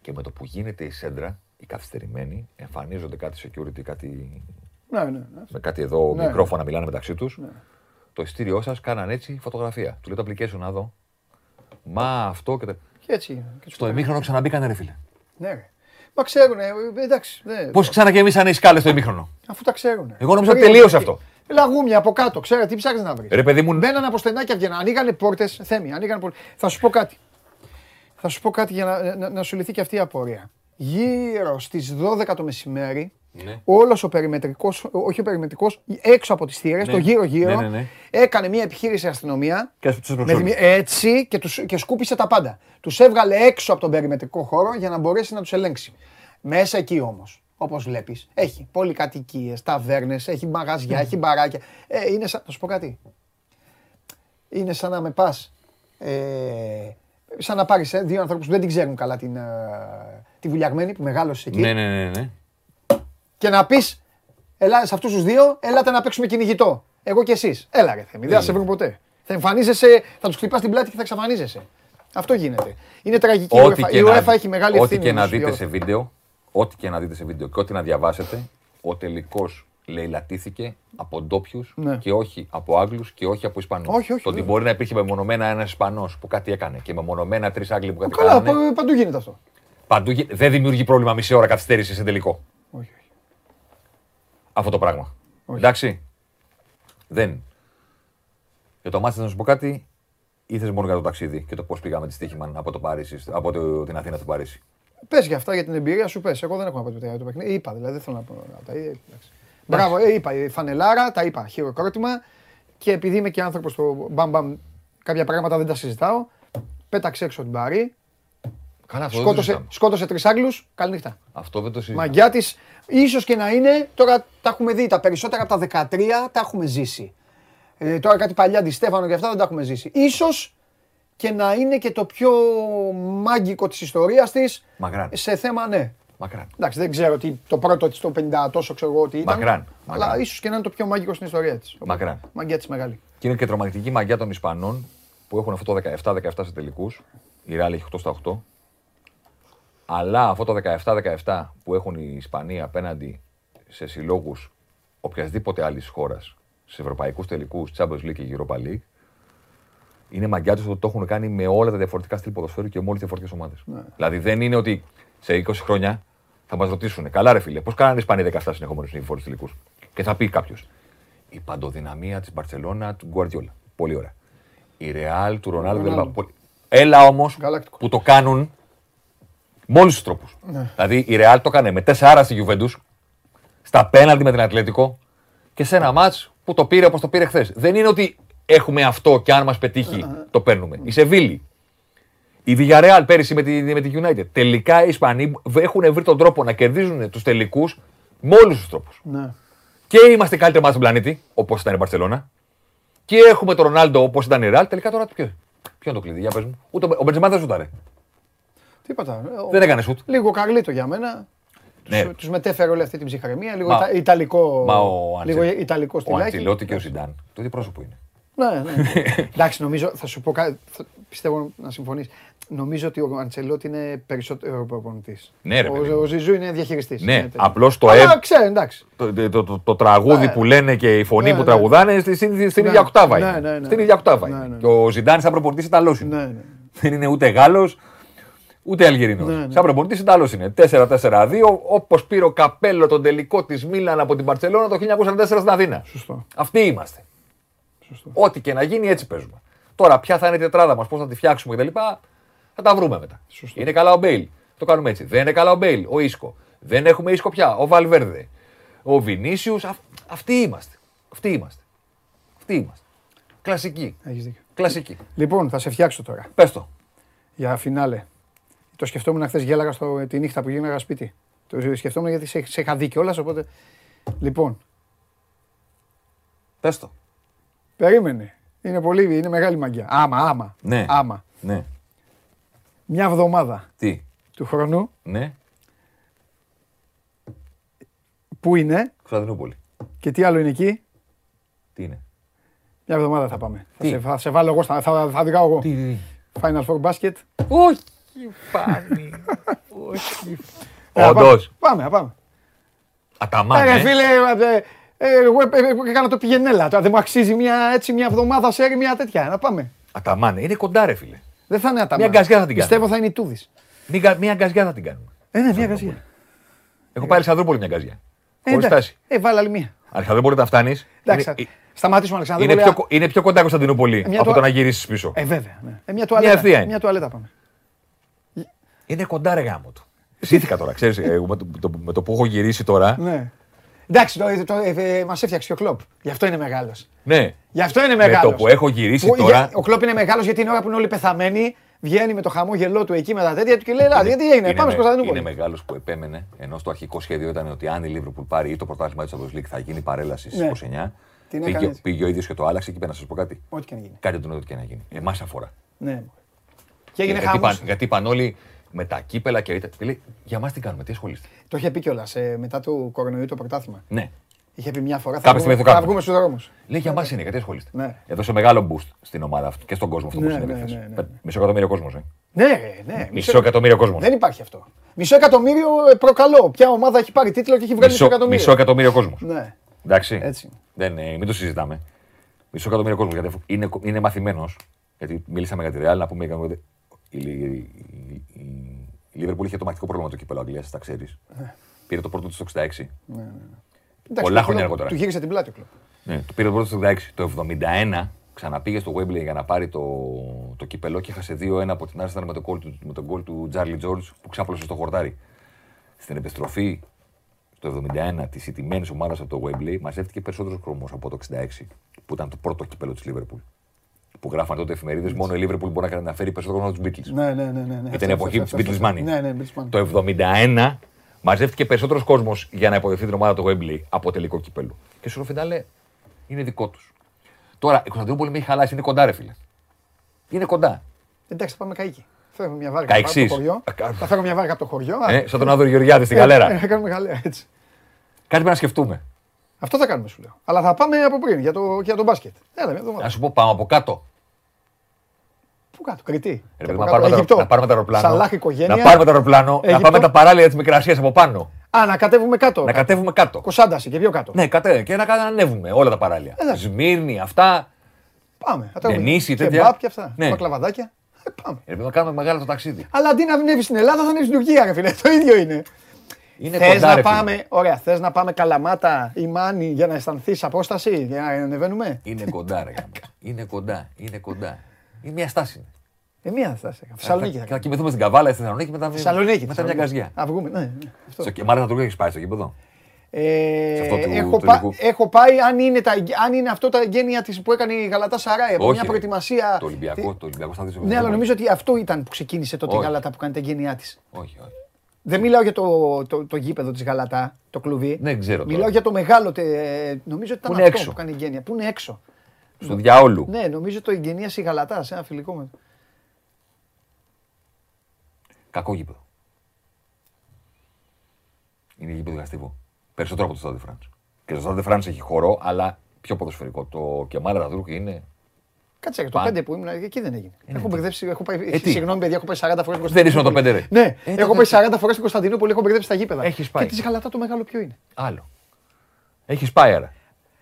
Και με το που γίνεται η σέντρα, οι καθυστερημένοι, εμφανίζονται κάτι security, κάτι... Ναι, ναι, ναι. Με κάτι εδώ ναι, μικρόφωνα ναι. μιλάνε μεταξύ τους. Ναι. Το εισιτήριό σας κάναν έτσι φωτογραφία. Του λέω το application να δω. Μα αυτό και τα... Και έτσι. Και στο ημίχρονο ξαναμπήκανε ρε φίλε. Ναι ρε. Μα ξέρουν, εντάξει. Ναι. Πώς ξανακαιμήσανε οι σκάλες στο ημίχρονο. Αφού τα ξέρουν. Εγώ νόμιζα ότι τελείωσε αυτό. Λαγούμια από κάτω, ξέρετε τι ψάχνεις να βρεις. Ρε παιδί μου, μπαίνανε από στενάκια, βγαίνανε, ανοίγανε πόρτες, Θέμη, ανοίγανε πόρτες. Θα σου πω κάτι. Θα σου πω κάτι για να, να, να σου λυθεί και αυτή η απορία. Γύρω στις δώδεκα το μεσημέρι, ναι. όλος ο περιμετρικός, όχι ο περιμετρικός, έξω από τις θύρες, ναι. το γύρω-γύρω, ναι, ναι, ναι. έκανε μια επιχείρηση αστυνομία. Και με, έτσι και, τους, και σκούπισε τα πάντα. Τους έβγαλε έξω από τον περιμετρικό χώρο για να μπορέσει να τους ελέγξει. Μέσα εκεί όμως. Όπως βλέπεις, έχει πολυκατοικίες, ταβέρνες, έχει μαγαζιά, έχει μπαράκια. Ε, είναι σαν, θα σου πω κάτι. Είναι σαν να με πας ε, σαν να πάρεις δύο ανθρώπους που δεν την ξέρουν καλά την, τη βουλιαγμένη που μεγάλωσε εκεί. Ναι, ναι, ναι, ναι. Και να πεις, ελά, σε αυτούς τους δύο, έλατε να παίξουμε κυνηγητό. Εγώ και εσείς. Έλα ρε Θέμη, δεν θα σε βρουν ποτέ. Θα εμφανίζεσαι, θα τους χτυπάς την πλάτη και θα εξαφανίζεσαι. Αυτό γίνεται. Είναι τραγική η UEFA, έχει μεγάλη ευθύνη. Ό,τι και να δείτε σε βίντεο, ό,τι και να δείτε σε βίντεο και ό,τι να διαβάσετε, ο τελικός λεηλατήθηκε από ντόπιους και όχι από Άγγλους και όχι από Ισπανούς. Το ότι μπορεί να υπήρχε μεμονωμένα ένας Ισπανός που κάτι έκανε και μεμονωμένα τρεις Άγγλοι που κάτι έκανε. Καλά, παντού γίνεται αυτό. Δεν δημιουργεί πρόβλημα μισή ώρα καθυστέρηση σε τελικό. Όχι. Αυτό το πράγμα. Εντάξει. Δεν. Για το μάτι να σου πω κάτι. Ήθεσαι μόνο για το ταξίδι και το πώς πήγαμε τη στοίχημα από, το Παρίσι, από το, την Αθήνα στο Παρίσι. Πες για αυτά, για την εμπειρία σου, πες. Εγώ δεν έχω να πω τίποτα το παιχνίδι. Είπα, δηλαδή δεν θέλω να πω. Μπράβο, είπα, φανελάρα, τα είπα, χειροκρότημα. Και επειδή είμαι και άνθρωπος που μπαμπαμ, κάποια πράγματα δεν τα συζητάω. Πέταξε έξω την Παρί. Σκότωσε τρεις Άγγλους. Καληνύχτα. Αυτό δεν το συζητάμε. Μαγιά της, ίσως και να είναι, τώρα τα έχουμε δει τα περισσότερα από τα δεκατρία τα έχουμε ζήσει. Ε, τώρα κάτι παλιά Ντι Στέφανο και αυτά δεν τα έχουμε ζήσει. Ίσως και να είναι και το πιο μάγικο της ιστορίας της. Μακράν. Σε θέμα, ναι. Μακράν. Εντάξει, δεν ξέρω τι το πρώτο της το πενήντα τόσο ξέρω εγώ τι ήταν. Μακράν. Αλλά Μακράν. Ίσως και να είναι το πιο μάγικο στην ιστορία της. Μακράν. Μαγιά της μεγάλη. Και είναι και τρομακτική μαγιά των Ισπανών που έχουν αυτό το δεκαεπτά δεκαεπτά σε τελικούς. Η Real έχει οκτώ στα οκτώ. Αλλά αυτό το δεκαεπτά δεκαεπτά που έχουν οι Ισπανοί απέναντι σε συλλόγους οποιασδήποτε άλλης χώρας. Σε ευρωπαϊκούς τελικούς, Champions League και Europa League, είναι μαγιά τους ότι το έχουν κάνει με όλα τα διαφορετικά στυλ ποδοσφαίρου και με όλες τις διαφορετικές ομάδες. Ναι. Δηλαδή δεν είναι ότι σε είκοσι χρόνια θα μας ρωτήσουν, καλά ρε φίλε, πώς κάνανε οι Ισπανοί δεκαεπτά συνεχόμενους συνεχόμενους τελικούς. Και θα πει κάποιος, η παντοδυναμία της Μπαρσελόνα του Γκουαρδιόλα. Πολύ ωραία. Η Ρεάλ του Ρονάλντο. Έλα όμως που το κάνουν με όλους τους τρόπους. Ναι. Δηλαδή η Ρεάλ το έκανε με τέσσερα στη Γιουβέντους, στα πέναλτι με την Ατλέτικο και σε ένα μάτς. Που το πήρε όπως το πήρε χθες. Δεν είναι ότι έχουμε αυτό και αν μας πετύχει το παίρνουμε. Η Σεβίλη, η Villarreal πέρυσι με τη, με τη United. Τελικά οι Ισπανοί έχουν βρει τον τρόπο να κερδίζουν τους τελικούς με όλους τους τρόπους. Ναι. Και είμαστε καλύτερη ομάδα στον πλανήτη, όπως ήταν η Μπαρσελόνα. Και έχουμε τον Ρονάλντο όπως ήταν η Ρεάλ. Τελικά τώρα ποιο, ποιο είναι το κλειδί, για πες μου. Ούτε, ο Μπεντζεμά δεν σούταρε. Τίποτα. Δεν έκανε σούτ. Λίγο καρλίτο για μένα. Ναι. Τους μετέφερε όλη αυτή την ψυχραιμία, λίγο μα, ιταλικό, μα ο Αντζε, λίγο ιταλικό στυλάκι. Ο Αντζελότη και ο Ζιντάν, το ίδιο πρόσωπο είναι. Ναι, ναι. Εντάξει, νομίζω, θα σου πω κάτι, πιστεύω να συμφωνείς. Νομίζω ότι ο Αντζελότη είναι περισσότερο προπονητής. Ναι, ρε, ο, ο Ζιζού είναι διαχειριστής. Ναι, είναι απλώς το, Αλλά, ε... ξέρε, το, το, το, το, το τραγούδι ναι, που λένε και η φωνή ναι, που ναι, τραγουδάνε ναι, στην, στην, στην ναι, ίδια οκτάβα ναι, ναι, ναι, ναι, είναι. Ναι, ναι. Και ο Ζιντάν σαν προπονητής Ιταλός είναι. Δεν είναι ούτε Γάλλος. Ούτε Αλγερινός. Ναι, ναι. Σαν προπονητής Ιταλός είναι. τέσσερα τέσσερα δύο, όπως πήρε ο Καπέλο τον τελικό της Μίλαν από την Μπαρσελόνα το χίλια εννιακόσια σαράντα τέσσερα στην Αθήνα. Σωστό. Αυτοί είμαστε. Σωστό. Ό,τι και να γίνει έτσι παίζουμε. Τώρα ποια θα είναι η τετράδα μας, πώς θα τη φτιάξουμε κτλ. Θα τα βρούμε μετά. Σωστό. Είναι καλά ο Μπέιλ. Το κάνουμε έτσι. Δεν είναι καλά ο Μπέιλ. Ο Ίσκο. Δεν έχουμε Ίσκο πια. Ο Βαλβέρδε. Ο Βινίσιους. Αυ... Αυτοί είμαστε. Αυτοί είμαστε. Αυτοί είμαστε. Κλασική. Έχεις δίκιο. Κλασική. Λοιπόν, θα σε φτιάξω τώρα. Πες το. Για φινάλε. Το σκεφτόμουν χθες, γέλαγα στο, τη νύχτα που γίναγα σπίτι. Το σκεφτόμουν γιατί σε, σε είχα δει κιόλας, οπότε... Λοιπόν... Πες το. Περίμενε. Είναι πολύ, είναι μεγάλη μαγιά. Άμα, άμα. Ναι. Άμα. Ναι. Μια εβδομάδα. Τι. Του χρονού. Ναι. Πού είναι. Κωνσταντινούπολη. Και τι άλλο είναι εκεί. Τι είναι. Μια εβδομάδα θα πάμε. Θα σε, θα σε βάλω εγώ, θα, θα, θα δικάω εγώ. Τι, τι. Final Four Basket. Όχι. Φάνη. Όχι. Όντως. Πάμε, πάμε. Αταμάν, ε. Φίλε, εγώ έκανα το πηγενέλα. Δεν μου αξίζει μια εβδομάδα σέρι, μια τέτοια. Να πάμε. Αταμάν, είναι κοντά ρε φίλε. Δεν θα είναι αταμάν. Μια γκαζιά θα την κάνουμε. Πιστεύω θα είναι η Τούδης. Μια γκαζιά θα την κάνουμε. Ε, ναι, μια γκαζιά. Έχω πάρει Αλεξανδρούπολη μια γκαζιά. Χωρίς τάση. Ε, βάλε άλλη μία. Αλεξανδρούπολη να φτάνεις. Σταματήσουμε Αλεξανδρούπολη. Είναι πιο κοντά Κωνσταντινούπολη από το να γυρίσεις πίσω. Ε, βέβαια. Μια τουαλέτα πάμε. Είναι κοντά ρε γάμο του. Ζήθηκα τώρα, ξέρεις, με το που έχω γυρίσει τώρα. Εντάξει, μας έφτιαξε και ο Κλόπ. Γι' αυτό είναι μεγάλος. Ναι. Γι' αυτό είναι μεγάλος. Με το που έχω γυρίσει τώρα. Ο Κλόπ είναι μεγάλος γιατί είναι ώρα που είναι όλοι πεθαμένοι. Βγαίνει με το χαμόγελό του εκεί με τα τέτοια του και λέει: Ελά, γιατί έγινε, πάμε στο Κωνσταντινούπολη. Είναι μεγάλος που επέμενε, ενώ στο αρχικό σχέδιο ήταν ότι αν η Liverpool πάρει ή το πρωτάθλημα της Champions League θα γίνει παρέλαση στις είκοσι εννιά. Πήγε ο ίδιος και το άλλαξε και είπε να σας πω κάτι. Ό,τι και να γίνει. Κάντε τον ό,τι και να γίνει. Εμάς αφορά. Και έγινε γιατί, χαμός. Είπαν, γιατί είπαν όλοι με τα κύπελα και λέει, για μας τι κάνουμε, τι ασχολείστε. Το είχε πει κιόλας μετά του κορονοϊού το πρωτάθλημα. Ναι. Είχε πει μια φορά θα, βγούμε, θα βγούμε στους δρόμους. Λέει για μας είναι, γιατί ασχολείστε. Ναι. Έδωσε μεγάλο boost στην ομάδα αυτή και στον κόσμο αυτό ναι, που συνέβη. Ναι, ναι, ναι. Μισό εκατομμύριο κόσμος. Ε. Ναι, ναι. Μισό εκατομμύριο κόσμος. Δεν υπάρχει αυτό. Μισό εκατομμύριο προκαλώ. Ποια ομάδα έχει πάρει τίτλο και έχει βγάλει μισό εκατομμύριο. Μισό εκατομμύριο κόσμος. Ναι. Εντάξει. Έτσι. Δεν, ε, μην το συζητάμε. Μισό εκατομμύριο κόσμος. Γιατί είναι, είναι μαθημένος. Γιατί μιλήσαμε για τη Real, να πούμε. Η Liverpool είχε το μαχητικό πρόβλημα το κύπελλο Αγγλίας, τα ξέρεις. Πήρε το πρώτο του στο εξήντα έξι. Πολλά χρόνια αργότερα. Του γύρισε την πλάτη ο Klopp. Ναι, το πήρε πρώτο στο εξήντα έξι. Το εβδομήντα ένα ξαναπήγε στο Wembley για να πάρει το, το κύπελλο και έχασε δύο ένα από την Arsenal με τον γκολ του Charlie George που ξάπλωσε στο χορτάρι. Στην επιστροφή το εβδομήντα ένα της ηττημένης ομάδας από το Wembley μαζεύτηκε περισσότερος χρώμος από το εξήντα έξι που ήταν το πρώτο κύπελλο της Liverpool. Που γράφαν τότε εφημερίδες, μόνο η Liverpool μπορεί να φέρει περισσότερο χρόνο τους Beatles. Ναι, ναι, ναι, ναι. Ήταν η εποχή της Beatles Money. Ναι, ναι, το εβδομήντα ένα μαζεύτηκε περισσότερος κόσμος για να υποδεχθεί την ομάδα του Wembley από τελικό κύπελλο. Και στο φινάλε είναι δικό τους. Τώρα η Κωνσταντινούπολη με έχει χαλάσει, είναι κοντά ρε φίλε. Είναι κοντά. Εντάξει, πάμε καΐκι. Φέρουμε μια βάρκα από το χωριό. Θα φέρουμε μια βάρκα από το χωριό. Ε, σαν τον Άδωνη Γεωργιάδη στην γαλέρα. Θα κάνουμε γαλέρα, έτσι. Κάτι πρέπει να σκεφτούμε. Αυτό θα κάνουμε σου λέω. Αλλά θα πάμε από πριν για το, για το μπάσκετ. Έλα, μια εβδομάδα. Να σου πω πάμε από κάτω. Πού κάτω, Κρητή. Ρε, να, πάρουμε τα, να πάρουμε το αεροπλάνο. Σαλάχ οικογένεια. Να πάρουμε το αεροπλάνο. Αιγυπτό. Να πάμε τα παράλια της Μικρασίας από πάνω. Α, να κατέβουμε κάτω. Να κατέβουμε κάτω. Κοσάνταση και πιο κάτω. Ναι, κατέ, και να ανέβουμε όλα τα παράλια. Έλα. Σμύρνη, αυτά. Πάμε. Ενίσχυση, τέτοια. Κεμπάπ και αυτά. Ναι. Μπακλαβαδάκια. Ε, πάμε. Ε, να κάνουμε μεγάλο το ταξίδι. Αλλά αντί να ανέβει στην Ελλάδα, θα ανέβει στην Τουρκία, ρε φίλε. Το ίδιο είναι. Θες να πάμε, ωραία, θες να πάμε Καλαμάτα, Ημάνι για να αισθανθείς απόσταση, για να ανεβαίνουμε. Είναι κοντά, ρε. Είναι κοντά, είναι κοντά. Είναι μια στάση. Είναι μια στάση. Θεσσαλονίκη. Θα κοιμηθούμε στην Καβάλα, στη Θεσσαλονίκη μετά μετά μια καζιά. Α βγούμε, ναι. Αυτό. Και μάλλον θα το έχεις πάει στο γήπεδο. Έχω πάει αν είναι τα αν είναι αυτό τα γένεια της που έκανε η Γαλατασαράι από μια προετοιμασία. Το Ολυμπιακό, το Ολυμπιακό στάδιο. Ναι, αλλά νομίζω ότι αυτό ήταν που ξεκίνησε τότε η Γαλατά που κάνει τα γένεια της. Όχι, όχι. Δεν μιλάω για το, το, το γήπεδο της Γαλατά, το κλουβί. Δεν ξέρω. Μιλάω τώρα για το μεγάλο. Τε, νομίζω ότι ήταν αυτό που κάνει η Εγγένεια. Πού είναι έξω. Στον διαόλου. Ναι, νομίζω το εγγενίασε η Γαλατά σε ένα φιλικό με. Κακό γήπεδο. Είναι γήπεδο γαστιβό. Περισσότερο από το Stade de France. Και το Stade de France έχει χώρο, αλλά πιο ποδοσφαιρικό. Το Κεμάλ Ατατούρκ είναι. Κάτσε για το πέντε που ήμουν, εκεί δεν έγινε. Έχω μπερδέψει, έχω πάει. Συγγνώμη, παιδιά, έχω πάει σαράντα φορές στην Κωνσταντινούπολη. Δεν ήσουν το πέντε, ρε. Ναι, έχω πάει σαράντα φορές στην Κωνσταντινούπολη, έχω μπερδέψει τα γήπεδα. Έχεις πάει. Και τη Γαλατά το μεγάλο ποιο είναι. Άλλο. Έχεις πάει, άρα.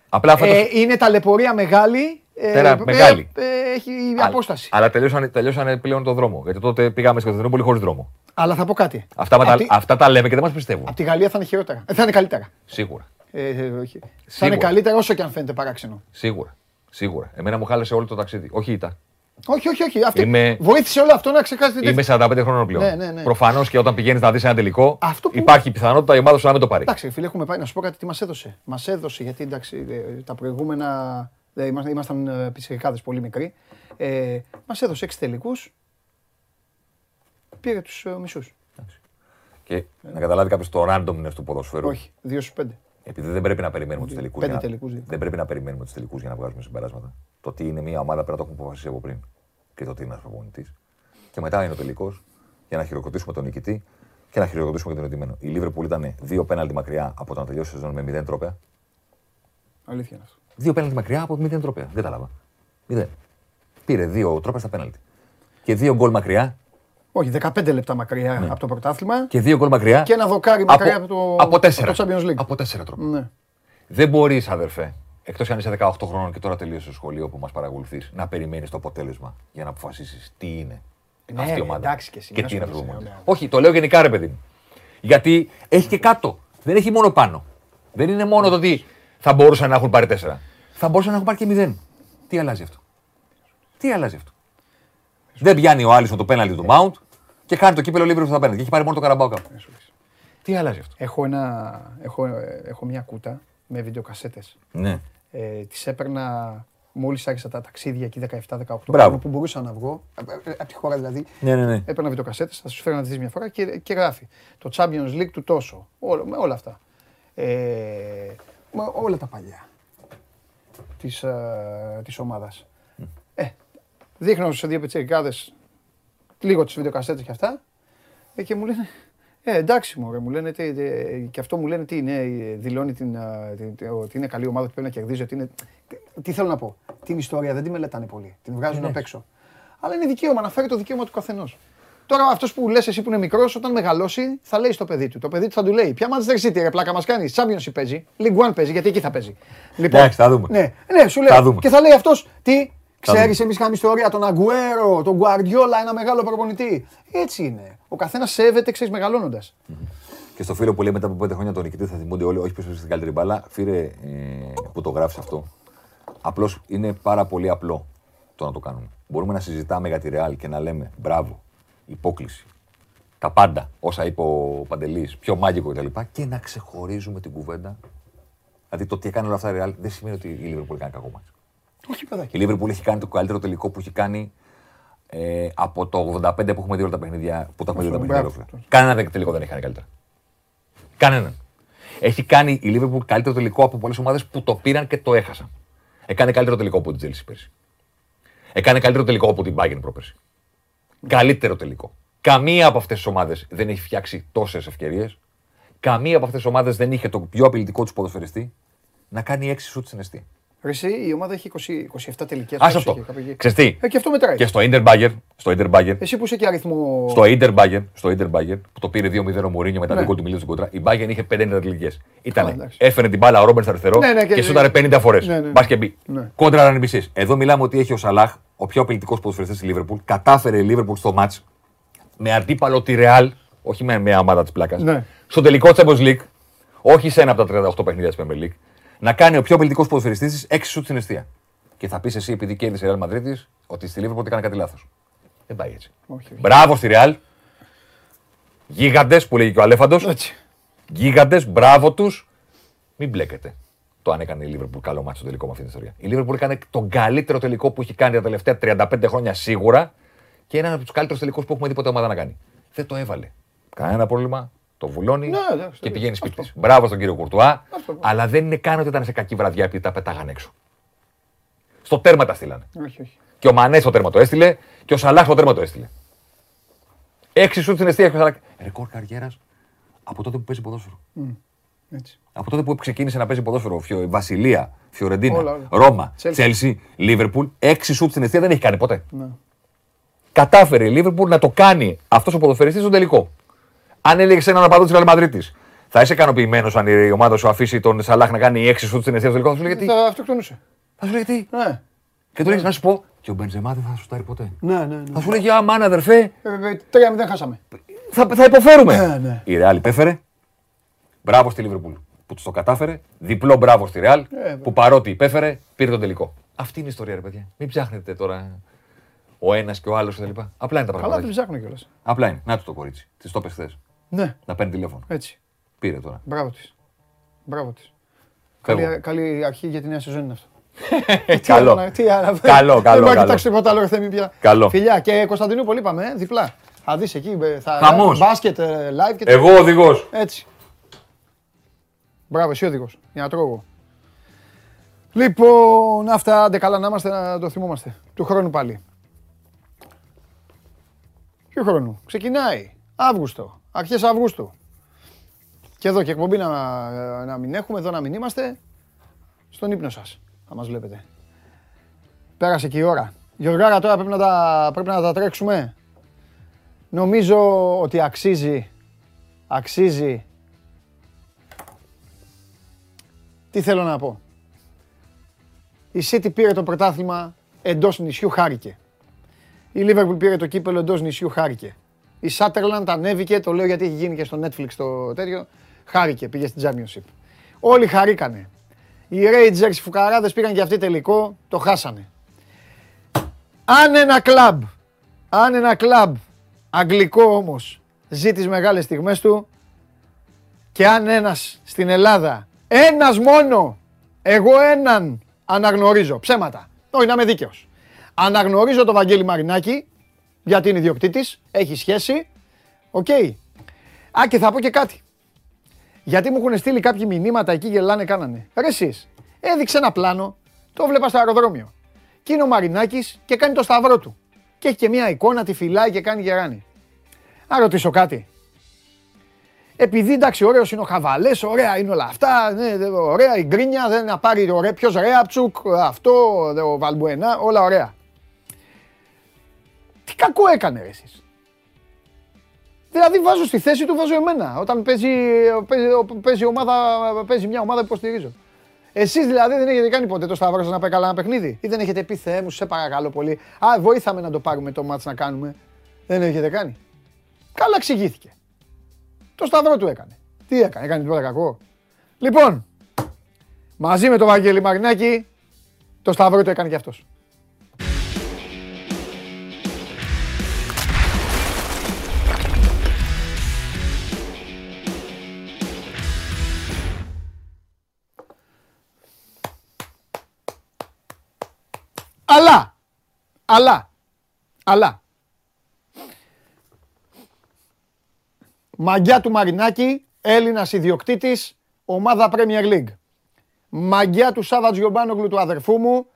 Απλά αυτό. Είναι ταλαιπωρία μεγάλη. Μεγάλη. Έχει απόσταση. Αλλά τελειώσανε πλέον τον δρόμο. Γιατί τότε πήγαμε στην Κωνσταντινούπολη χωρίς δρόμο. Αλλά θα πω κάτι. Αυτά τα λέμε και δεν μας πιστεύουν. Από τη Γαλλία θα είναι χειρότερα. Θα είναι καλύτερα. Σίγουρα. Θα είναι καλύτερα όσο και αν φαίνεται παράξενο. Σίγουρα. Σίγουρα. Εμένα μου χάλασε όλο το ταξίδι. Όχι ήταν. Όχι, όχι, όχι. Αυτή... Είμαι... Βοήθησε όλο αυτό να ξεχάσει την τέχνη. Είμαι σαράντα πέντε χρόνων πλέον. Ναι, ναι, ναι. Προφανώς και όταν πηγαίνεις να δεις ένα τελικό, που... υπάρχει πιθανότητα η ομάδα σου να μην το πάρει. Εντάξει, φίλε, έχουμε πάει να σου πω κάτι τι μας έδωσε. Μας έδωσε γιατί εντάξει, τα προηγούμενα. Ήμασταν πισερικάδες πολύ μικροί. Ε, μας έδωσε έξι τελικούς. Πήρε τους ε, μισούς. Και ε, να καταλάβει κάποιος το randomness του ποδοσφαίρου. Όχι, δύο στους πέντε. Επειδή δεν πρέπει να περιμένουμε τους τελικούς, να... δεν πρέπει να περιμένουμε τους τελικούς για να βγάζουμε συμπεράσματα. Το τι είναι μια ομάδα πρέπει να το έχουμε αποφασίσει από πριν και το τι είναι ένας προπονητής. Και μετά είναι ο τελικός για να χειροκροτήσουμε τον νικητή και να χειροκροτήσουμε και τον νικημένο. Η Liverpool ήταν δύο πέναλτι μακριά από το να τελειώσει η σεζόν με μηδέν τρόπαια. Αλήθεια είναι αυτό. Δύο πέναλτι μακριά από μηδέν τρόπαια. Δεν τα λάβα. μηδέν. Πήρε δύο τρόπαια στα πέναλτι. Και δύο γκολ μακριά. Όχι, δεκαπέντε λεπτά μακριά ναι. από το πρωτάθλημα. Και δύο γκολ μακριά. Και ένα δοκάρι μακριά από, από, το... από, τέσσερα. από το Champions League. Από τέσσερα τρόπους. Ναι. Δεν μπορείς, αδερφέ, εκτός αν είσαι δεκαοκτώ χρόνων και τώρα τελείωσε το σχολείο που μας παρακολουθείς, να περιμένεις το αποτέλεσμα για να αποφασίσεις τι είναι ναι, αυτή η ομάδα. Εντάξει, και, και τι είναι αυτό το ναι. Όχι, το λέω γενικά, ρε παιδί μου. Γιατί έχει και κάτω. Δεν έχει μόνο πάνω. Δεν είναι μόνο το ότι θα μπορούσαν να έχουν πάρει τέσσερα. Θα μπορούσαν να έχουν πάρει και μηδέν. Τι αλλάζει αυτό. Τι αλλάζει αυτό. Δεν πιάνει ο Άλισον το πέναλτι του Mount και κάνει το κύπελλο Liverpool στα πέναλτι. Έχει πάρει μόνο το Carabao Cup. Τι αλλάζει αυτό. Έχω, ένα, έχω, έχω μια κούτα με βιντεοκασέτες. Ναι. Ε, τις έπαιρνα μόλις άρχισα τα ταξίδια εκεί δεκαεπτά δεκαοκτώ Μπράβο. Που μπορούσα να βγω. Από τη χώρα δηλαδή. Ναι, ναι, ναι. Έπαιρνα βιντεοκασέτες, θα σου φέρω να τις δεις μια φορά και, και γράφει. Το Champions League του τόσο. Όλα, όλα αυτά. Ε, όλα τα παλιά της, της ομάδας. Δείχνω στους δύο πιτσιρικάδες λίγο τις βιντεοκασέτες και αυτά. Και μου λένε, ε, εντάξει μωρέ, μου λένε, τε, τε, και αυτό μου λένε τι είναι, δηλώνει την, την, την, ότι είναι καλή ομάδα, ότι πρέπει να κερδίζει, ότι είναι... Τι θέλω να πω, την ιστορία δεν τη μελετάνε πολύ, την βγάζουν απ' έξω. Αλλά είναι δικαίωμα, να φέρει το δικαίωμα του καθενός. Τώρα αυτός που λες εσύ που είναι μικρός, όταν μεγαλώσει, θα λέει στο παιδί του. Το παιδί του θα του λέει: ποια Manchester City, ρε πλάκα μας κάνεις, Champions League παίζει, League One παίζει, γιατί εκεί θα παίζει. Λοιπόν, εντάξει, θα δούμε. Ναι, ναι, σου λέει. Και θα λέει αυτός, τι, ξέρεις, εμείς είχαμε ιστορία τον Αγκουέρο, τον Guardiola, ένα μεγάλο προπονητή. Έτσι είναι. Ο καθένας σέβεται, ξέρεις, μεγαλώνοντας. Και στο φίλο που λέει μετά από πέντε χρόνια τον νικητή θα θυμούνται όλοι, όχι πως είναι στην καλύτερη μπάλα, φίλε που το γράφεις αυτό. Απλώς είναι πάρα πολύ απλό το να το κάνουμε. Μπορούμε να συζητάμε για τη Real και να λέμε μπράβο. Υπόκληση, τα πάντα, όσα είπε ο Παντελής, πιο μάγικο κτλ. Και να ξεχωρίζουμε την κουβέντα. Δηλαδή το τι έκανε όλα αυτά η Real δεν σημαίνει ότι η Liverpool κάνει κακό μάτσο. Όχι, παιδάκι. Η Liverpool έχει κάνει το καλύτερο τελικό που έχει κάνει ε, από το ογδόντα πέντε που έχουμε δει όλα τα παιχνίδια. Που τα έχουμε δει όλα τα παιχνίδια. Κανένα τελικό δεν έχει κάνει καλύτερα. Κανέναν. Έχει κάνει η Liverpool καλύτερο τελικό από πολλές ομάδες που το πήραν και το έχασαν. Έκανε καλύτερο τελικό από την Chelsea πέρσι. Έκανε καλύτερο τελικό από την Bayern πρόπερσι. Καλύτερο τελικό. Καμία από αυτές τις ομάδες δεν έχει φτιάξει τόσες ευκαιρίες. Καμία από αυτές τις ομάδες δεν είχε το πιο απειλητικό τους ποδοσφαιριστή να κάνει έξι σουτ στην εστία. Εσύ, η ομάδα έχει είκοσι επτά τελικές. Ας αυτό. Ξέρεις τι. Ε, και αυτό μετράει. Και στο Inter Bayern, στο Inter Bayern. Εσύ που είσαι και αριθμό. Στο Inter Bayern, στο Inter Bayern, που το πήρε δύο μηδέν ο Μουρίνιο μετά τον γκολ του Μιλίου στην κόντρα, η Bayern είχε πενήντα τελικές. Ήτανε. Έφερε την μπάλα ο Ρόμπερτς αριστερό ναι, ναι, και, και σούταρε πενήντα φορές. Ναι, ναι. Μπάσκετ μπι. Ναι. Κόντρα ανεμισής. Εδώ μιλάμε ότι έχει ο Σαλάχ, ο πιο απειλητικός ποδοσφαιριστής της Liverpool, κατάφερε η Liverpool στο μάτς με αντίπαλο τη Real, όχι με μια ομάδα της πλάκας. Ναι. Στο τελικό Champions League, όχι σε ένα από τα τριάντα οκτώ παιχνίδια της Premier League. Να κάνει ο πιο απειλητικός ποδοσφαιριστής της έξι σουτ στην εστία. Και θα πεις εσύ, επειδή κέρδισε η Real Madrid της, ότι στη Liverpool έκανε κάτι λάθος. Δεν πάει έτσι. Όχι, όχι. Μπράβο στη Real. Γίγαντες που λέγει και ο Αλέφαντος. Γίγαντες, μπράβο τους. Μην μπλέκετε. Το αν έκανε η Liverpool καλό μάτσο τελικό με αυτήν την ιστορία. Η Liverpool έκανε τον καλύτερο τελικό που έχει κάνει τα τελευταία τριάντα πέντε χρόνια σίγουρα και έναν από τους καλύτερους τελικούς που έχουμε δει ποτέ ομάδα να κάνει. Δεν το έβαλε. Κανένα πρόβλημα. Το βουλώνει ναι, και πηγαίνει σπίτι της. Μπράβο στον κύριο Κουρτουά, αλλά δεν είναι καν ότι ήταν σε κακή βραδιά επειδή τα πετάγανε έξω. Στο τέρμα τα στείλανε. Όχι, όχι. Και ο Μανέ στο τέρμα το έστειλε και ο Σαλάχ στο τέρμα το έστειλε. Έξι σουτ στην εστία και ο Σαλάχ. Ρεκόρ καριέρας από τότε που παίζει ποδόσφαιρο. Mm. Έτσι. Από τότε που ξεκίνησε να παίζει ποδόσφαιρο, Φιο... Βασιλεία, Φιωρεντίνα, όλα, όλα. Ρώμα, Chelsea, Liverpool, έξι σουτ στην εστία δεν έχει κάνει ποτέ. Ναι. Κατάφερε η Liverpool να το κάνει αυτός ο ποδοσφαιριστής στον τελικό. Αν έλεγες έναν οπαδό της Real Madrid της, θα είσαι ικανοποιημένος αν η ομάδα σου αφήσει τον Σαλάχ να κάνει έξι σουτ στην εστία στο τελικό? Θα σου λέει γιατί. Θα αυτοκτονούσε. Θα σου λέει γιατί. Ναι. Και του λες να σου πω, και ο Μπενζεμά δεν θα σουτάρει ποτέ. Ναι, ναι, ναι. Θα σου λέει α, μάνα αδερφέ. τρία μηδέν χάσαμε. Θα, θα υποφέρουμε. Ναι, ναι. Η Real υπέφερε. Μπράβο στη Liverpool που τους το κατάφερε. Διπλό μπράβο στη Real yeah, που παρότι υπέφερε πήρε τον τελικό. Αυτή είναι η ιστορία, ρε παιδιά. Μην ψάχνετε τώρα ο ένας και ο άλλος κτλ. Απλά είναι τα πράγματα. Καλά δεν ψάχνω κιόλας. Απλά είναι. Να του το κορίτσι. Της το πες χθες. Ναι. Να παίρνει τηλέφωνο. Έτσι. Πήρε τώρα. Μπράβο της. Μπράβο της. Καλή, καλή αρχή για τη νέα σεζόν είναι αυτό. Καλό. Καλό, καλό. Δεν κοιτάξτε τίποτα άλλο, Θέμη πια. Φιλιά και Κωνσταντινούπολη είπαμε, διπλά. Θα δεις εκεί, θα μπάσκετ, live και εγώ οδηγός. Έτσι. Μπράβο, εσύ οδηγός. Για να τρώγω. Λοιπόν, αυτά, άντε καλά να είμαστε, να το θυμόμαστε. Του χρόνου πάλι. Ποιο χρόνο? Ξεκινάει. Αύγουστο. Αρχές Αυγούστου. Και εδώ και εκπομπή να, να μην έχουμε, εδώ να μην είμαστε. Στον ύπνο σας θα μας βλέπετε. Πέρασε και η ώρα. Γιωργάρα, τώρα πρέπει να τα, πρέπει να τα τρέξουμε. Νομίζω ότι αξίζει, αξίζει. Τι θέλω να πω. Η City πήρε το πρωτάθλημα εντός νησιού, χάρηκε. Η Liverpool πήρε το κύπελλο εντός νησιού, χάρηκε. Η Sunderland ανέβηκε, το λέω γιατί έχει γίνει και στο Netflix το τέτοιο, χάρηκε, πήγε στην Championship. Όλοι χαρήκανε. Οι Rangers, οι φουκαράδες πήγαν και αυτοί τελικό, το χάσανε. Αν ένα κλαμπ, αν ένα κλαμπ, αγγλικό όμως, ζει τις μεγάλες στιγμές του και αν ένας στην Ελλάδα, ένας μόνο, εγώ έναν αναγνωρίζω, ψέματα, όχι να είμαι δίκαιος. Αναγνωρίζω τον Βαγγέλη Μαρινάκη, γιατί είναι ιδιοκτήτης, έχει σχέση, οκ. Okay. Α, και θα πω και κάτι. Γιατί μου έχουν στείλει κάποιοι μηνύματα εκεί, γελάνε, κάνανε. Ρε εσείς, έδειξε ένα πλάνο, το βλέπα στο αεροδρόμιο. Και είναι ο Μαρινάκης και κάνει το σταυρό του. και έχει και μια εικόνα, τη φυλάει και κάνει γεράνι. Να ρωτήσω κάτι. Επειδή εντάξει, ωραίος είναι ο Χαβαλές, ωραία είναι όλα αυτά, ναι, ωραία η γκρίνια, δεν να πάρει ωραία, ποιος Ρέαπτσουκ, αυτό, ο Βαλμπουενά, όλα ωραία. Τι κακό έκανε ρε εσείς. Δηλαδή βάζω στη θέση του, βάζω εμένα, όταν παίζει, παίζει, παίζει, ομάδα, παίζει μια ομάδα που υποστηρίζω. Εσείς δηλαδή δεν έχετε κάνει ποτέ το σταυρό σας να πάει καλά ένα παιχνίδι ή δεν έχετε πει Θεέ μου, σε παρακαλώ πολύ, α, βοήθαμε να το πάρουμε το μάτς να κάνουμε, δεν έχετε κάνει. Καλά εξηγήθηκε. Το σταυρό του έκανε. Τι έκανε, έκανε τίποτα κακό. Λοιπόν, μαζί με τον Βαγγέλη Μαρινάκη, το σταυρό του έκανε και αυτός. Αλλά, αλλά, αλλά. Μαγκιά του Μαρινάκη, Έλληνας ιδιοκτήτης, ομάδα Premier League. Μαγκιά του Σάββατζ Γιομπάνογλου, του αδερφού μου,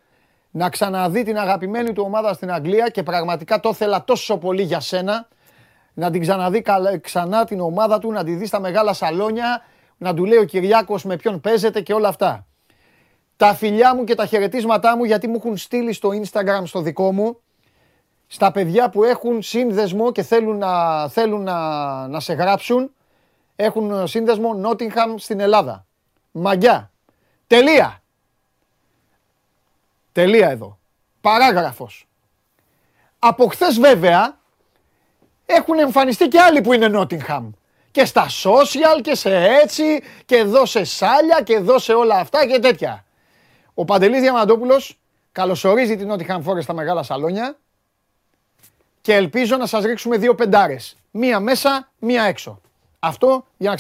να ξαναδεί την αγαπημένη του ομάδα στην Αγγλία και πραγματικά το ήθελα τόσο πολύ για σένα, να την ξαναδεί ξανά την ομάδα του, να τη δει στα μεγάλα σαλόνια, να του λέει ο Κυριάκος με ποιον παίζεται και όλα αυτά. Τα φιλιά μου και τα χαιρετίσματά μου, γιατί μου έχουν στείλει στο Instagram στο δικό μου, στα παιδιά που έχουν σύνδεσμο και θέλουν να, θέλουν να, να σε γράψουν, έχουν σύνδεσμο Nottingham στην Ελλάδα. Μαγκιά. Τελεία. Τελεία εδώ. Παράγραφος. Από χθες βέβαια έχουν εμφανιστεί και άλλοι που είναι Nottingham. Και στα social και σε έτσι και εδώ σε σάλια και εδώ σε όλα αυτά και τέτοια. Ο Παντελής Διαμαντόπουλος καλωσορίζει την Nottingham Forest στα μεγάλα σαλόνια. Και ελπίζω να σας ρίξουμε δύο πεντάρες. Μία μέσα, μία έξω. Αυτό για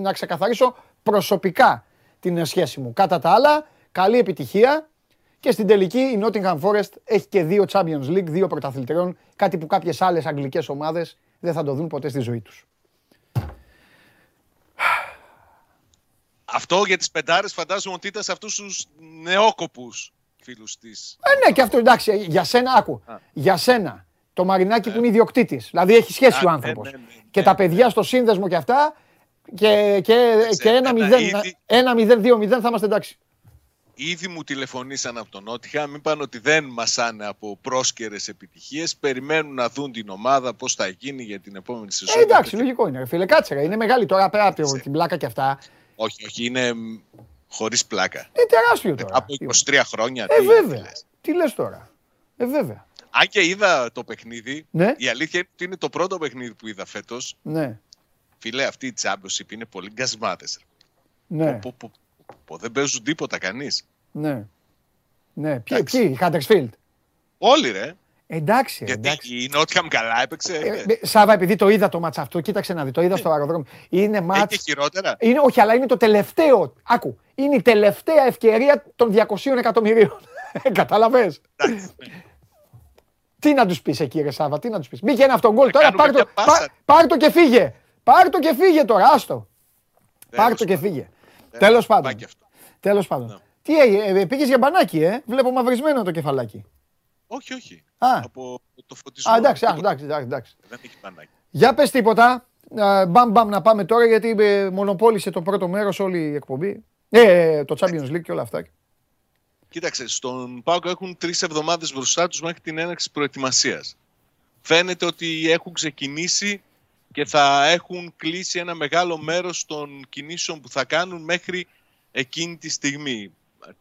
να ξεκαθαρίσω προσωπικά την σχέση μου. Κατά τα άλλα, καλή επιτυχία. Και στην τελική η Nottingham Forest έχει και δύο Champions League, δύο πρωταθλητριών. Κάτι που κάποιες άλλες αγγλικές ομάδες δεν θα το δουν ποτέ στη ζωή τους. Αυτό για τις πεντάρες φαντάζομαι ότι ήταν σε αυτούς τους νεόκοπους φίλους της. Ε, ναι, και αυτό εντάξει. Για σένα, άκου. Α. Για σένα. Το Μαρινάκι που είναι ιδιοκτήτης. Δηλαδή έχει σχέση ο άνθρωπος. Και τα παιδιά στο σύνδεσμο και αυτά. Και ένα μηδέν δύο μηδέν θα είμαστε εντάξει. Ήδη μου τηλεφωνήσαν από τον Νότιχα. Μην πάνε ότι δεν μασάνε από πρόσκαιρες επιτυχίες. Περιμένουν να δουν την ομάδα, πώς θα γίνει για την επόμενη σεζόν. Εντάξει, λογικό είναι. Φίλε, κάτσε. Είναι μεγάλη τώρα πέρα από την πλάκα και αυτά. Όχι, όχι. Είναι χωρίς πλάκα. Είναι τεράστιο τώρα. Από είκοσι τρία χρόνια. Ε, βέβαια. Τι λες τώρα. Ε, βέβαια. Αν και είδα το παιχνίδι, ναι. Η αλήθεια είναι ότι είναι το πρώτο παιχνίδι που είδα φέτος. Ναι. Φίλε, αυτή η Championship είναι πολύ γκασμάδες. Ναι. Που, που, που, που, δεν παίζουν τίποτα κανείς. Ναι. Ναι. Ποιοι, ποιοι, Χάντερσφιλντ. Όλοι ρε. Εντάξει. Γιατί εντάξει. Η Νότιχαμ καλά έπαιξε. Ε, ε, Σάβα, επειδή το είδα το μάτς αυτό, κοίταξε να δει, το είδα ε. στο αεροδρόμιο. Είναι μάτς. Έχει χειρότερα. Είναι, όχι, αλλά είναι το τελευταίο. Άκου, είναι η τελευταία ευκαιρία των διακοσίων εκατομμυρίων. Καταλαβες. Τι να τους πεις εκεί ρε Σάβα, τι να τους πεις. Μπήκε ένα αυτόν γκολ τώρα, πάρ' το, πά, πάρ' το και φύγε. Πάρ' το και φύγε τώρα, άστο. Τέλος πάρ' το και φύγε. Τέλος, Τέλος πάντων. Τέλος πάντων. Ναι. Τι ε, πήγες για μπανάκι, ε. Βλέπω μαυρισμένο το κεφαλάκι. Όχι, όχι. Α. Από το φωτισμό. Α, εντάξει, α, εντάξει, εντάξει. Δεν έχει μπανάκι. Για πες τίποτα. Μπαμ, μπαμ να πάμε τώρα, γιατί μονοπόλησε το πρώτο μέρος όλη η εκπομπή. Ε, το Champions League και όλα αυτά. Κοίταξε, στον ΠΑΟΚ έχουν τρεις εβδομάδες μπροστά τους μέχρι την έναρξη προετοιμασίας. Φαίνεται ότι έχουν ξεκινήσει και θα έχουν κλείσει ένα μεγάλο μέρος των κινήσεων που θα κάνουν μέχρι εκείνη τη στιγμή.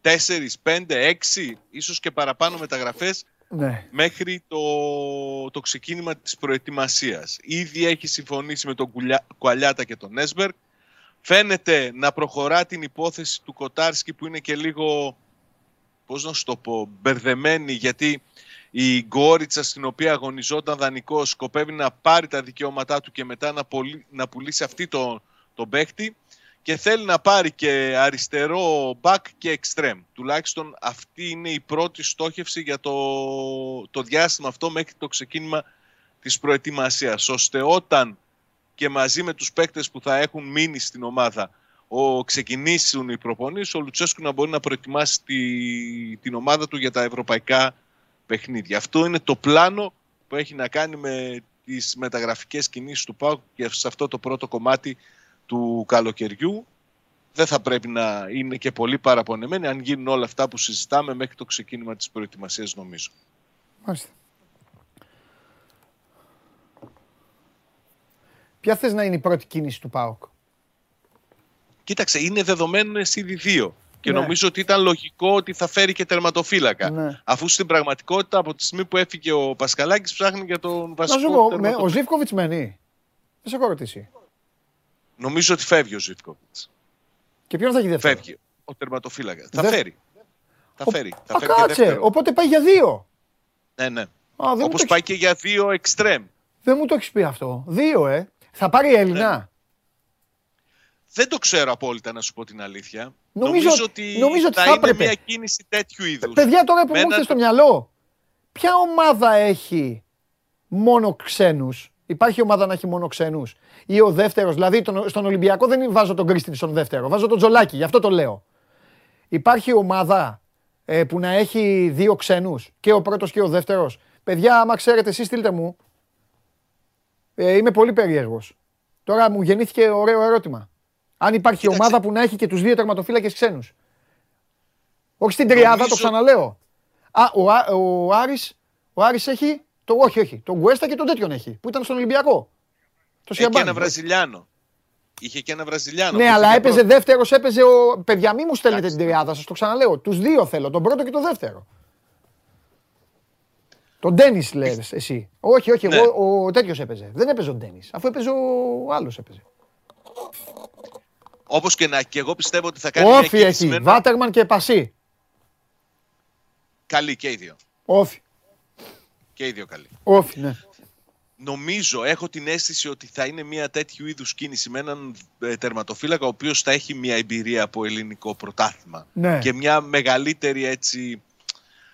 Τέσσερις, πέντε, έξι, ίσως και παραπάνω μεταγραφές ναι. Μέχρι το, το ξεκίνημα της προετοιμασίας. Ήδη έχει συμφωνήσει με τον Κουαλιάτα και τον Έσμπεργκ. Φαίνεται να προχωρά την υπόθεση του Κοτάρσκι που είναι και λίγο... πώς να σου το πω, μπερδεμένη, γιατί η Γκόριτσα στην οποία αγωνιζόταν δανεικός σκοπεύει να πάρει τα δικαιώματά του και μετά να, πολυ... να πουλήσει αυτή τον το παίχτη και θέλει να πάρει και αριστερό μπακ και εξτρέμ. Τουλάχιστον αυτή είναι η πρώτη στόχευση για το, το διάστημα αυτό μέχρι το ξεκίνημα της προετοιμασίας, ώστε όταν και μαζί με τους παίκτες που θα έχουν μείνει στην ομάδα Ο, ξεκινήσουν οι προπονήσεις, ο Λουτσέσκου να μπορεί να προετοιμάσει τη, την ομάδα του για τα ευρωπαϊκά παιχνίδια. Αυτό είναι το πλάνο που έχει να κάνει με τις μεταγραφικές κινήσεις του ΠΑΟΚ και σε αυτό το πρώτο κομμάτι του καλοκαιριού. Δεν θα πρέπει να είναι και πολύ παραπονεμένοι αν γίνουν όλα αυτά που συζητάμε μέχρι το ξεκίνημα της προετοιμασίας, νομίζω. Μάλιστα. Ποια θες να είναι η πρώτη κίνηση του ΠΑΟΚ? Κοίταξε, είναι δεδομένες ήδη δύο. Και ναι. νομίζω ότι ήταν λογικό ότι θα φέρει και τερματοφύλακα. Ναι. Αφού στην πραγματικότητα από τη στιγμή που έφυγε ο Πασκαλάκης ψάχνει για τον βασικό τερματοφύλακα. Ο Ζίβκοβιτς μένει. Δεν σε έχω ρωτήσει. Νομίζω ότι φεύγει ο Ζίβκοβιτς. Και ποιον θα έχει δεύτερο? Φεύγει ο τερματοφύλακας. Δε... Θα φέρει. Ο... Θα φέρει. Ο... Θα φέρει. Α, κάτσε. Οπότε πάει για δύο. Ναι, ναι. Α, όπως πάει και για δύο εξτρέμ. Δεν μου το έχεις πει αυτό. Δύο, ε. Θα πάρει Έλληνα. Ναι. Δεν το ξέρω απόλυτα, να σου πω την αλήθεια. Νομίζω, νομίζω ότι, νομίζω ότι θα, θα είναι έπρεπε. Μια κίνηση τέτοιου είδους. Παιδιά, τώρα που μου ήρθε στο μυαλό, ποια ομάδα έχει μόνο ξένους? Υπάρχει ομάδα να έχει μόνο ξένους? Ή ο δεύτερος, δηλαδή τον, στον Ολυμπιακό δεν βάζω τον Κρίστινσον δεύτερο, βάζω τον Τζολάκη, γι' αυτό το λέω. Υπάρχει ομάδα ε, που να έχει δύο ξένους, και ο πρώτος και ο δεύτερος? Παιδιά, άμα ξέρετε, εσείς στείλτε μου. Ε, είμαι πολύ περίεργος. Τώρα μου γεννήθηκε ωραίο ερώτημα. Αν υπάρχει Κοίταξε. ομάδα που να έχει και τους δύο τερματοφύλακες ξένους. Όχι στην τριάδα, νομίζω... το ξαναλέω. Α, ο, Α, ο, Άρης, ο Άρης έχει, το, όχι, όχι, τον Γκουέστα και τον τέτοιον έχει, που ήταν στον Ολυμπιακό. Το Είχε και ένα Βραζιλιάνο. Είχε και ένα Βραζιλιάνο. Ναι, αλλά έπαιζε δεύτερος, έπαιζε ο... Παιδιά, μη μου στέλνετε Άξε. την τριάδα, σας το ξαναλέω. Τους δύο θέλω, τον πρώτο και τον δεύτερο. Τον Ντένις λες εσύ. Όχι, όχι, ναι. εγώ, ο, ο τέτοιος έπαιζε. Δεν έπαιζε ο Ντένις, αφού έπαιζε ο άλλος έπαιζε. Όπως και να, και εγώ πιστεύω ότι θα κάνει Όφι μια κίνηση. Όφι εσύ, με... Βάτερμαν και Πασί. Καλή και οι δύο. Όφι. Και οι δύο καλή. Όφι, ναι. Νομίζω, έχω την αίσθηση ότι θα είναι μια τέτοιου είδους κίνηση με έναν τερματοφύλακα ο οποίος θα έχει μια εμπειρία από ελληνικό πρωτάθλημα. Ναι. Και μια μεγαλύτερη έτσι,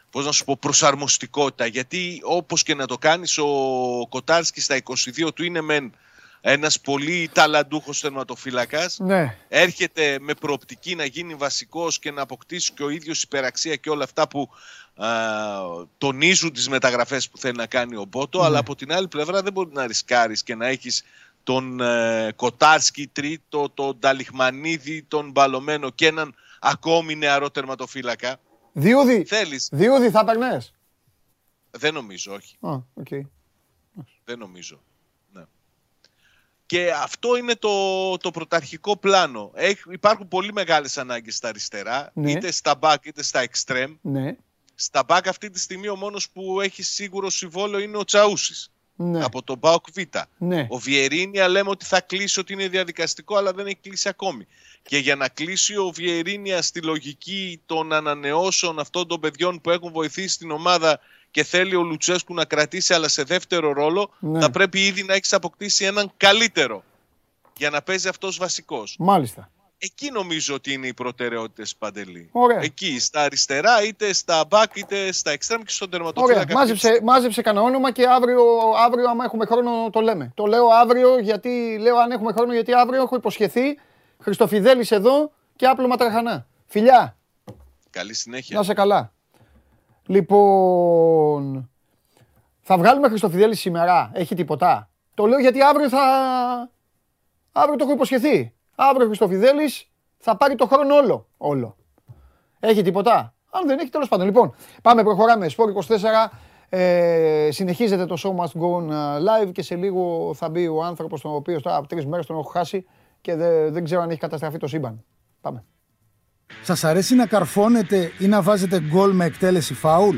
πώς να σου πω, προσαρμοστικότητα. Γιατί όπως και να το κάνεις, ο Κοτάρσκι στα είκοσι δύο του είναι μεν ένας πολύ ταλαντούχος τερματοφύλακας, ναι. έρχεται με προοπτική να γίνει βασικός και να αποκτήσει και ο ίδιος υπεραξία και όλα αυτά που α, τονίζουν τις μεταγραφές που θέλει να κάνει ο Μπότο, ναι. αλλά από την άλλη πλευρά δεν μπορεί να ρισκάρεις και να έχεις τον ε, Κοτάρσκι τρίτο, τον Ταλιχμανίδη, τον Μπαλωμένο και έναν ακόμη νεαρό τερματοφύλακα. Διούδη, Θέλεις... διούδη θα παίρνες? Δεν νομίζω, όχι. Oh, okay. Δεν νομίζω. Και αυτό είναι το, το πρωταρχικό πλάνο. Έχ, υπάρχουν πολύ μεγάλες ανάγκες στα αριστερά, ναι. είτε στα μπακ είτε στα εξτρέμ. Ναι. Στα μπακ αυτή τη στιγμή ο μόνος που έχει σίγουρο συμβόλαιο είναι ο Τσαούσης. Ναι. Από τον ΠΑΟΚ Β. Ναι. Ο Βιερίνια λέμε ότι θα κλείσει, ότι είναι διαδικαστικό, αλλά δεν έχει κλείσει ακόμη. Και για να κλείσει ο Βιερίνια στη λογική των ανανεώσεων αυτών των παιδιών που έχουν βοηθήσει την ομάδα και θέλει ο Λουτσέσκου να κρατήσει, αλλά σε δεύτερο ρόλο, ναι. θα πρέπει ήδη να έχεις αποκτήσει έναν καλύτερο για να παίζει αυτός βασικός. Μάλιστα. Εκεί νομίζω ότι είναι οι προτεραιότητες, Παντελή. Ωραία. Εκεί, στα αριστερά, είτε στα μπακ, είτε στα εξτρέμ και στον τερματοφύλακα. Ωραία, μάζεψε, μάζεψε κανένα όνομα και αύριο, αύριο, άμα έχουμε χρόνο, το λέμε. Το λέω αύριο, γιατί λέω αν έχουμε χρόνο, γιατί αύριο έχω υποσχεθεί. Χριστοφιδέλης εδώ και άπλωμα τραχανά. Φιλιά. Καλή συνέχεια. Να σε καλά. Λοιπόν, θα βγάλουμε Χριστοφιδέλη σήμερα, έχει τίποτα? Το λέω γιατί αύριο θα... Αύριο το έχω υποσχεθεί. Αύριο Χριστοφιδέλης θα πάρει το χρόνο όλο. Όλο. Έχει τίποτα? Αν δεν έχει, τέλος πάντων. Λοιπόν, πάμε, προχωράμε. Σπορ είκοσι τέσσερα, ε, συνεχίζεται το show must go on live και σε λίγο θα μπει ο άνθρωπος τον οποίο τώρα από τρεις μέρες τον έχω χάσει και δεν, δεν ξέρω αν έχει καταστραφεί το σύμπαν. Πάμε. Σας αρέσει να καρφώνετε ή να βάζετε γκολ με εκτέλεση φάουλ?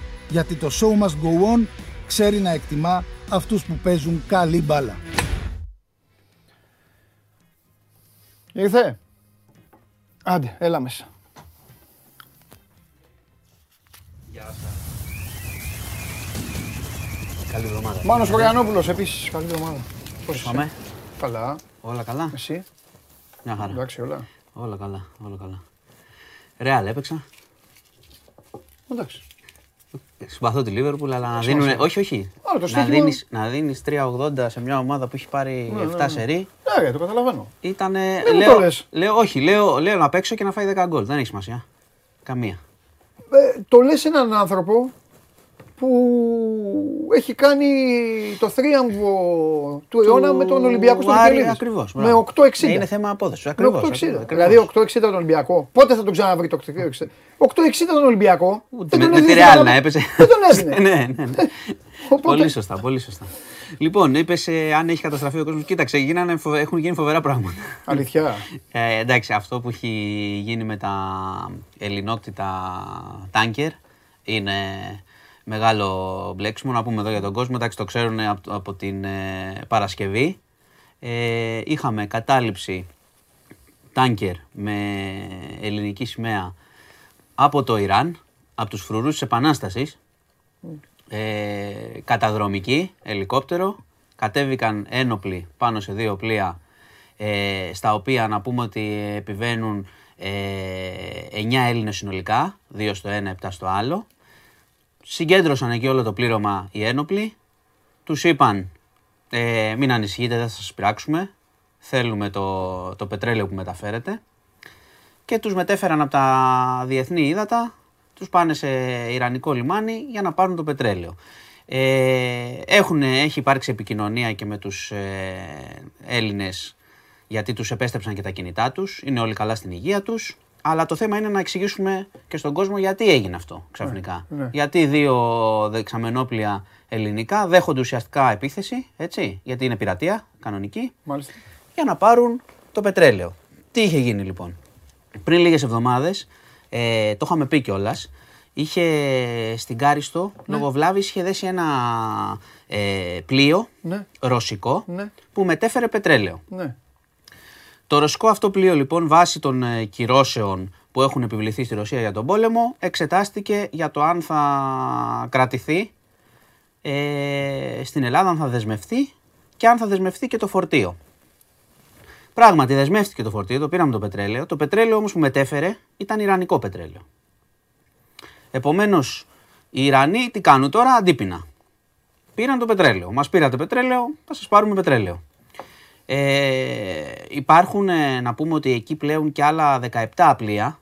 Γιατί το show must go on ξέρει να εκτιμά αυτούς που παίζουν καλή μπάλα. Ήρθε. Άντε, έλα μέσα. Γεια σας. Καλή εβδομάδα. Μάνος Χωριανόπουλος επίσης. Καλή εβδομάδα. Πώς πάμε? Καλά. Όλα καλά. Εσύ? Μια χαρά. Εντάξει, όλα. Όλα καλά, όλα καλά. Ρεάλ έπαιξα. Εντάξει. Συμπαθώ τη Λίβερπουλ, αλλά να δίνουν. Όχι, όχι. Να δίνεις τρία ογδόντα σε μια ομάδα που έχει πάρει εφτά σερί. Ναι, το καταλαβαίνω. Ήτανε. Λέω, όχι, λέω να παίξω και να φάει δέκα γκολ. Δεν έχει σημασία. Καμία. Το λες έναν άνθρωπο που έχει κάνει το θρίαμβο του αιώνα με τον Ολυμπιακό στον Ιωάννη. Με οκτώ εξήντα. Είναι θέμα απόδοση. Δηλαδή οκτώ εξήντα τον Ολυμπιακό. Πότε θα τον ξαναβρει το οκτώ εξήντα τον Ολυμπιακό? Με τη Ρεάλ να έπαιζε. Δεν τον έδινε. Πολύ σωστά, πολύ σωστά. Λοιπόν, είπες αν έχει καταστραφεί ο κόσμος. Κοίταξε, έχουν γίνει φοβερά πράγματα. Αλήθεια. Εντάξει, αυτό που έχει γίνει με τα ελληνόκτητα τάνκερ είναι μεγάλο μπλέξιμο. Να πούμε εδώ για τον κόσμο, εντάξει, το ξέρουν από, από την ε, Παρασκευή. Ε, είχαμε κατάληψη τάνκερ με ελληνική σημαία από το Ιράν, από τους φρουρούς της Επανάστασης, ε, καταδρομική, ελικόπτερο. Κατέβηκαν ένοπλοι πάνω σε δύο πλοία, ε, στα οποία να πούμε ότι επιβαίνουν εννιά Έλληνες συνολικά, δύο στο ένα, επτά στο άλλο. Συγκέντρωσαν εκεί όλο το πλήρωμα οι ένοπλοι, τους είπαν ε, μην ανησυχείτε, δεν θα σας πειράξουμε, θέλουμε το, το πετρέλαιο που μεταφέρετε, και τους μετέφεραν από τα διεθνή ύδατα, τους πάνε σε ιρανικό λιμάνι για να πάρουν το πετρέλαιο. Ε, έχουν, έχει υπάρξει επικοινωνία και με τους ε, Έλληνες, γιατί τους επέστρεψαν και τα κινητά τους, είναι όλοι καλά στην υγεία τους. Αλλά το θέμα είναι να εξηγήσουμε και στον κόσμο γιατί έγινε αυτό ξαφνικά. Ναι, ναι. Γιατί δύο δεξαμενόπλια ελληνικά δέχονται ουσιαστικά επίθεση, έτσι, γιατί είναι πειρατεία κανονική, μάλιστα, για να πάρουν το πετρέλαιο. Τι είχε γίνει λοιπόν? Πριν λίγες εβδομάδες, ε, το είχαμε πει κιόλας, είχε στην Κάριστο, ναι, λόγω βλάβης, είχε δέσει ένα ε, πλοίο, ναι, ρωσικό, ναι, που μετέφερε πετρέλαιο. Ναι. Το ρωσικό αυτό πλοίο λοιπόν, βάσει των ε, κυρώσεων που έχουν επιβληθεί στη Ρωσία για τον πόλεμο, εξετάστηκε για το αν θα κρατηθεί ε, στην Ελλάδα, αν θα δεσμευτεί και αν θα δεσμευτεί και το φορτίο. Πράγματι δεσμεύτηκε το φορτίο, το πήραμε το πετρέλαιο. Το πετρέλαιο όμως που μετέφερε ήταν ιρανικό πετρέλαιο. Επομένως οι Ιρανοί τι κάνουν τώρα? Αντίπεινα. Πήραν το πετρέλαιο. Μας πήρατε πετρέλαιο, θα σας πάρουμε πετρέλαιο. Ε, υπάρχουν, ε, να πούμε ότι εκεί πλέον και άλλα δεκαεπτά πλοία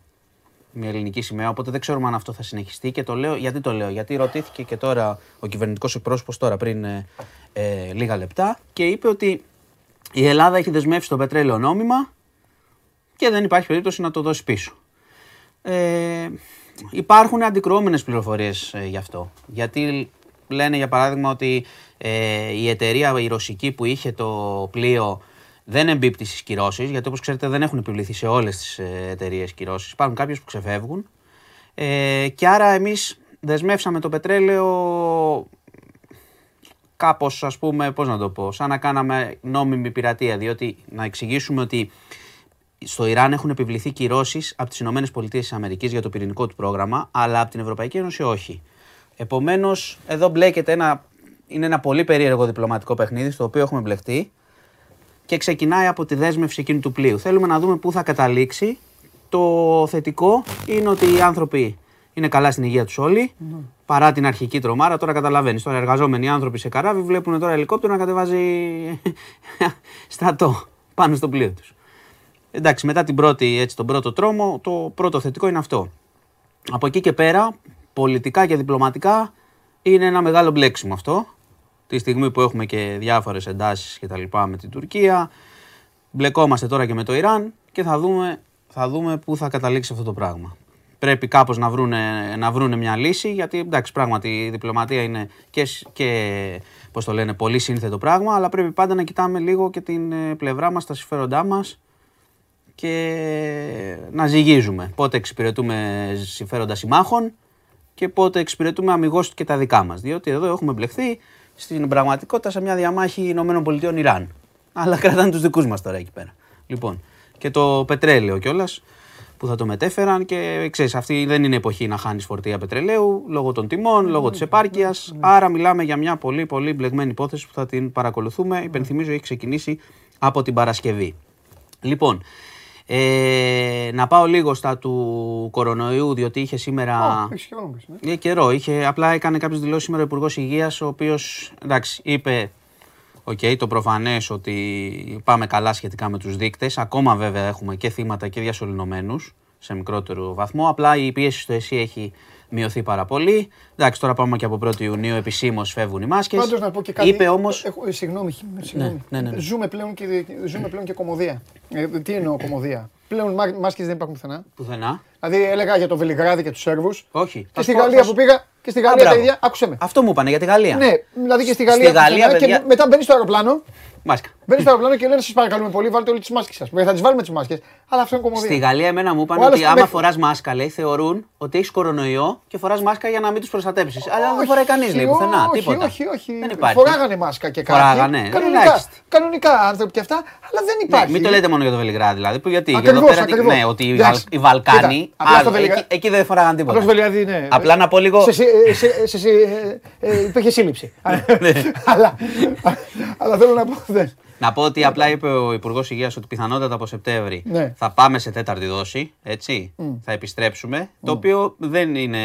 με ελληνική σημαία, οπότε δεν ξέρουμε αν αυτό θα συνεχιστεί, και το λέω, γιατί το λέω, γιατί ρωτήθηκε και τώρα ο κυβερνητικός εκπρόσωπος τώρα πριν ε, ε, λίγα λεπτά και είπε ότι η Ελλάδα έχει δεσμεύσει το πετρέλαιο νόμιμα και δεν υπάρχει περίπτωση να το δώσει πίσω. Ε, υπάρχουν αντικρουόμενες πληροφορίες ε, γι' αυτό, γιατί λένε για παράδειγμα ότι ε, η εταιρεία η ρωσική που είχε το πλοίο δεν εμπίπτει στις κυρώσεις, γιατί όπως ξέρετε δεν έχουν επιβληθεί σε όλες τις εταιρείες κυρώσεις. Υπάρχουν κάποιες που ξεφεύγουν, ε, και άρα εμείς δεσμεύσαμε το πετρέλαιο κάπως, ας πούμε, πώς να το πω, σαν να κάναμε νόμιμη πειρατεία, διότι να εξηγήσουμε ότι στο Ιράν έχουν επιβληθεί κυρώσεις από τις ΗΠΑ για το πυρηνικό του πρόγραμμα, αλλά από την Ευρωπαϊκή Ένωση όχι. Επομένως, εδώ μπλέκεται ένα, είναι ένα πολύ περίεργο διπλωματικό παιχνίδι στο οποίο έχουμε μπλεχτεί και ξεκινάει από τη δέσμευση εκείνου του πλοίου. Θέλουμε να δούμε πού θα καταλήξει. Το θετικό είναι ότι οι άνθρωποι είναι καλά στην υγεία τους όλοι, mm. παρά την αρχική τρομάρα. Τώρα καταλαβαίνεις, τώρα εργαζόμενοι άνθρωποι σε καράβι βλέπουν τώρα ελικόπτερο να κατεβάζει στρατό πάνω στο πλοίο τους. Εντάξει, μετά την πρώτη, έτσι, τον πρώτο τρόμο, το πρώτο θετικό είναι αυτό. Από εκεί και πέρα, πολιτικά και διπλωματικά, είναι ένα μεγάλο μπλέξιμο αυτό. Τη στιγμή που έχουμε και διάφορες εντάσεις και τα λοιπά με την Τουρκία, μπλεκόμαστε τώρα και με το Ιράν και θα δούμε, θα δούμε πού θα καταλήξει αυτό το πράγμα. Πρέπει κάπως να βρούνε, να βρούνε μια λύση, γιατί εντάξει, πράγματι η διπλωματία είναι και, και πώς το λένε, πολύ σύνθετο πράγμα, αλλά πρέπει πάντα να κοιτάμε λίγο και την πλευρά μας, τα συμφέροντά μας, και να ζυγίζουμε πότε εξυπηρετούμε συμφέροντα συμμάχων και πότε εξυπηρετούμε αμιγώς και τα δικά μας. Διότι εδώ έχουμε μπλεχθεί στην πραγματικότητα σε μια διαμάχη Ηνωμένων Πολιτειών Ιράν. Αλλά κρατάνε τους δικούς μας τώρα εκεί πέρα. Λοιπόν, και το πετρέλαιο κιόλας που θα το μετέφεραν και ξέρεις, αυτή δεν είναι εποχή να χάνεις φορτία πετρελαίου λόγω των τιμών, λόγω mm-hmm. της επάρκειας. Mm-hmm. Άρα μιλάμε για μια πολύ πολύ μπλεγμένη υπόθεση που θα την παρακολουθούμε. Mm-hmm. Υπενθυμίζω έχει ξεκινήσει από την Παρασκευή. Λοιπόν, ε, να πάω λίγο στα του κορονοϊού, διότι είχε σήμερα. Oh, είχε ναι. καιρό. Είχε, απλά έκανε κάποιες δηλώσεις σήμερα ο Υπουργός Υγείας, ο οποίος εντάξει, είπε. Okay, το προφανές ότι πάμε καλά σχετικά με τους δείκτες. Ακόμα βέβαια έχουμε και θύματα και διασωληνωμένους σε μικρότερο βαθμό. Απλά η πίεση στο ΕΣΥ έχει μειωθεί πάρα πολύ. Εντάξει, τώρα πάμε και από πρώτη Ιουνίου επισήμως φεύγουν οι μάσκες. Πάντως να πω και κάτι. Είπε όμως. Έχω, συγγνώμη, συγγνώμη. Ναι, ναι, ναι. Ζούμε πλέον και, ζούμε πλέον και κωμωδία. Ε, τι εννοώ κωμωδία. Πλέον μάσκες δεν υπάρχουν πουθενά. Πουθενά. Δηλαδή έλεγα για το Βελιγράδι και τους Σέρβους. Όχι. Και στη Γαλλία που πήγα. Και στη Γαλλία, παιδιά, άκουσε με. Αυτό μου είπανε για τη Γαλλία. Ναι, δηλαδή και στη Γαλλία. Στη Γαλλία παιδιά... Και μετά μπαίνει στο αεροπλάνο. Μάσκα. Μπαίνει στο αεροπλάνο και λένε: σας παρακαλούμε πολύ, βάλτε όλες τις μάσκες σας. Θα τις βάλουμε τις μάσκες. Αλλά αυτό είναι κωμωδία. Στη Γαλλία, εμένα μου είπαν ότι άμα με... φοράς μάσκα, λέει, θεωρούν ότι έχεις κορονοϊό και φοράς μάσκα για να μην τους προστατέψεις. Αλλά δεν φοράει κανείς, λέει, πουθενά. Τίποτα. Όχι, όχι. Φοράγανε μάσκα και κάτι. Φοράγανε. Κανονικά άνθρωποι και αυτά, αλλά δεν υπάρχει. Μην το λέτε μόνο για το Βελιγράδι, δηλαδή. Γιατί ότι οι Βαλκάνοι. Εκεί δεν φοράγαν τίποτα. Απλά να πω λίγο. Υπήρχε σύλληψη. Αλλά θέλω να πω. Να πω ότι απλά είπε ο Υπουργός Υγείας ότι πιθανότατα από Σεπτέμβρη θα πάμε σε τέταρτη δόση. Έτσι, θα επιστρέψουμε. Το οποίο δεν είναι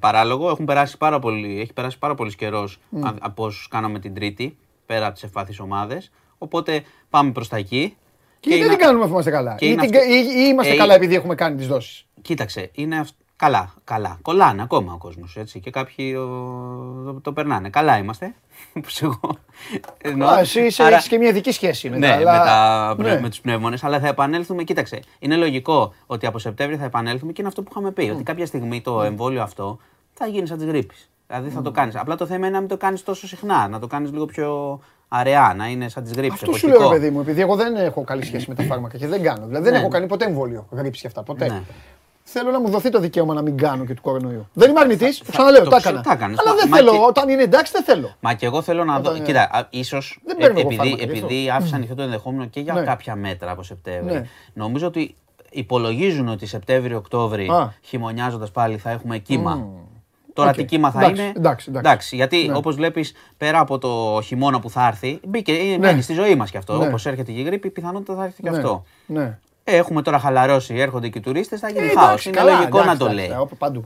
παράλογο. Έχουν περάσει πάρα πολύ, έχει περάσει πάρα πολύ καιρός από όσους κάναμε την Τρίτη, πέρα από τις ευπαθείς ομάδες. Οπότε πάμε προς τα εκεί. Και δεν την κάνουμε αφού είμαστε καλά. Ή είμαστε καλά επειδή έχουμε κάνει τις δόσεις. Κοίταξε, είναι αυτό. Καλά, καλά. Κολλάνε ακόμα ο κόσμος, έτσι, και κάποιοι ο, το, το περνάνε. Καλά είμαστε, όπως εγώ. Εννοώ, εσύ είσαι, άρα... έχεις και μια δική σχέση με, ναι, τα, αλλά... με, τα, ναι. με τους πνεύμονες, αλλά θα επανέλθουμε, κοίταξε, είναι λογικό ότι από Σεπτέμβρη θα επανέλθουμε και είναι αυτό που είχαμε πει, mm. ότι κάποια στιγμή το mm. εμβόλιο αυτό θα γίνει σαν της γρίπης. Δηλαδή θα mm. το κάνεις. Απλά το θέμα είναι να μην το κάνεις τόσο συχνά, να το κάνεις λίγο πιο... Αραιά, να είναι σαν τις γρήψεις. Αυτό σου λέω, παιδί μου, επειδή εγώ δεν έχω καλή σχέση με τα φάρμακα και δεν κάνω. Δηλαδή δεν έχω κάνει ποτέ εμβόλιο γρήψη και αυτά. Ποτέ. Θέλω να μου δοθεί το δικαίωμα να μην κάνω και του κορονοϊού. Δεν είμαι αρνητής, το ξαναλέω, τα έκανα. Αλλά δεν θέλω, όταν είναι εντάξει δεν θέλω. Μα και εγώ θέλω να δω. Κοίτα, ίσως επειδή άφησαν ανοιχτό το ενδεχόμενο και για κάποια μέτρα από Σεπτέμβρη, νομίζω ότι υπολογίζουν ότι Σεπτέμβρη-Οκτώβρη χειμωνιάζοντας πάλι θα έχουμε κύμα. Τώρα τι κύμα θα είναι. Εντάξει, γιατί όπως βλέπεις πέρα από το χειμώνα που θα έρθει, μπήκε στη ζωή μας κι αυτό. Όπως έρχεται και η γρήπη, πιθανότητα θα έρθει κι αυτό. Έχουμε τώρα χαλαρώσει, έρχονται και οι τουρίστες, θα γίνει χάος. Είναι λογικό να το λέει.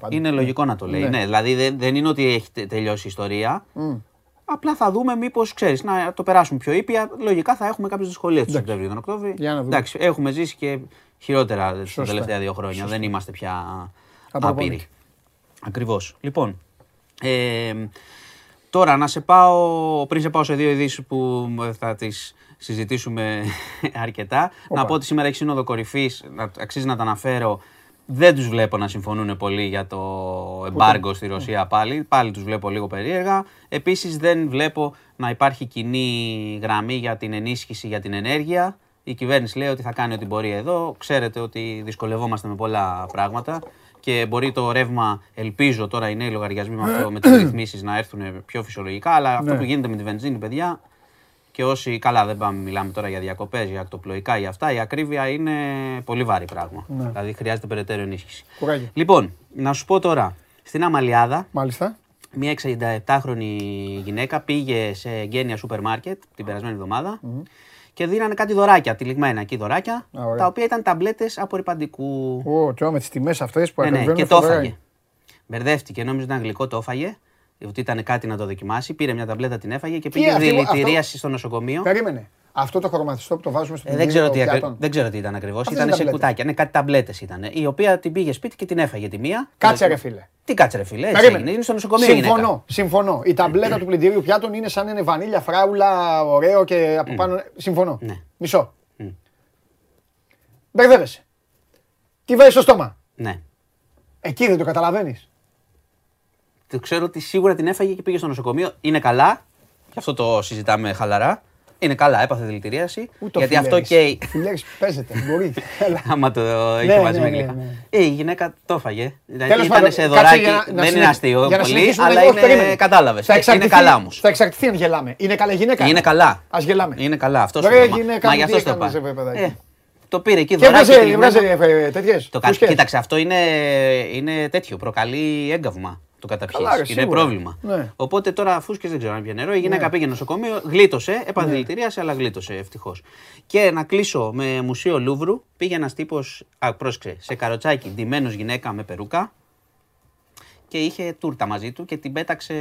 Είναι λογικό να το λέει. Ναι, δηλαδή δεν είναι ότι έχει τελειώσει η ιστορία. Απλά θα δούμε μήπως, ξέρεις, να το περάσουν πιο ήπια. Λογικά θα έχουμε κάποιες δυσκολίες τον Σεπτέμβριο και τον Οκτώβριο. Εντάξει, έχουμε ζήσει και χειρότερα τα τελευταία δύο χρόνια. Δεν είμαστε πια απειροί. Ακριβώς. Λοιπόν, ε, τώρα να σε πάω, πριν σε πάω σε δύο ειδήσεις που θα τις συζητήσουμε αρκετά, Opa. να πω ότι σήμερα έχει σύνοδο κορυφής, αξίζει να τα αναφέρω, δεν τους βλέπω να συμφωνούν πολύ για το εμπάργκο στη Ρωσία πάλι, πάλι τους βλέπω λίγο περίεργα. Επίσης δεν βλέπω να υπάρχει κοινή γραμμή για την ενίσχυση για την ενέργεια. Η κυβέρνηση λέει ότι θα κάνει ό,τι μπορεί εδώ, ξέρετε ότι δυσκολευόμαστε με πολλά πράγματα. Και μπορεί το ρεύμα, ελπίζω τώρα οι νέοι λογαριασμοί με, αυτό, με τις ρυθμίσεις να έρθουν πιο φυσιολογικά, αλλά αυτό που γίνεται με τη βενζίνη, παιδιά, και όσοι καλά δεν πάμε, μιλάμε τώρα για διακοπές, για ακτοπλοϊκά, για αυτά, η ακρίβεια είναι πολύ βαρύ πράγμα. Ναι. Δηλαδή χρειάζεται περαιτέρω ενίσχυση. Κουράγιο. Λοιπόν, να σου πω τώρα, στην Αμαλιάδα, μάλιστα, μια εξήντα επτάχρονη γυναίκα πήγε σε γένεια σούπερ μάρκετ την περασμένη εβδομάδα. Mm. Και δίνανε κάτι δωράκια, τυλιγμένα εκεί δωράκια, α, τα οποία ήταν ταμπλέτες απορρυπαντικού. Ω, τώρα με τις τιμές αυτές που ανεβαίνουν. Ναι, ναι, και το έφαγε. Μπερδεύτηκε, νόμιζε ότι ήταν γλυκό, το έφαγε, ότι ήταν κάτι να το δοκιμάσει. Πήρε μια ταμπλέτα, την έφαγε και πήγε δηλητηρίαση στο νοσοκομείο. Περίμενε. Αυτό το χρωματιστό που το βάζουμε στο πιάτο. Δεν, δεν ξέρω τι ήταν ακριβώς. Ήταν σε κουτάκια. Ναι, κάτι ταμπλέτες ήταν. Η οποία την πήγε σπίτι και την έφαγε τη μία. Κάτσε ρε φίλε. Τι κάτσε ρε φίλε. Έτσι έγινε. Είναι στο νοσοκομείο. Συμφωνώ. Συμφωνώ. Η ταμπλέτα του πλυντηρίου πιάτων είναι σαν ένα βανίλια φράουλα, ωραίο και από πάνω. Συμφωνώ. Μισό. Μπερδεύεσαι. Τι βάζει στο στόμα. Εκεί δεν το καταλαβαίνει. Το ξέρω ότι σίγουρα την έφαγε και πήγε στο νοσοκομείο. Είναι καλά. Γι' αυτό το συζητάμε χαλαρά. Είναι καλά, έπαθε δηλητηρίαση. Γιατί αυτό καίει. Φιλέξ, παίζεται, μπορεί. Άμα το είχε μαζί με γλυκά. Η γυναίκα το έφαγε. Ήταν σε δωράκι. Δεν είναι αστείο πολύ, αλλά είναι. Κατάλαβε. Είναι καλά όμω. Θα εξαρτηθεί αν γελάμε. Είναι καλά γυναίκα. Είναι καλά. Α γελάμε. Είναι καλά. Αυτό είναι. Μα γι' αυτό το είπα. Το πήρε εκεί δωράκι. Κοίταξε, αυτό είναι, είναι τέτοιο. Προκαλεί έγκαυμα το καταπιείς. Είναι πρόβλημα. Ναι. Οπότε τώρα, αφού και δεν ξέρω αν πια νερό, η γυναίκα ναι. πήγε νοσοκομείο, γλίτωσε, επανδηλητηρίασε, αλλά γλίτωσε ευτυχώς. Και να κλείσω με μουσείο Λούβρου. Πήγε ένας τύπος, α, πρόσεξε, σε καροτσάκι, ντυμένος γυναίκα με περούκα και είχε τούρτα μαζί του και την πέταξε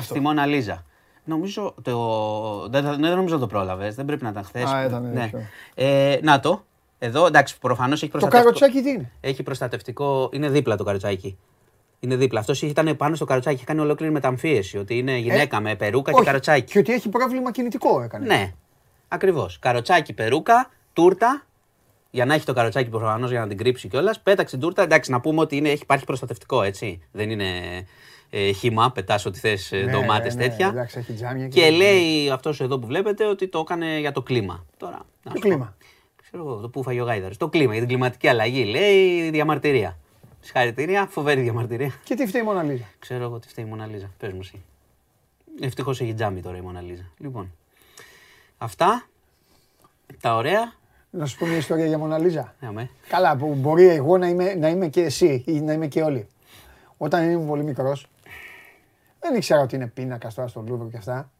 στη Μόνα Λίζα. Νομίζω. Το... Δεν, δεν νομίζω να το πρόλαβες, δεν πρέπει να ήταν χθες. Α, ήταν, ναι. ε, να το. Εδώ, εντάξει, προφανώς έχει προστατευτικό. Το καροτσάκι τι είναι? Έχει προστατευτικό. Είναι δίπλα το καροτσάκι. Είναι δίπλα. Αυτός ήταν πάνω στο καροτσάκι, είχε κάνει ολόκληρη μεταμφίεση. Ότι είναι γυναίκα ε, με περούκα όχι, και καροτσάκι. Και ότι έχει πρόβλημα κινητικό έκανε. Ναι, ακριβώς. Καροτσάκι, περούκα, τούρτα. Για να έχει το καροτσάκι προφανώς για να την κρύψει κιόλας. Πέταξε την τούρτα. Εντάξει, να πούμε ότι είναι, έχει, υπάρχει προστατευτικό, έτσι. Δεν είναι. Ε, χύμα, πετάς ό,τι θες, ναι, ντομάτες ναι, τέτοια. Εντάξει, και, και λέει αυτός εδώ που βλέπετε ότι το έκανε για το κλίμα. Τώρα, το κλίμα. Ξέρω εγώ, το που φάγει ο γάιδαρος. Το κλίμα, για την κλιματική αλλαγή λέει διαμαρτυρία. Συγχαρητήρια, φοβερή διαμαρτυρία. Και τι φταίει η Μόνα Λίζα? Ξέρω εγώ τι φταίει η Μόνα Λίζα. Πες μου εσύ. Ευτυχώς έχει τζάμι τώρα η Μόνα Λίζα. Λοιπόν, αυτά τα ωραία. Να σου πω μια ιστορία για Μόνα Λίζα. Yeah, καλά, που μπορεί εγώ να είμαι, να είμαι και εσύ ή να είμαι και όλοι. Όταν ήμουν πολύ μικρός. Δεν ήξερα ότι είναι πίνακας τώρα στο Λούβρο και αυτά.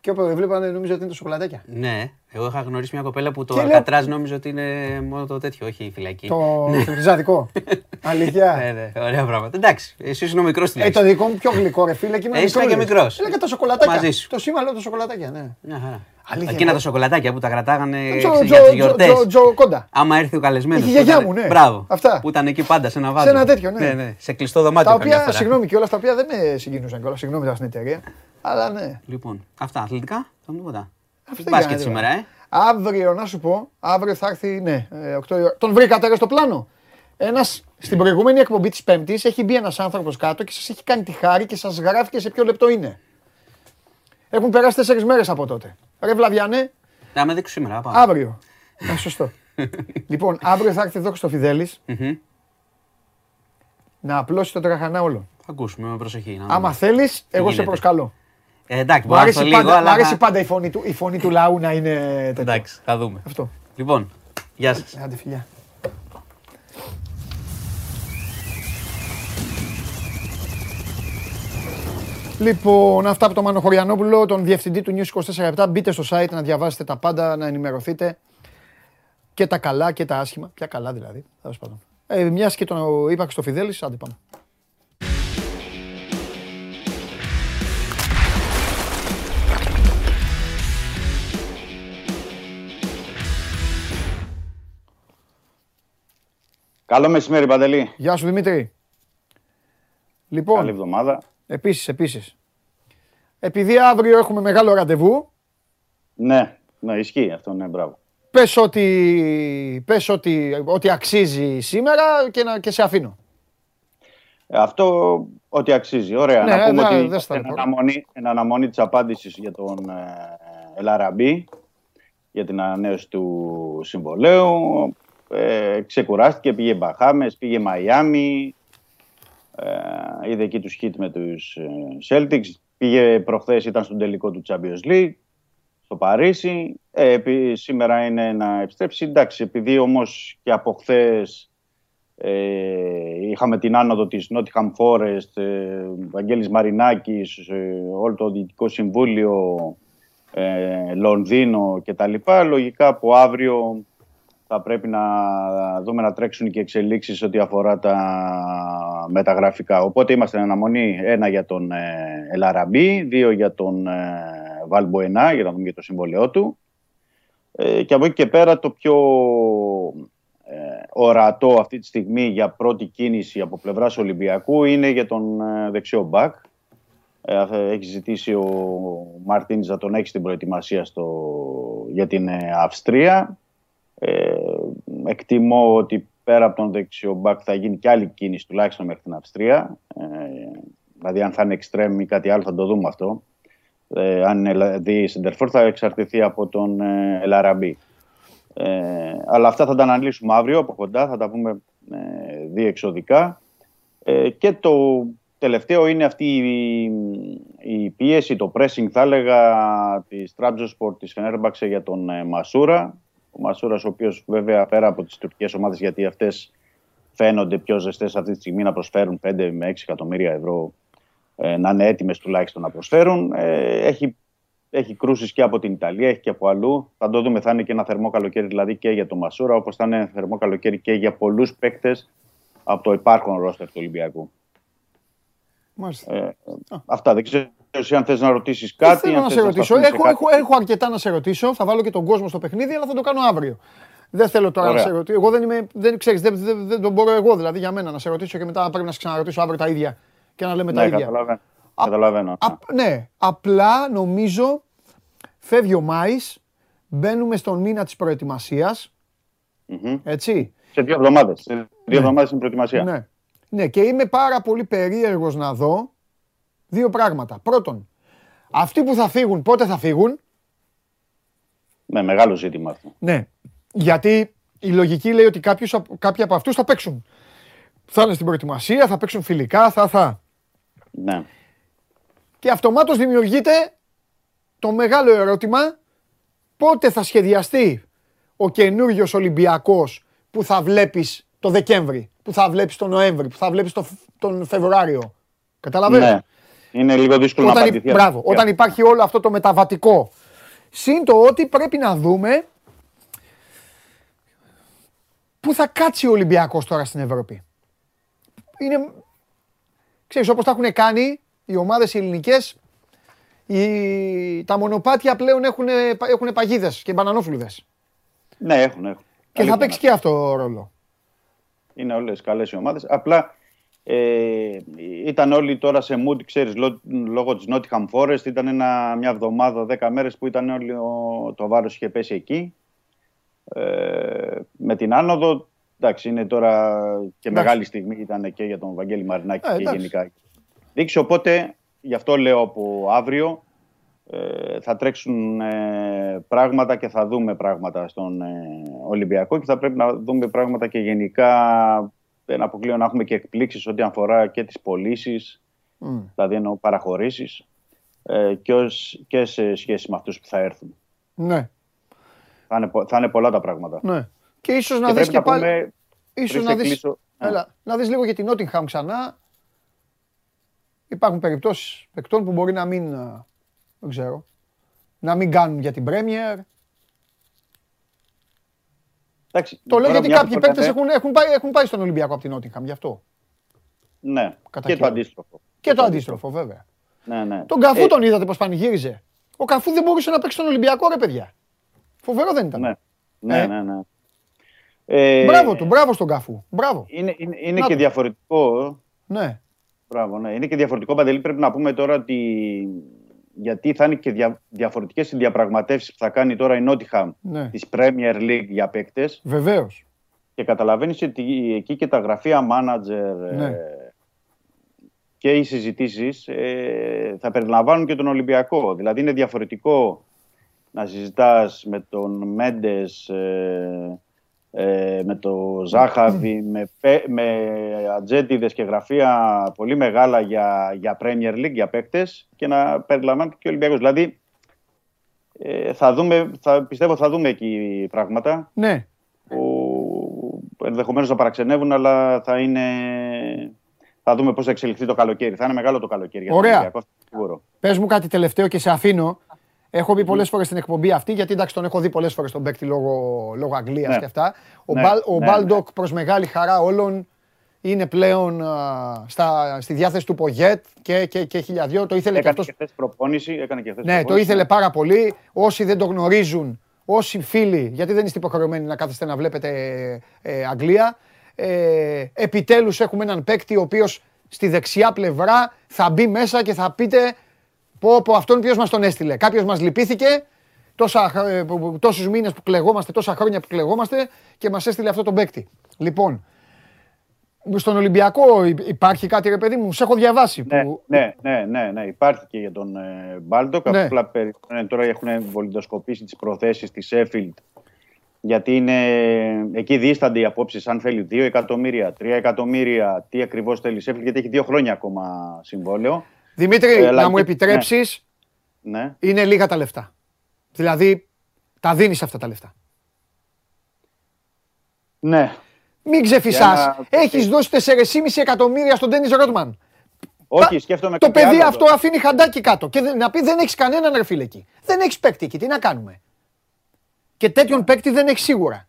Και όποτε βλέπανε νομίζω ότι είναι το σοκολατάκια. Ναι, εγώ είχα γνωρίσει μια κοπέλα που το Αλκατράζ νόμιζε ότι είναι μόνο το τέτοιο, όχι η φυλακή. Το χρυζατικό. Αλήθεια. Ναι, ναι, ωραία πράγματα. Εντάξει, εσύ είσαι ο μικρός τηλέφωνο. Ε, το δικό μου πιο γλυκό, ρε φίλε, και με μικρό. Είσαι και μικρός. Έλεγα τα σοκολατάκια. Το σήμα το σοκολατάκια, ναι. Εκείνα τα σοκολατάκια που τα κρατάγανε για τις γιορτές. Άμα έρθει ο καλεσμένος. Η γιαγιά μου, ναι. Μπράβο. Που ήταν εκεί πάντα σε ένα βάζο. Σε ένα τέτοιο, ναι. Σε κλειστό δωμάτιο. Τα οποία, συγγνώμη κιόλας, τα οποία δεν με συγκινούσαν κιόλας. Συγγνώμη για την εταιρεία. Αλλά ναι. Λοιπόν, αυτά αθλητικά. Θα μου πείτε. Μπάσκετ σήμερα, ε. Αύριο, να σου πω, αύριο θα έρθει, ναι, οκτώ η ώρα. Τον βρήκατε ρε στο πλάνο. Ένας, στην προηγούμενη εκπομπή της Πέμπτης έχει μπει ένας άνθρωπος κάτω και σας έχει κάνει τη χάρη και σας γράφει και σε ποιο λεπτό είναι. Έχουν περάσει τέσσερις μέρες από τότε. Ρε Βλαβιανέ. Να με δείξω σήμερα, πάμε. Αύριο. Ναι, σωστό. Λοιπόν, αύριο θα έρθει εδώ στο Φιδέλης να απλώσει το τραχανά όλο. Ακούσουμε με προσοχή. Άμα θέλεις, εγώ σε προσκαλώ. Εντάξει, μπορεί να το λίγο, πάντα, αλλά... Μ' αρέσει πάντα η φωνή του, η φωνή του λαού να είναι τέτοια. Εντάξει, θα δούμε. Αυτό. Λοιπόν, γεια σας. Άντε, φιλιά. Λοιπόν, αυτά από τον Μάνο Χωριανόπουλο, τον διευθυντή του News είκοσι τέσσερα επτά. Μπείτε στο site να διαβάσετε τα πάντα, να ενημερωθείτε. Και τα καλά και τα άσχημα. Ποια καλά δηλαδή. Ε, μιας και τον είπα και στο Φιδέλης, άντε πάμε. Καλό μεσημέρι, Παντελή. Γεια σου, Δημήτρη. Λοιπόν, καλή εβδομάδα. Επίσης, επίσης. Επειδή αύριο έχουμε μεγάλο ραντεβού. Ναι, ναι, ισχύει αυτό, ναι, μπράβο. Πες ότι, πες ότι, ότι αξίζει σήμερα και, να, και σε αφήνω. Αυτό ότι αξίζει, ωραία. Ναι, να πούμε ναι, ότι εν αναμονή, αναμονή της απάντησης για τον ε, Ελαραμπή, για την ανανέωση του συμβολαίου. Ε, ξεκουράστηκε, πήγε Μπαχάμες, πήγε Μαϊάμι, ε, είδε εκεί τους hit με τους Celtics, πήγε προχθές, ήταν στον τελικό του Champions League, στο Παρίσι, ε, επί, σήμερα είναι να επιστρέψει. Εντάξει, επειδή όμως και από χθες ε, είχαμε την άνοδο της Nottingham Forest, ε, Βαγγέλης Μαρινάκης, ε, όλο το Διοικητικό Συμβούλιο, ε, Λονδίνο κτλ, λογικά από αύριο θα πρέπει να δούμε να τρέξουν και εξελίξεις ό,τι αφορά τα μεταγραφικά. Οπότε είμαστε εν αναμονή, ένα για τον Ελαραμπή, δύο για τον Βαλμποενά, για να δούμε και το συμβόλαιό του. Και από εκεί και πέρα το πιο ορατό αυτή τη στιγμή για πρώτη κίνηση από πλευράς Ολυμπιακού είναι για τον δεξιό μπακ. Έχει ζητήσει ο Μαρτίνς να τον έχει στην προετοιμασία στο... για την Αυστρία. Ε, εκτιμώ ότι πέρα από τον δεξιό μπακ θα γίνει και άλλη κίνηση τουλάχιστον μέχρι την Αυστρία, ε, δηλαδή αν θα είναι εξτρέμ ή κάτι άλλο θα το δούμε αυτό, ε, αν είναι δι σεντερφόρ θα εξαρτηθεί από τον ε, Ελαραμπή, ε, αλλά αυτά θα τα αναλύσουμε αύριο από κοντά, θα τα πούμε ε, διεξοδικά, ε, και το τελευταίο είναι αυτή η, η πίεση, το pressing θα έλεγα, της Trabzonspor, της Fenerbahçe για τον ε, Μασούρα. Ο Μασούρας, ο οποίος βέβαια πέρα από τις τουρκικές ομάδες, γιατί αυτές φαίνονται πιο ζεστές αυτή τη στιγμή να προσφέρουν πέντε με έξι εκατομμύρια ευρώ, ε, να είναι έτοιμες τουλάχιστον να προσφέρουν. Ε, έχει έχει κρούσεις και από την Ιταλία, έχει και από αλλού. Θα το δούμε, θα είναι και ένα θερμό καλοκαίρι δηλαδή και για τον Μασούρα, όπως θα είναι ένα θερμό καλοκαίρι και για πολλούς παίκτες από το υπάρχον ρόστερ του Ολυμπιακού. Μάλιστα. Ε, αυτά, δεν ξέρω. Αν θες να ρωτήσεις κάτι. Θέλω να σε ρωτήσω. Έχω, έχω, έχω αρκετά να σε ρωτήσω. Θα βάλω και τον κόσμο στο παιχνίδι, αλλά θα το κάνω αύριο. Δεν θέλω τώρα Ωραία. να σε ρωτήσω. Εγώ δεν είμαι. Δεν ξέρεις, δεν, δεν, δεν τον μπορώ εγώ δηλαδή για μένα να σε ρωτήσω και μετά πρέπει να σε ξαναρωτήσω αύριο τα ίδια και να λέμε ναι, τα ίδια. Καταλαβαίνω. Α, καταλαβαίνω. Α, ναι, απλά νομίζω φεύγει ο Μάης, μπαίνουμε στον μήνα της προετοιμασίας. Mm-hmm. Έτσι. Σε δύο εβδομάδες. Σε δύο ναι. εβδομάδες στην προετοιμασία. Ναι. ναι, και είμαι πάρα πολύ περίεργος να δω. Δύο πράγματα. Πρώτον, αυτοί που θα φύγουν, πότε θα φύγουν. Ναι, μεγάλο ζήτημα αυτό. Ναι, γιατί η λογική λέει ότι κάποιος, κάποιοι από αυτούς θα παίξουν. Θα είναι στην προετοιμασία, θα παίξουν φιλικά, θα θα. Ναι. Και αυτομάτως δημιουργείται το μεγάλο ερώτημα, πότε θα σχεδιαστεί ο καινούριος Ολυμπιακός που θα βλέπεις το Δεκέμβρη, που θα βλέπεις τον Νοέμβρη, που θα βλέπεις το, τον Φεβρουάριο. Καταλαβαίνεις. Ναι. Είναι λίγο δύσκολο όταν, να απαντηθεί. Μπράβο, όταν υπάρχει όλο αυτό το μεταβατικό. Συν το ότι πρέπει να δούμε πού θα κάτσει ο Ολυμπιακός τώρα στην Ευρώπη. Είναι, ξέρεις, όπως τα έχουν κάνει οι ομάδες ελληνικές, οι... τα μονοπάτια πλέον έχουν, έχουν παγίδες και μπανανόφλουδες. Ναι, έχουν, έχουν. Και θα παίξει και αυτό ρόλο. Είναι όλες καλές οι ομάδες. Απλά... Ε, ήταν όλοι τώρα σε mood, ξέρεις, λό, λόγω της Nottingham Forest. Ήταν ένα, μια εβδομάδα, δέκα μέρες που ήταν όλοι, ο, το βάρος είχε πέσει εκεί, ε, με την άνοδο. Εντάξει, είναι τώρα και εντάξει. Μεγάλη στιγμή ήταν και για τον Βαγγέλη Μαρινάκη ε, και εντάξει. γενικά δείξει, οπότε γι' αυτό λέω από αύριο ε, θα τρέξουν ε, πράγματα και θα δούμε πράγματα στον ε, Ολυμπιακό και θα πρέπει να δούμε πράγματα και γενικά. Δεν αποκλείω να έχουμε και εκπλήξεις ό,τι αφορά και τις πωλήσεις, mm. δηλαδή εννοώ παραχωρήσεις, ε, και, ως, και σε σχέση με αυτούς που θα έρθουν. Ναι. Θα είναι, θα είναι πολλά τα πράγματα. Ναι. Και ίσως και να δεις και πάλι... Πούμε, ίσως να, δεις, έλα, να δεις λίγο για την Nottingham ξανά. Υπάρχουν περιπτώσεις παικτών που μπορεί να μην, δεν ξέρω, να μην κάνουν για την Premier. Εντάξει, το λέω γιατί κάποιοι παίκτες έχουν, έχουν, πάει, έχουν πάει στον Ολυμπιακό από την Nottingham, γι' αυτό. Ναι, και κύριο. το αντίστροφο. Και το αντίστροφο, βέβαια. Ναι, ναι. Τον Καφού ε... τον είδατε πως πανηγύριζε. Ο Καφού δεν μπορούσε να παίξει στον Ολυμπιακό, ρε παιδιά. Φοβερό δεν ήταν. Ναι, ναι, ε. ναι. ναι. Ε... Μπράβο του, μπράβο στον Καφού. Μπράβο. Είναι, είναι, είναι και διαφορετικό. Ναι. Μπράβο, ναι. Είναι και διαφορετικό, Παντελή. Πρέπει να πούμε τώρα ότι. Γιατί θα είναι και δια... διαφορετικές οι διαπραγματεύσεις που θα κάνει τώρα η Nottingham ναι. της Premier League για παίκτες. Βεβαίως. Και καταλαβαίνεις ότι εκεί και τα γραφεία manager ναι. ε... και οι συζητήσεις ε... θα περιλαμβάνουν και τον Ολυμπιακό. Δηλαδή είναι διαφορετικό να συζητάς με τον Μέντες, ε... ε... με τον Ζάχαβη, με, πε... με ατζέντιδες και γραφεία πολύ μεγάλα για, για Premier League, για παίκτες, και να περιλαμβάνεται και ο Ολυμπιακός. Δηλαδή, ε, θα δούμε, θα, πιστεύω θα δούμε εκεί πράγματα ναι. που ενδεχομένως θα παραξενεύουν, αλλά θα, είναι, θα δούμε πώς θα εξελιχθεί το καλοκαίρι. Θα είναι μεγάλο το καλοκαίρι. Ωραία. Το πες μου κάτι τελευταίο και σε αφήνω. Έχω πει πολλές φορές στην εκπομπή αυτή, γιατί εντάξει τον έχω δει πολλές φορές τον παίκτη λόγω, λόγω Αγγλίας ναι. και αυτά. Ο, ναι. ο ναι. Baldock προς μεγάλη χαρά όλων είναι πλέον α, στα, στη διάθεση του Πογέτ και, και, και χιλιαδιό. Το ήθελε έκανε και αυτός. Και χθες προπόνηση, έκανε και χθες ναι, προπόνηση. Το ήθελε πάρα πολύ. Όσοι δεν το γνωρίζουν, όσοι φίλοι, γιατί δεν είστε υποχρεωμένοι να κάθεστε να βλέπετε ε, ε, Αγγλία. Ε, επιτέλους έχουμε έναν παίκτη ο οποίος στη δεξιά πλευρά θα μπει μέσα και θα πείτε πω πω αυτόν ποιος μας τον έστειλε. Κάποιος μας λυπήθηκε τόσα, ε, τόσους μήνες που κλεγόμαστε, τόσα χρόνια που κλεγόμαστε και μας έστειλε αυτό τον παίκτη. Λοιπόν, στον Ολυμπιακό υπάρχει κάτι, ρε παιδί μου, σε έχω διαβάσει. Ναι, που... ναι, ναι, ναι, ναι, υπάρχει και για τον ε, Baldock. Ναι. Απλά τώρα έχουν βολιδοσκοπήσει τις προθέσεις της Sheffield. Γιατί είναι, εκεί διείστανται οι απόψεις. Αν θέλει δύο εκατομμύρια, τρία εκατομμύρια, τι ακριβώς θέλει η Sheffield, γιατί έχει δύο χρόνια ακόμα συμβόλαιο. Δημήτρη, ε, να και... μου επιτρέψεις. Ναι. Είναι λίγα τα λεφτά. Δηλαδή, τα δίνεις αυτά τα λεφτά. Ναι. Μην ξεφυσάς. Να... Έχεις δώσει τέσσερα κόμμα πέντε εκατομμύρια στον Ντένις Ρότμαν. Όχι, σκέφτομαι το παιδί άλλο. Αυτό αφήνει χαντάκι κάτω. Και να πει δεν έχεις κανέναν ρε φίλε εκεί. Δεν έχεις παίκτη εκεί. Τι να κάνουμε. Και τέτοιον παίκτη δεν έχεις σίγουρα.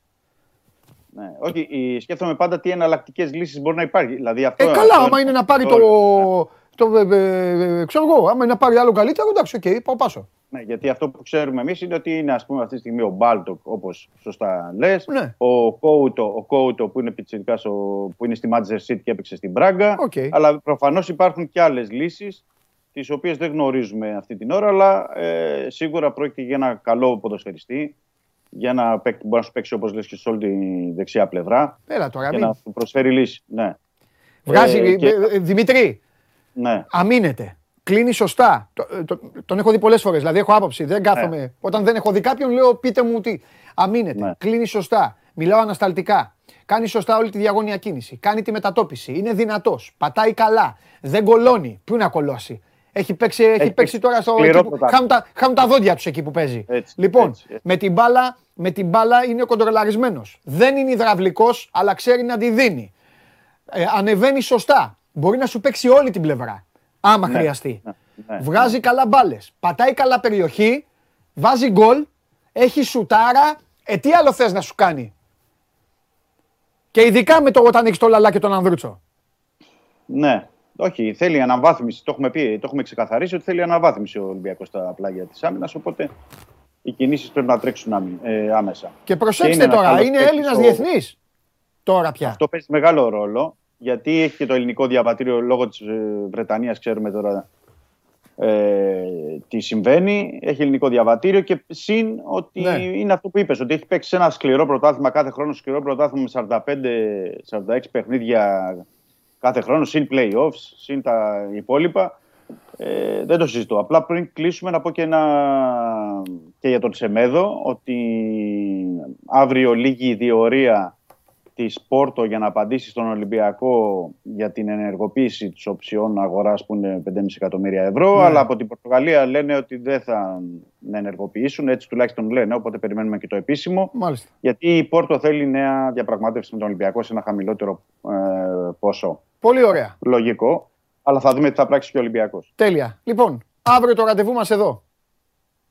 Ναι, όχι, σκέφτομαι πάντα τι εναλλακτικές λύσεις μπορεί να υπάρχει. Δηλαδή, αυτό ε, καλά, αυτό άμα είναι, είναι να πάρει το. το, το ε, ε, ξέρω εγώ, άμα είναι να πάρει άλλο καλύτερο, εντάξει, οκ, okay, πάω πάσο. Ναι, γιατί αυτό που ξέρουμε εμείς είναι ότι είναι, ας πούμε, αυτή τη στιγμή ο Μπάλτοκ, όπως σωστά λες. Ναι. Ο Κόουτο, ο Κόουτο που είναι πιτσιρικάς, που είναι στη Manchester City και έπαιξε στην Μπράγκα. Okay. Αλλά προφανώς υπάρχουν και άλλες λύσεις, τις οποίες δεν γνωρίζουμε αυτή την ώρα, αλλά ε, σίγουρα πρόκειται για ένα καλό ποδοσφαιριστή. Για ένα παίκτη που μπορεί να σου παίξει όπως λες και σε όλη τη δεξιά πλευρά. Έλα τώρα, για μην... να σου προσφέρει λύση. Ναι. Βγάζει, ε, και... Δημήτρη, ναι. Αμήνεται. Κλείνει σωστά. Το, το, τον έχω δει πολλές φορές, δηλαδή έχω άποψη. Δεν κάθομαι. Ναι. Όταν δεν έχω δει κάποιον, λέω πείτε μου τι. Αμήνεται. Ναι. Κλείνει σωστά. Μιλάω ανασταλτικά. Κάνει σωστά όλη τη διαγώνια κίνηση. Κάνει τη μετατόπιση. Είναι δυνατός. Πατάει καλά. Δεν κολώνει. Πού να κολώσει. Έχει παίξει, έχει έχει παίξει τώρα στο. Που, χάνουν, τα, χάνουν τα δόντια τους εκεί που παίζει. Έτσι, λοιπόν, έτσι, έτσι. Με, την μπάλα, με την μπάλα είναι κοντρολαρισμένος. Δεν είναι υδραυλικός, αλλά ξέρει να τη δίνει. Ε, ανεβαίνει σωστά. Μπορεί να σου παίξει όλη την πλευρά. Άμα ναι, χρειαστεί. Ναι, ναι, Βγάζει ναι. καλά μπάλες. Πατάει καλά περιοχή. Βάζει γκολ. Έχει σουτάρα. Ε, τι άλλο θες να σου κάνει. Και ειδικά με το όταν έχεις το Λαλά και τον Ανδρούτσο. Ναι. Όχι, θέλει αναβάθμιση. Το έχουμε πει, το έχουμε ξεκαθαρίσει ότι θέλει αναβάθμιση ο Ολυμπιακός στα πλάγια της άμυνας. Οπότε οι κινήσεις πρέπει να τρέξουν ε, άμεσα. Και προσέξτε και τώρα, είναι Έλληνας ο... διεθνής. Τώρα πια. Αυτό παίζει μεγάλο ρόλο. Γιατί έχει και το ελληνικό διαβατήριο λόγω της Βρετανίας, ξέρουμε τώρα ε, τι συμβαίνει. Έχει ελληνικό διαβατήριο και συν ότι ναι. είναι αυτό που είπες, ότι έχει παίξει ένα σκληρό πρωτάθλημα κάθε χρόνο, σκληρό πρωτάθλημα με σαράντα πέντε σαράντα έξι παιχνίδια. Κάθε χρόνο, συν play-offs, συν τα υπόλοιπα, ε, δεν το συζητώ. Απλά πριν κλείσουμε να πω και, ένα... και για τον Σεμέδο, ότι αύριο λύγει η διορία της Πόρτο για να απαντήσει στον Ολυμπιακό για την ενεργοποίηση της οψιών αγοράς που είναι πέντε κόμμα πέντε εκατομμύρια ευρώ, ναι. αλλά από την Πορτογαλία λένε ότι δεν θα ενεργοποιήσουν, έτσι τουλάχιστον λένε, οπότε περιμένουμε και το επίσημο. Μάλιστα. Γιατί η Πόρτο θέλει νέα διαπραγμάτευση με τον Ολυμπιακό σε ένα χαμηλότερο ε, ποσό. Πολύ ωραία. Λογικό. Αλλά θα δούμε τι θα πράξει και ο Ολυμπιακός. Τέλεια. Λοιπόν, αύριο το ραντεβού μας εδώ.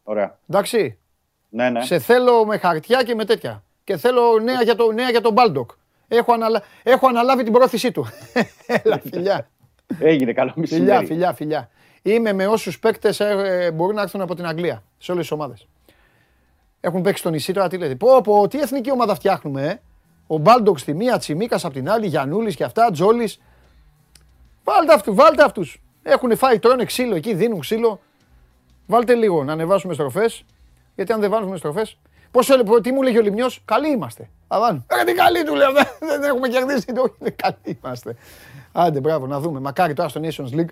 Ωραία. Εντάξει. Ναι, ναι. Σε θέλω με χαρτιά και με τέτοια. Και θέλω νέα για, το, νέα για τον Baldock. Έχω, αναλα... Έχω αναλάβει την πρόθεσή του. Έλα, φιλιά. Έγινε, καλό μεσημέρι. Φιλιά, φιλιά, φιλιά. Είμαι με όσους παίκτες ε, μπορούν να έρθουν από την Αγγλία. Σε όλες τις ομάδες. Έχουν παίξει στο νησί τώρα, τι λέτε. Πω, πω, τι εθνική ομάδα φτιάχνουμε, ε. Ο Baldock στη μία, Τσιμίκας απ' την άλλη, Γιαννούλης και αυτά, Τζόλης. Βάλτε αυτούς, βάλτε αυτούς. Έχουν φάει, τρώνε ξύλο εκεί, δίνουν ξύλο. Βάλτε λίγο να ανεβάσουμε στροφές. Γιατί αν δεν βάζουμε στροφές. Πόσο, τι μου λέγει ο Λιμνιός, καλοί είμαστε. Αβάν, ρε τι καλοί του λέω, δεν έχουμε κερδίσει, όχι, καλοί είμαστε. Άντε, μπράβο, να δούμε. Μακάρι τώρα στο Nations League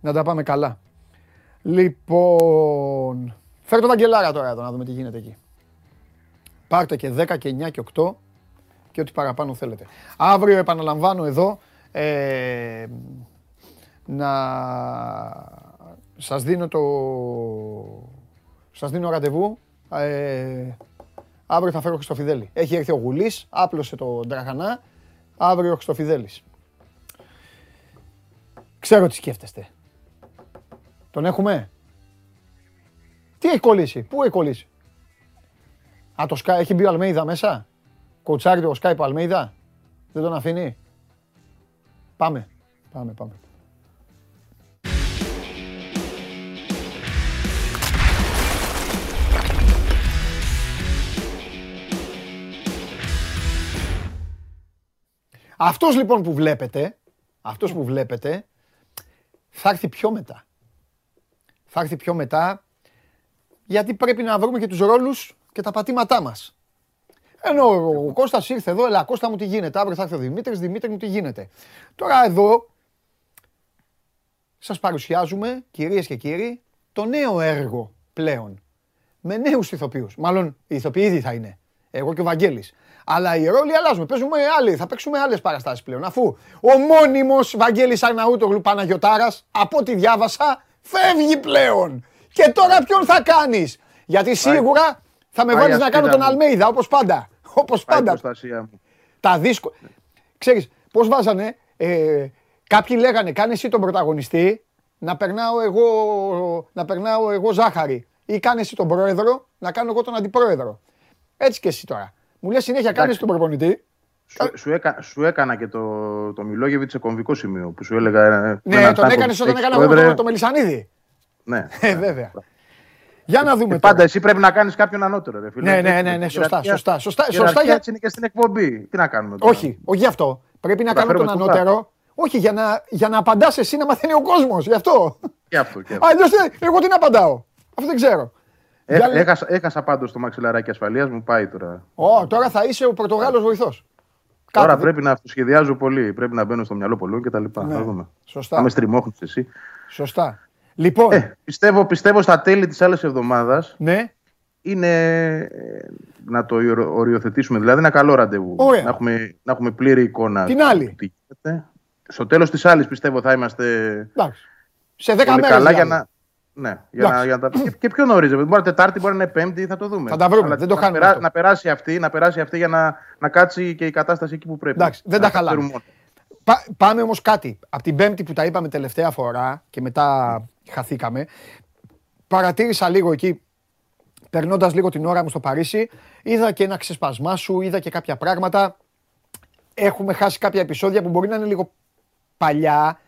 να τα πάμε καλά. Λοιπόν, φέρ τον Αγγελάρα τώρα εδώ, να δούμε τι γίνεται εκεί. Πάρτε και δέκα και εννιά και οκτώ και ό,τι παραπάνω θέλετε. Αύριο επαναλαμβάνω εδώ ε, να σας δίνω το... Σας δίνω ραντεβού. Ε, αύριο θα φέρω Χριστοφιδέλη. Έχει έρθει ο Γουλής, άπλωσε τον Τραχανά. Αύριο ο Χριστοφιδέλης. Ξέρω τι σκέφτεστε. Τον έχουμε. Τι έχει κολλήσει, πού έχει κολλήσει. Α, το Sky, έχει μπει ο Αλμέιδα μέσα. Κοτσάρι το Skype ο Αλμέιδα. Δεν τον αφήνει. Πάμε, πάμε, πάμε. Αυτός λοιπόν που βλέπετε, αυτός που βλέπετε, θα έρθει πιο μετά. Θα έρθει πιο μετά, γιατί πρέπει να βρούμε και τους ρόλους και τα πατήματά μας. Ενώ ο Κώστας ήρθε εδώ, έλα Κώστα μου τι γίνεται, αύριο θα έρθει ο Δημήτρης, Δημήτρη μου τι γίνεται. Τώρα εδώ, σας παρουσιάζουμε, κυρίες και κύριοι, το νέο έργο πλέον. Με νέους ηθοποιούς, μάλλον οι ηθοποιοί ήδη θα είναι, εγώ και ο Βαγγέλης. Αλλά οι ρόλοι αλλάζουμε. Παίζουμε άλλοι, θα παίξουμε άλλες παραστάσεις πλέον. Αφού ο μόνιμος Βαγγέλης Αρναούτογλου Παναγιωτάρας, από ό,τι διάβασα, φεύγει πλέον. Και τώρα ποιον θα κάνεις. Γιατί σίγουρα θα με βάλεις να κάνω τον Αλμέιδα, όπως πάντα. Όπως πάντα. Τα δύσκολα. Ξέρεις, πώς βάζανε, ε, κάποιοι λέγανε, κάνε εσύ τον πρωταγωνιστή, να περνάω εγώ, να περνάω εγώ ζάχαρη. Ή κάνε εσύ τον πρόεδρο, να κάνω εγώ τον αντιπρόεδρο. Έτσι και εσύ τώρα. Μου λες συνέχεια, κάνε τον προπονητή. Σου, σου, έκα, σου έκανα και το, το Μιλόγεβιτ σε κομβικό σημείο που σου έλεγα. Ναι, τον έκανε όταν έκανα εγώ το, το Μελισανίδη. Ναι. Ε, βέβαια. Για να δούμε. Πάντα εσύ πρέπει να κάνει κάποιον ανώτερο, ρε φίλε. Ναι, ναι, ναι, σωστά. Σωστά, σωστά, σωστά για... Έτσι είναι και στην εκπομπή. Τι να κάνουμε τώρα. Όχι, όχι γι' αυτό. Πρέπει να κάνουμε τον ανώτερο. Όχι, για να, για να απαντά εσύ να μαθαίνει ο κόσμο. Γι' αυτό. Αλλιώς εγώ τι να απαντάω. Αυτό δεν ξέρω. Ε, για... έχασα, έχασα πάντως το μαξιλαράκι ασφαλείας μου, πάει τώρα. Ω, oh, τώρα θα είσαι ο Πορτογάλος βοηθός. Τώρα Κάτι πρέπει δε... να αυτοσχεδιάζω πολύ. Πρέπει να μπαίνω στο μυαλό πολλών και τα λοιπά. Ναι. Θα δούμε. Σωστά. Θα με στριμώχνεις εσύ. Σωστά. Λοιπόν. Ε, πιστεύω, πιστεύω στα τέλη της άλλης εβδομάδας. Ναι. Είναι. Να το οριοθετήσουμε. Δηλαδή ένα καλό ραντεβού. Ωραία. Να έχουμε, να έχουμε πλήρη εικόνα. Την άλλη. Στο τέλος της άλλης πιστεύω θα είμαστε. Εντάξει. Σε δέκα μέρες. Ναι, για να, για να τα... και, και πιο νωρίς. Μπορεί να Τετάρτη, μπορεί να είναι Πέμπτη, θα το δούμε. Θα τα βρούμε. Αλλά δεν το κάνουμε. Να, να, περάσει αυτή, να περάσει αυτή για να, να κάτσει και η κατάσταση εκεί που πρέπει. Εντάξει, δεν να τα χαλάμε. Πα, πάμε όμως κάτι. Από την Πέμπτη που τα είπαμε τελευταία φορά και μετά χαθήκαμε, παρατήρησα λίγο εκεί, περνώντας λίγο την ώρα μου στο Παρίσι, είδα και ένα ξεσπασμά σου, είδα και κάποια πράγματα. Έχουμε χάσει κάποια επεισόδια που μπορεί να είναι λίγο παλιά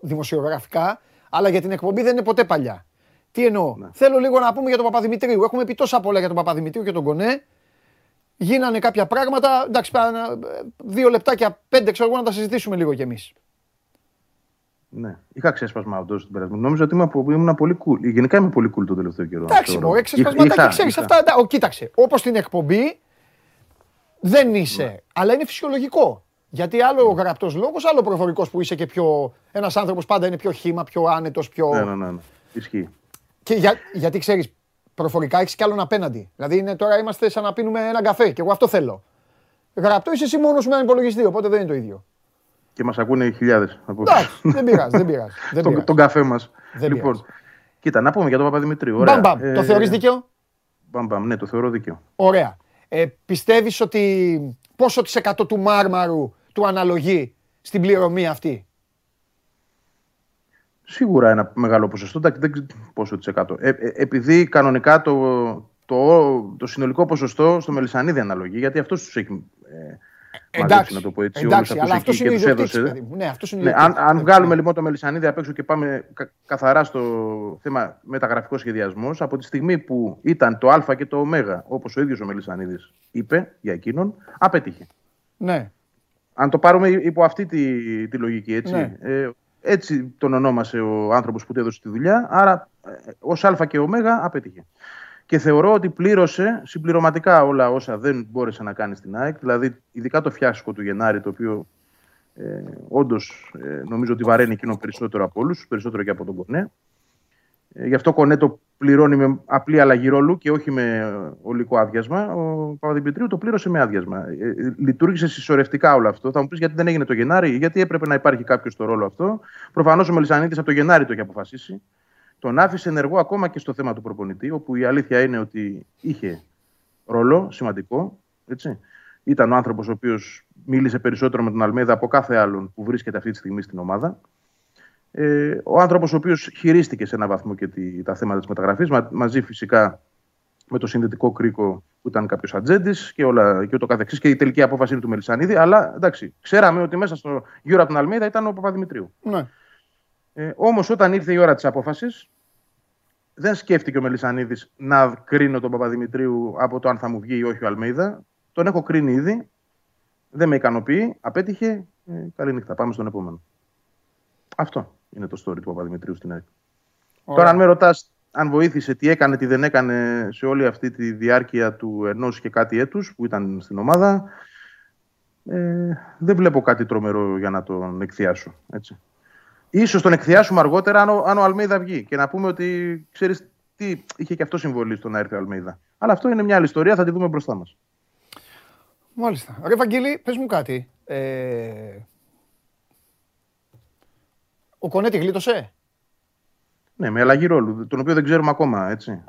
δημοσιογραφικά. Αλλά για την εκπομπή δεν είναι ποτέ παλιά. Τι εννοώ. Ναι. Θέλω λίγο να πούμε για τον Παπαδημητρίου. Έχουμε πει τόσα πολλά για τον Παπαδημητρίου και τον Κονέ. Γίνανε κάποια πράγματα. Εντάξει, δύο λεπτάκια, πέντε, ξέρω εγώ, να τα συζητήσουμε λίγο κι εμείς. Ναι. Είχα ξέσπασμα αυτό στην περασμένη. Νόμιζα ότι ήμουν πολύ cool. Γενικά είμαι πολύ cool το τελευταίο καιρό. Εντάξει, μπορεί. Ξεσπασματάκια, ξέρεις αυτά. Ο, κοίταξε. Όπως την εκπομπή δεν είσαι. Ναι. Αλλά είναι φυσιολογικό. Γιατί άλλο ο γραπτός λόγος, άλλο ο προφορικός που είσαι και πιο. Ένας άνθρωπος πάντα είναι πιο χύμα, πιο άνετος, πιο. Ναι, ναι, ναι, ναι. Ισχύει. Και για, γιατί ξέρεις, προφορικά έχεις κι άλλον απέναντι. Δηλαδή είναι, τώρα είμαστε σαν να πίνουμε έναν καφέ και εγώ αυτό θέλω. Γραπτό είσαι εσύ μόνος με έναν υπολογιστή, οπότε δεν είναι το ίδιο. Και μας ακούνε οι χιλιάδες. Εντάξει, δεν πειράζει, δεν πειράζει. Δεν πειράζει. Τον καφέ μας. Λοιπόν, πειράζει. Κοίτα, να πούμε για τον Παπαδημητρίου. Μπαμ, μπαμ. Ε, το θεωρείς δίκαιο. Μπαμ, μπαμ, ναι, το θεωρώ δίκαιο. Ωραία. Ε, πιστεύεις ότι πόσο της εκατό του Μάρμαρου του αναλογεί στην πληρωμή αυτή? Σίγουρα ένα μεγάλο ποσοστό, δεν ξέρω πόσο της εκατό. Ε, επειδή κανονικά το, το, το συνολικό ποσοστό στο Μελισσανίδη αναλογεί, γιατί αυτός τους έχει ε, μαζέψει, να το πω έτσι, εντάξει, όλους αυτούς εκεί και τους έδωσε. Ναι, αυτός είναι ναι, αν, αν βγάλουμε λοιπόν το Μελισσανίδη απ' έξω και πάμε κα, καθαρά στο θέμα μεταγραφικό σχεδιασμό, από τη στιγμή που ήταν το Α και το Ω, όπως ο ίδιος ο Μελισσανίδης είπε για εκείνον, απέτυχε. Ναι. Αν το πάρουμε υπό αυτή τη, τη λογική, έτσι. Ναι. Ε, έτσι τον ονόμασε ο άνθρωπος που του έδωσε τη δουλειά, άρα ως Α και Ω απέτυχε. Και θεωρώ ότι πλήρωσε συμπληρωματικά όλα όσα δεν μπόρεσε να κάνει στην ΑΕΚ, δηλαδή ειδικά το φιάσκο του Γενάρη, το οποίο ε, όντως ε, νομίζω ότι βαραίνει εκείνον περισσότερο από όλους, περισσότερο και από τον Κονέ. Ε, γι' αυτό Κονέ το πληρώνει με απλή αλλαγή ρόλου και όχι με ολικό άδειασμα. Ο Παπαδημητρίου το πλήρωσε με άδειασμα. Ε, λειτουργήσε συσσωρευτικά όλο αυτό. Θα μου πεις γιατί δεν έγινε το Γενάρη, γιατί έπρεπε να υπάρχει κάποιος στο ρόλο αυτό. Προφανώς ο Μελισσανίδης από το Γενάρη το έχει αποφασίσει. Τον άφησε ενεργό ακόμα και στο θέμα του προπονητή, όπου η αλήθεια είναι ότι είχε ρόλο σημαντικό. Έτσι. Ήταν ο άνθρωπος ο οποίος μίλησε περισσότερο με τον Αλμέιδα από κάθε άλλον που βρίσκεται αυτή τη στιγμή στην ομάδα. Ε, ο άνθρωπος ο οποίος χειρίστηκε σε έναν βαθμό και τη, τα θέματα της μεταγραφής, μα, μαζί φυσικά με το συνδετικό κρίκο που ήταν κάποιος ατζέντης και, όλα, και ούτω καθεξής, και η τελική απόφαση είναι του Μελισσανίδη. Αλλά εντάξει, ξέραμε ότι μέσα στο γύρο από τον Αλμέιδα ήταν ο Παπαδημητρίου. Ναι. Ε, όμως όταν ήρθε η ώρα της απόφασης, δεν σκέφτηκε ο Μελισσανίδης να κρίνω τον Παπαδημητρίου από το αν θα μου βγει ή όχι ο Αλμέιδα. Τον έχω κρίνει ήδη. Δεν με ικανοποιεί. Απέτυχε. Ε, καλή νύχτα. Πάμε στον επόμενο. Αυτό είναι το story του Παπαδημητρίου στην ΑΕΚ. Τώρα, αν με ρωτάς αν βοήθησε, τι έκανε, τι δεν έκανε σε όλη αυτή τη διάρκεια του ενός και κάτι έτους που ήταν στην ομάδα, ε, δεν βλέπω κάτι τρομερό για να τον εκθιάσω. Έτσι. Ίσως τον εκθιάσουμε αργότερα αν ο, αν ο Αλμέιδα βγει και να πούμε ότι ξέρεις τι είχε και αυτό συμβολή στο να έρθει ο Αλμέιδα. Αλλά αυτό είναι μια άλλη ιστορία, θα τη δούμε μπροστά μας. Μάλιστα. Ρε Βαγγίλη, πες μου κάτι. Ε... Ο Κονέ τη γλίτωσε. Ναι, με αλλαγή ρόλου, τον οποίο δεν ξέρουμε ακόμα. Έτσι.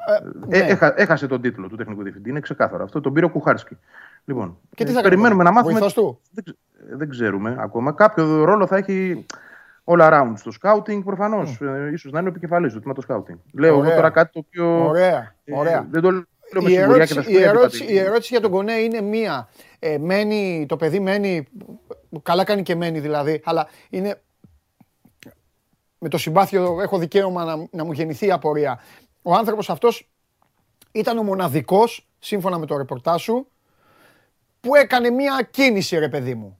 Ε, ε, ναι. έχα, έχασε τον τίτλο του τεχνικού διευθυντή, είναι ξεκάθαρο αυτό. Τον πήρε ο Κουχάρσκι. Λοιπόν, και τι θα ε, περιμένουμε να μάθουμε. Του. Δεν, δεν ξέρουμε ακόμα. Κάποιο ρόλο θα έχει all around στο σκάουτινγκ, προφανώς. Mm. Ε, ίσως να είναι ο επικεφαλής του τμήματος σκάουτινγκ. Λέω εγώ τώρα κάτι το οποίο. Ωραία. Ωραία. Ε, δεν το λέω με σιγουριά και τα σχόλια. Η ερώτηση, η ερώτηση για τον Κονέ είναι μία. Ε, μένει, το παιδί μένει. Καλά κάνει και μένει δηλαδή, αλλά είναι. Με το συμπάθειο έχω δικαίωμα να, να μου γεννηθεί η απορία. Ο άνθρωπος αυτός ήταν ο μοναδικός, σύμφωνα με το ρεπορτάζ σου, που έκανε μία κίνηση, ρε παιδί μου.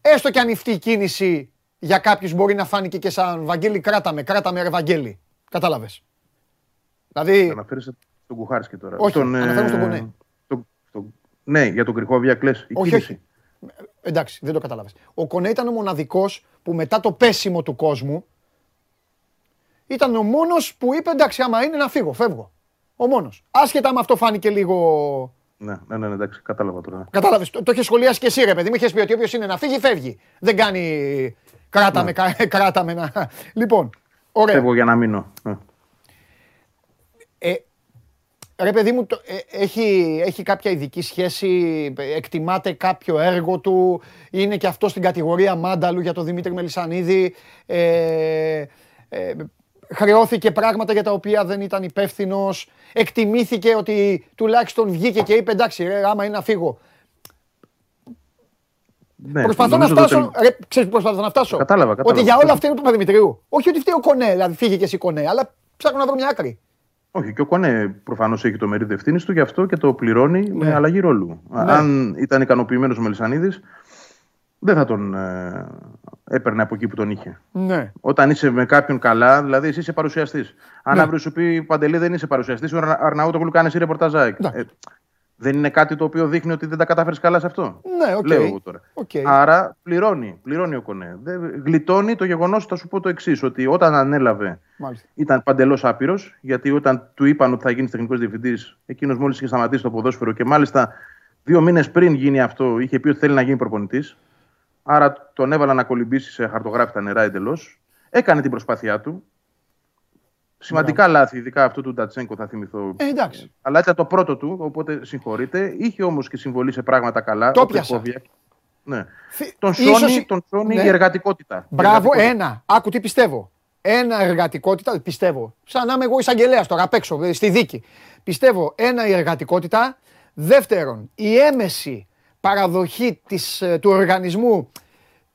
Έστω και αν αυτή η κίνηση για κάποιους μπορεί να φάνηκε και σαν Βαγγέλη, κράταμε, κράταμε ρε Βαγγέλη. Κατάλαβες. Δηλαδή... Αναφέρεσαι τον Κουχάρσκι τώρα. Όχι, τον, αναφέρομαι στον Κονέ. Το, το, ναι, για τον Κρυχόβια κλαις, η όχι, κίνηση. Όχι. Εντάξει, δεν το κατάλαβες. Ο Κονέ ήταν ο μοναδικός που μετά το πέσιμο του κόσμου ήταν ο μόνος που είπε εντάξει, άμα είναι να φύγω, φεύγω. Ο μόνος. Άσχετα με αυτό φάνηκε λίγο... Ναι, ναι, ναι, εντάξει, κατάλαβα τώρα. Κατάλαβες, το, το είχε σχολιάσει και εσύ ρε παιδί, μου είχες πει ότι όποιος είναι να φύγει, φεύγει. Δεν κάνει κράταμε, ναι. κα, κράταμε να... Λοιπόν, ωραία. Φεύγω για να μείνω. Ε, Ρε παιδί μου, το, ε, έχει, έχει κάποια ειδική σχέση, εκτιμάται κάποιο έργο του, είναι και αυτό στην κατηγορία Μάνταλου για τον Δημήτρη Μελισσανίδη, ε, ε, χρεώθηκε πράγματα για τα οποία δεν ήταν υπεύθυνος, εκτιμήθηκε ότι τουλάχιστον βγήκε και είπε εντάξει ρε, άμα είναι να φύγω. Ναι, προσπαθώ, να φτάσω, το... ρε, ξέρεις, προσπαθώ να φτάσω, κατάλαβα, κατάλαβα. Ότι για όλα αυτά είναι του Παπαδημητρίου. Όχι ότι φταίει ο Κονέ, δηλαδή φύγει και εσύ Κονέ, αλλά ψάχνω να βρω μια άκρη. Όχι, και ο Κονέ προφανώς έχει το μερίδιο ευθύνης του, γι' αυτό και το πληρώνει ναι. με αλλαγή ρόλου. Ναι. Αν ήταν ικανοποιημένος ο Μελισσανίδης, δεν θα τον ε, έπαιρνε από εκεί που τον είχε. Ναι. Όταν είσαι με κάποιον καλά, δηλαδή εσύ είσαι παρουσιαστής. Αν ναι. αύριο σου πει Παντελή δεν είσαι παρουσιαστής, ο Αρναούτογλου κάνει εσύ ρεπορταζάκι. Ναι. Ε, δεν είναι κάτι το οποίο δείχνει ότι δεν τα κατάφερες καλά σε αυτό. Ναι, okay. Λέω εγώ τώρα. Okay. Άρα πληρώνει, πληρώνει ο Κονέ. Γλιτώνει το γεγονός, θα σου πω το εξής, ότι όταν ανέλαβε μάλιστα. ήταν παντελώς άπειρος, γιατί όταν του είπαν ότι θα γίνει τεχνικός διευθυντής, εκείνος μόλις είχε σταματήσει το ποδόσφαιρο και μάλιστα δύο μήνες πριν γίνει αυτό, είχε πει ότι θέλει να γίνει προπονητής. Άρα τον έβαλα να κολυμπήσει σε χαρτογράφητα νερά εντελώς. Έκανε την προσπάθειά του. Σημαντικά Μπράβο. λάθη, ειδικά αυτό του Ντατσένκο θα θυμηθώ. Ε, εντάξει. Αλλά ήταν το πρώτο του, οπότε συγχωρείτε. Είχε όμως και συμβολή σε πράγματα καλά. Το πιάσα. Ναι. Φι... Τον σώνει ίσως... ναι. η εργατικότητα. Μπράβο, η εργατικότητα. Ένα. Άκου τι πιστεύω. Ένα εργατικότητα, πιστεύω. Σαν να είμαι εγώ εισαγγελέας τώρα, απ' έξω, στη δίκη. Πιστεύω, ένα η εργατικότητα. Δεύτερον, η έμεση παραδοχή της, του οργανισμού.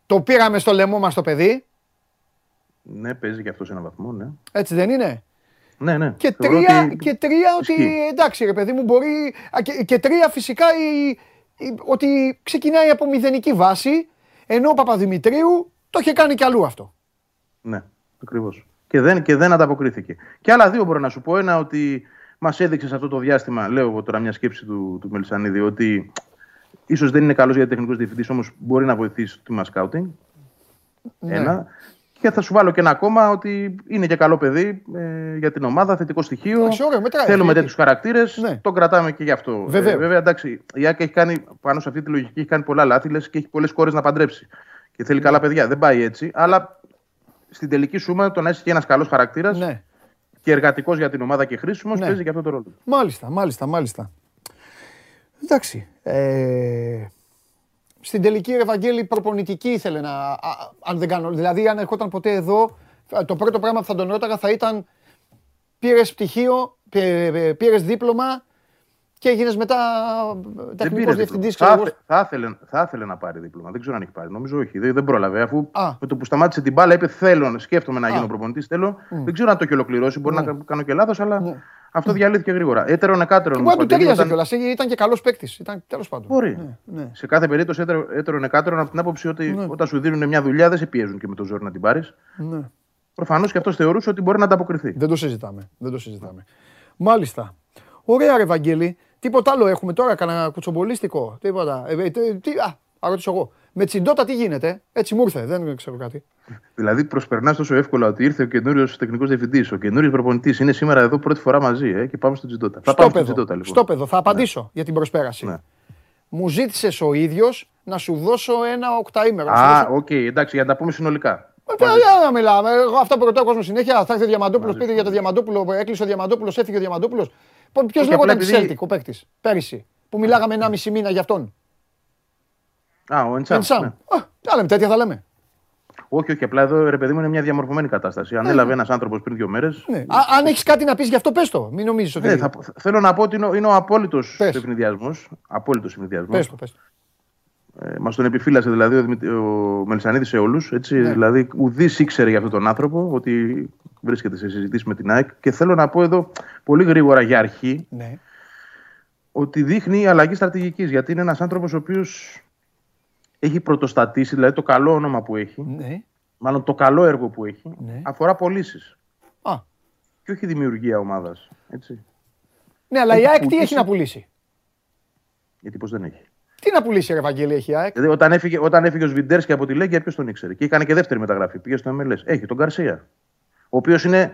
Το πήραμε στο λαιμό μας το παιδί. Ναι, παίζει και αυτό σε έναν βαθμό, ναι. Έτσι δεν είναι. Ναι, ναι. Και τρία ότι, και τρία ότι εντάξει ρε παιδί μου μπορεί... Και, και τρία φυσικά η, η, ότι ξεκινάει από μηδενική βάση, ενώ ο Παπαδημητρίου το είχε κάνει κι αλλού αυτό. Ναι, ακριβώς. Και δεν, και δεν ανταποκρίθηκε. Και άλλα δύο μπορώ να σου πω. Ένα ότι μας έδειξε σε αυτό το διάστημα, λέω εγώ τώρα μια σκέψη του, του Μελισσανίδη, ότι ίσως δεν είναι καλός για τεχνικός διευθυντής, όμως μπορεί να βοηθήσει το σκάουτινγκ. Ναι. Ένα. Και θα σου βάλω και ένα ακόμα ότι είναι και καλό παιδί ε, για την ομάδα, θετικό στοιχείο. Άξι, ωραία, μετράει, θέλουμε τέτοιους χαρακτήρες, ναι. τον κρατάμε και γι' αυτό. Βέβαια, ε, βέβαια εντάξει, η Άκη έχει κάνει πάνω σε αυτή τη λογική, έχει κάνει πολλά λάθη λες, και έχει πολλές κόρες να παντρέψει. Και θέλει ναι. καλά παιδιά. Δεν πάει έτσι. Αλλά στην τελική σούμα το να είσαι και ένας καλός χαρακτήρας ναι. και εργατικός για την ομάδα και χρήσιμος ναι. παίζει και αυτό το ρόλο. Μάλιστα, μάλιστα, μάλιστα. Εντάξει. Ε... Στην τελική, ρε Βαγγέλη, προπονητική ήθελε να. Α, αν δεν κάνω. Δηλαδή, αν ερχόταν ποτέ εδώ, το πρώτο πράγμα που θα τον ρώταγα θα ήταν πήρες πτυχίο, πήρες δίπλωμα και έγινες μετά τεχνικός διευθυντής. Θα ήθελε να πάρει δίπλωμα. Δεν ξέρω αν έχει πάρει. Νομίζω όχι. Δεν, δεν πρόλαβε. Αφού α. με το που σταμάτησε την μπάλα, είπε: Θέλω, σκέφτομαι να γίνω προπονητής. Θέλω. Mm. Δεν ξέρω αν το έχει ολοκληρώσει. Μπορεί mm. να κάνω και λάθος, αλλά. Mm. Αυτό διαλύθηκε γρήγορα. Έτερον εκάτερον. Μπορεί να του ταιριάζει κιόλα. Ήταν και καλό παίκτη. Τέλος πάντων. Μπορεί. Ναι, ναι. Σε κάθε περίπτωση έτερον εκάτερον από την άποψη ότι ναι. όταν σου δίνουν μια δουλειά δεν σε πιέζουν και με το ζόρι να την πάρει. Ναι. Προφανώς και αυτό θεωρούσε ότι μπορεί να ανταποκριθεί. Δεν το συζητάμε. Δεν το συζητάμε. Μάλιστα. Ωραία, ρε Βαγγέλη. Τίποτα άλλο έχουμε τώρα, κανένα κουτσομπολίστικο. Τίποτα. Ε, τι, α, α ρωτήσω εγώ. Με Τσιντότα τι γίνεται. Έτσι μου ήρθε. Δεν ξέρω κάτι. Δηλαδή, προσπερνάς τόσο εύκολα ότι ήρθε ο καινούριος τεχνικός διευθυντής, ο καινούριος προπονητής. Είναι σήμερα εδώ πρώτη φορά μαζί ε, και πάμε στον Τσιντότα. Θα πάμε στον Τσιντότα, λοιπόν. Στο παιδό, θα απαντήσω ναι. για την προσπέραση. Ναι. Μου ζήτησες ο ίδιος να σου δώσω ένα οκταήμερο. Α, οκ, δώσω... okay, εντάξει, για να τα πούμε συνολικά. Καλά να μιλάμε. Εγώ αυτά που ρωτάω ο κόσμος συνέχεια. Θα έρθει ο Διαμαντούπουλος, πείτε για το Διαμαντούπουλο. Έκλεισε ο Διαμαντούπουλος, έφυγε ο Διαμαντούπουλος. Ποιος λέγονταν τη Celtic ο παίκτης πέρυσι που μιλάγαμε ενάμιση μήνα για αυτόν? Α, ο Εντσάμ. Τα λέμε, τέτοια θα λέμε. Όχι, όχι, απλά εδώ ρε παιδί μου είναι μια διαμορφωμένη κατάσταση. Αν έλαβε ένας άνθρωπος πριν δύο μέρες. Αν έχεις κάτι να πεις γι' αυτό, πες το. Μην νομίζεις ότι. Θέλω να πω ότι είναι ο απόλυτος ευνηδιασμός. Απόλυτος ευνηδιασμός. Ε, μας τον επιφύλασε δηλαδή ο, ο Μελισανίδης σε όλους. Έτσι, ναι. Δηλαδή, ουδής ήξερε για αυτόν τον άνθρωπο ότι βρίσκεται σε συζητήσεις με την ΑΕΚ. Και θέλω να πω εδώ πολύ γρήγορα για αρχή, ναι, ότι δείχνει η αλλαγή στρατηγικής. Γιατί είναι ένας άνθρωπος ο οποίος έχει πρωτοστατήσει, δηλαδή το καλό όνομα που έχει, ναι, μάλλον το καλό έργο που έχει, ναι, αφορά πωλήσεις. Α. Και όχι δημιουργία ομάδας. Έτσι. Ναι, αλλά έχει η ΑΕΚ τι έχει να πουλήσει? Γιατί πως δεν έχει. Τι να πουλήσει η Ευαγγελία, έχει η ΑΕΚ. Δηλαδή, όταν, έφυγε, όταν έφυγε ο Σβιντέρσκι από τη Λέγκια, ποιος τον ήξερε? Και έκανε και δεύτερη μεταγραφή. Πήγε στο Εμ Ελ Ες. Έχει τον Γκαρσία. Ο οποίος είναι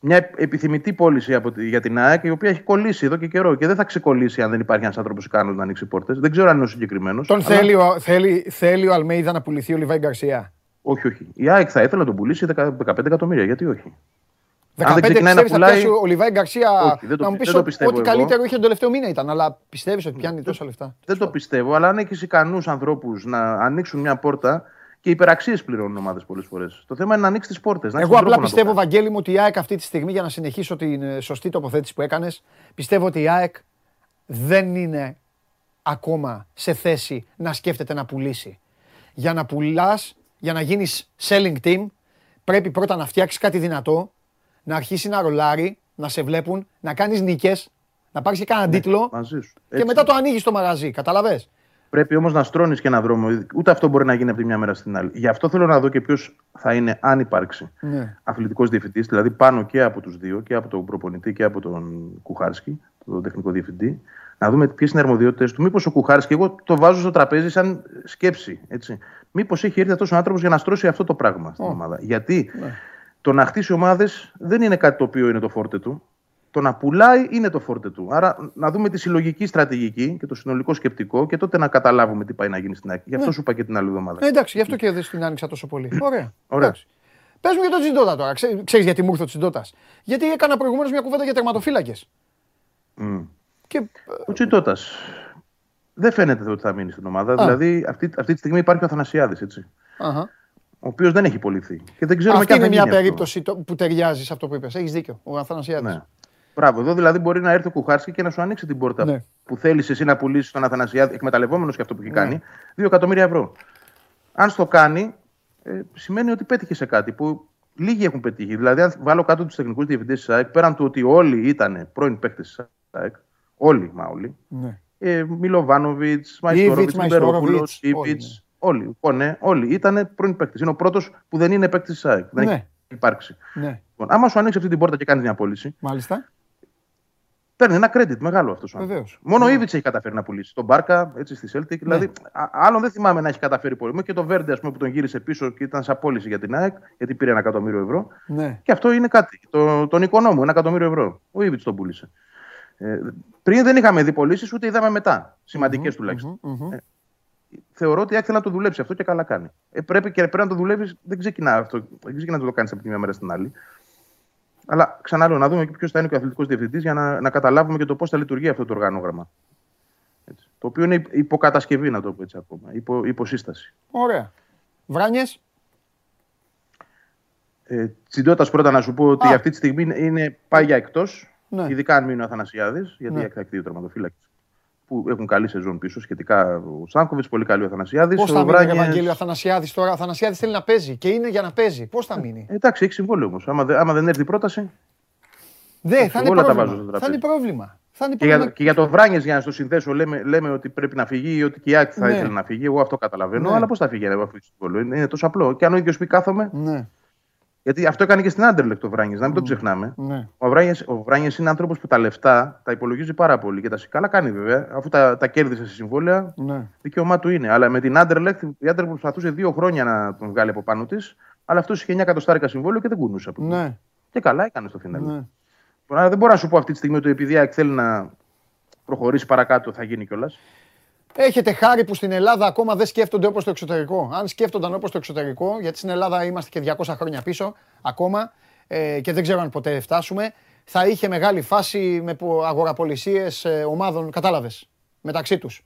μια επιθυμητή πώληση από τη, για την ΑΕΚ, η οποία έχει κολλήσει εδώ και καιρό. Και δεν θα ξεκολλήσει αν δεν υπάρχει ένας άνθρωπος ικανός να ανοίξει πόρτες. Δεν ξέρω αν είναι ο συγκεκριμένος. Τον αλλά... θέλει, ο, θέλει, θέλει ο Αλμέιδα να πουληθεί ο Λιβάη Γκαρσία? Όχι, όχι. Η ΑΕΚ θα ήθελε να τον πουλήσει δεκαπέντε εκατομμύρια. Γιατί όχι. δεκαπέντε ξεκινάει να πουλάει. Ο Λιβάη Γκαρσία, να μου πεις ότι καλύτερο είχε τον τελευταίο μήνα ήταν, αλλά πιστεύεις ότι πιάνει τόσα λεφτά? Δεν το πιστεύω, αλλά αν έχεις ικανούς ανθρώπους να ανοίξουν μια πόρτα, και υπεραξίες πληρώνουν ομάδες πολλές φορές. Το θέμα είναι να ανοίξεις τις πόρτες. Εγώ απλά πιστεύω, Βαγγέλη μου, ότι η ΑΕΚ αυτή τη στιγμή, για να συνεχίσω την σωστή τοποθέτηση που έκανες, πιστεύω ότι η ΑΕΚ δεν είναι ακόμα σε θέση να σκέφτεται να πουλήσει. Για να πουλάς, για να γίνεις selling team, πρέπει πρώτα να φτιάξεις κάτι δυνατό. Να αρχίσει να ρολάρει, να σε βλέπουν, να κάνεις νίκες, να πάρεις και κανένα, ναι, τίτλο. Και μετά το ανοίγεις το μαγαζί, καταλαβες. Πρέπει όμως να στρώνεις και έναν δρόμο. Ούτε αυτό μπορεί να γίνει από τη μια μέρα στην άλλη. Γι' αυτό θέλω να δω και ποιος θα είναι, αν υπάρξει, ναι, αθλητικός διευθυντής, δηλαδή πάνω και από τους δύο, και από τον προπονητή και από τον Κουχάρσκι, τον τεχνικό διευθυντή. Να δούμε ποιες είναι οι αρμοδιότητες του. Μήπως ο Κουχάρσκι, εγώ το βάζω στο τραπέζι σαν σκέψη. Μήπως έχει έρθει αυτός ο άνθρωπος για να στρώσει αυτό το πράγμα στην oh. ομάδα. Γιατί. Ναι. Το να χτίσει ομάδες δεν είναι κάτι το οποίο είναι το φόρτε του. Το να πουλάει είναι το φόρτε του. Άρα να δούμε τη συλλογική στρατηγική και το συνολικό σκεπτικό και τότε να καταλάβουμε τι πάει να γίνει στην άκρη. Γι' αυτό, ναι, σου είπα και την άλλη εβδομάδα. Ναι, εντάξει, γι' αυτό και δεν την άνοιξα τόσο πολύ. Ωραία. Ωραία. Πες μου για τον Τσιντότα τώρα. Ξέρεις, ξέρεις γιατί μου ήρθε ο Τσιντότας? Γιατί έκανα προηγουμένως μια κουβέντα για τερματοφύλακες. Mm. Και... Ο Τσιντότας δεν φαίνεται ότι θα μείνει στην ομάδα. Α. Δηλαδή αυτή, αυτή τη στιγμή υπάρχει ο Αθανασιάδης, έτσι. Αχα. Ο οποίος δεν έχει πωληθεί. Και δεν ξέρουμε. Αυτή είναι μια περίπτωση αυτό που ταιριάζει σε αυτό που είπες. Έχεις δίκιο. Ο Αθανασιάδης. Ναι. Μπράβο. Εδώ δηλαδή μπορεί να έρθει ο Κουχάρσκι και να σου ανοίξει την πόρτα, ναι, που θέλεις εσύ να πουλήσεις τον Αθανασιάδη, εκμεταλλευόμενος και αυτό που έχει κάνει, ναι, δύο εκατομμύρια ευρώ. Αν στο κάνει, ε, σημαίνει ότι πέτυχε σε κάτι που λίγοι έχουν πετύχει. Δηλαδή, αν βάλω κάτω τους τεχνικούς διευθυντές της ΑΕΚ, πέραν του ότι όλοι ήταν πρώην παίκτες της ΑΕΚ, όλοι μα όλοι, ναι, ε, Μιλοβάνοβιτς, Μαϊστόροβιτς, Μπερόπουλος, Ήβιτς. Όλοι, Κόνε, όλοι ήταν πρώην παίκτης. Είναι ο πρώτος που δεν είναι παίκτης της ΑΕΚ. Δεν, ναι, έχει υπάρξει. Ναι. Λοιπόν, άμα σου ανοίξει αυτή την πόρτα και κάνει μια πώληση. Μάλιστα. Παίρνει ένα credit μεγάλο αυτός ο άνθρωπος. Μόνο ο Ήβιτς έχει καταφέρει να πουλήσει. Τον Μπάρκα, έτσι στη Celtic. Ναι. Δηλαδή, άλλον δεν θυμάμαι να έχει καταφέρει πολύ. Και το Βέρντε, ας πούμε, που τον γύρισε πίσω και ήταν σε απόλυση για την ΑΕΚ, γιατί πήρε ένα εκατομμύριο ευρώ. Ναι. Και αυτό είναι κάτι. Το, τον οικονόμο, ένα εκατομμύριο ευρώ. Ο Ήβιτς τον πούλησε. Ε, πριν δεν είχαμε δει πωλήσεις, ούτε είδαμε μετά. Σημαντικές mm-hmm, τουλάχιστον. Mm-hmm, mm-hmm. Ε, Θεωρώ ότι ήθελα να το δουλέψει αυτό και καλά κάνει. Ε, πρέπει και πρέπει να το δουλεύει, δεν ξεκινά αυτό. Δεν ξεκινά να το κάνει από τη μία μέρα στην άλλη. Αλλά ξανά λέω, να δούμε ποιο θα είναι και ο αθλητικός διευθυντής για να, να καταλάβουμε και το πώς θα λειτουργεί αυτό το οργανόγραμμα. Έτσι. Το οποίο είναι υποκατασκευή, να το πω έτσι ακόμα. Υπο, υποσύσταση. Ωραία. Βράνιες. Ε, Τσιντότας πρώτα να σου πω ότι Α. αυτή τη στιγμή είναι πάει για εκτός. Ναι. Ειδικά αν μείνει ο Αθανασιάδης, γιατί ναι. εκτακτεί ο τερματοφύλακας. Που έχουν καλή σεζόν πίσω σχετικά ο Σάνκοβιτς, πολύ καλή ο Αθανασιάδης. Πώς θα μείνει, Βράνιες... Ευαγγέλιο, Αθανασιάδης τώρα? Ο Αθανασιάδης θέλει να παίζει και είναι για να παίζει. Πώς θα μείνει? Ε, εντάξει, έχει συμβόλαιο όμως. Άμα, δε, άμα δεν έρθει η πρόταση. Δε, θα είναι πρόβλημα. Θα, θα είναι πρόβλημα. Θα είναι και, πρόβλημα. Για, και για το Βράνιες, για να στο συνδέσω, λέμε, λέμε ότι πρέπει να φύγει ή ότι και η Άκη θα ναι. ήθελε να φύγει. Εγώ αυτό καταλαβαίνω. Ναι. Αλλά πώς θα φύγει ένα βαθμό συμβόλαιο? Είναι τόσο απλό. Και αν ο ίδιος πει κάθομαι. Ναι. Γιατί αυτό έκανε και στην Άντερλεκτ ο Βράνιες, να μην το ξεχνάμε. Ναι. Ο Βράνιες, ο Βράνιες είναι άνθρωπος που τα λεφτά τα υπολογίζει πάρα πολύ και τα καλά κάνει βέβαια, αφού τα, τα κέρδισε σε συμβόλαια. Ναι. Δικαίωμά του είναι. Αλλά με την Άντερλεκτ, η Άντερλεκτ προσπαθούσε δύο χρόνια να τον βγάλει από πάνω της, αλλά αυτός είχε εννιά εκατοστάρικα συμβόλαιο και δεν κουνούσε από εκεί. Ναι. Και καλά έκανε στο φινάλι. Ναι. Αλλά δεν μπορώ να σου πω αυτή τη στιγμή ότι επειδή θέλει να προχωρήσει παρακάτω θα γίνει κιόλας. Έχετε χάρη που στην Ελλάδα ακόμα δεν σκέφτονται όπως το εξωτερικό. Αν σκέφτονταν όπως το εξωτερικό, γιατί στην Ελλάδα είμαστε και διακόσια χρόνια πίσω ακόμα ε, και δεν ξέρω αν ποτέ φτάσουμε, θα είχε μεγάλη φάση με αγοραπολισίες ε, ομάδων, κατάλαβες, μεταξύ τους.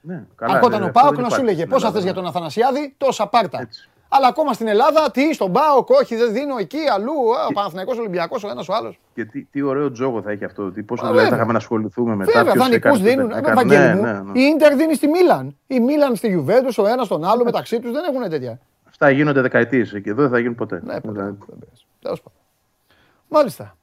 Ναι, καλά, ακόταν ο ΠΑΟΚ να σου λέγε πόσα θες για τον Αθανασιάδη, τόσα πάρτα. Έτσι. Αλλά ακόμα στην Ελλάδα, τι, στον ΠΑΟΚ, όχι, δεν δίνω εκεί, αλλού, ο Παναθηναϊκός, Ολυμπιακός, ο ένας ο άλλος. Και τι, τι ωραίο τζόγο θα έχει αυτό, τι πόσο δηλαδή θα είχαμε να ασχοληθούμε μετά. Βέβαια, δανεικούς δίνουν, Ευαγγέλη μου. Η Ίντερ δίνει στη Μίλαν, η Μίλαν στη Γιουβέντους, ο ένας τον άλλο, μεταξύ τους δεν έχουν τέτοια. Αυτά γίνονται δεκαετίες και εδώ δεν θα γίνουν ποτέ. Ναι, ποτέ. Μάλιστα.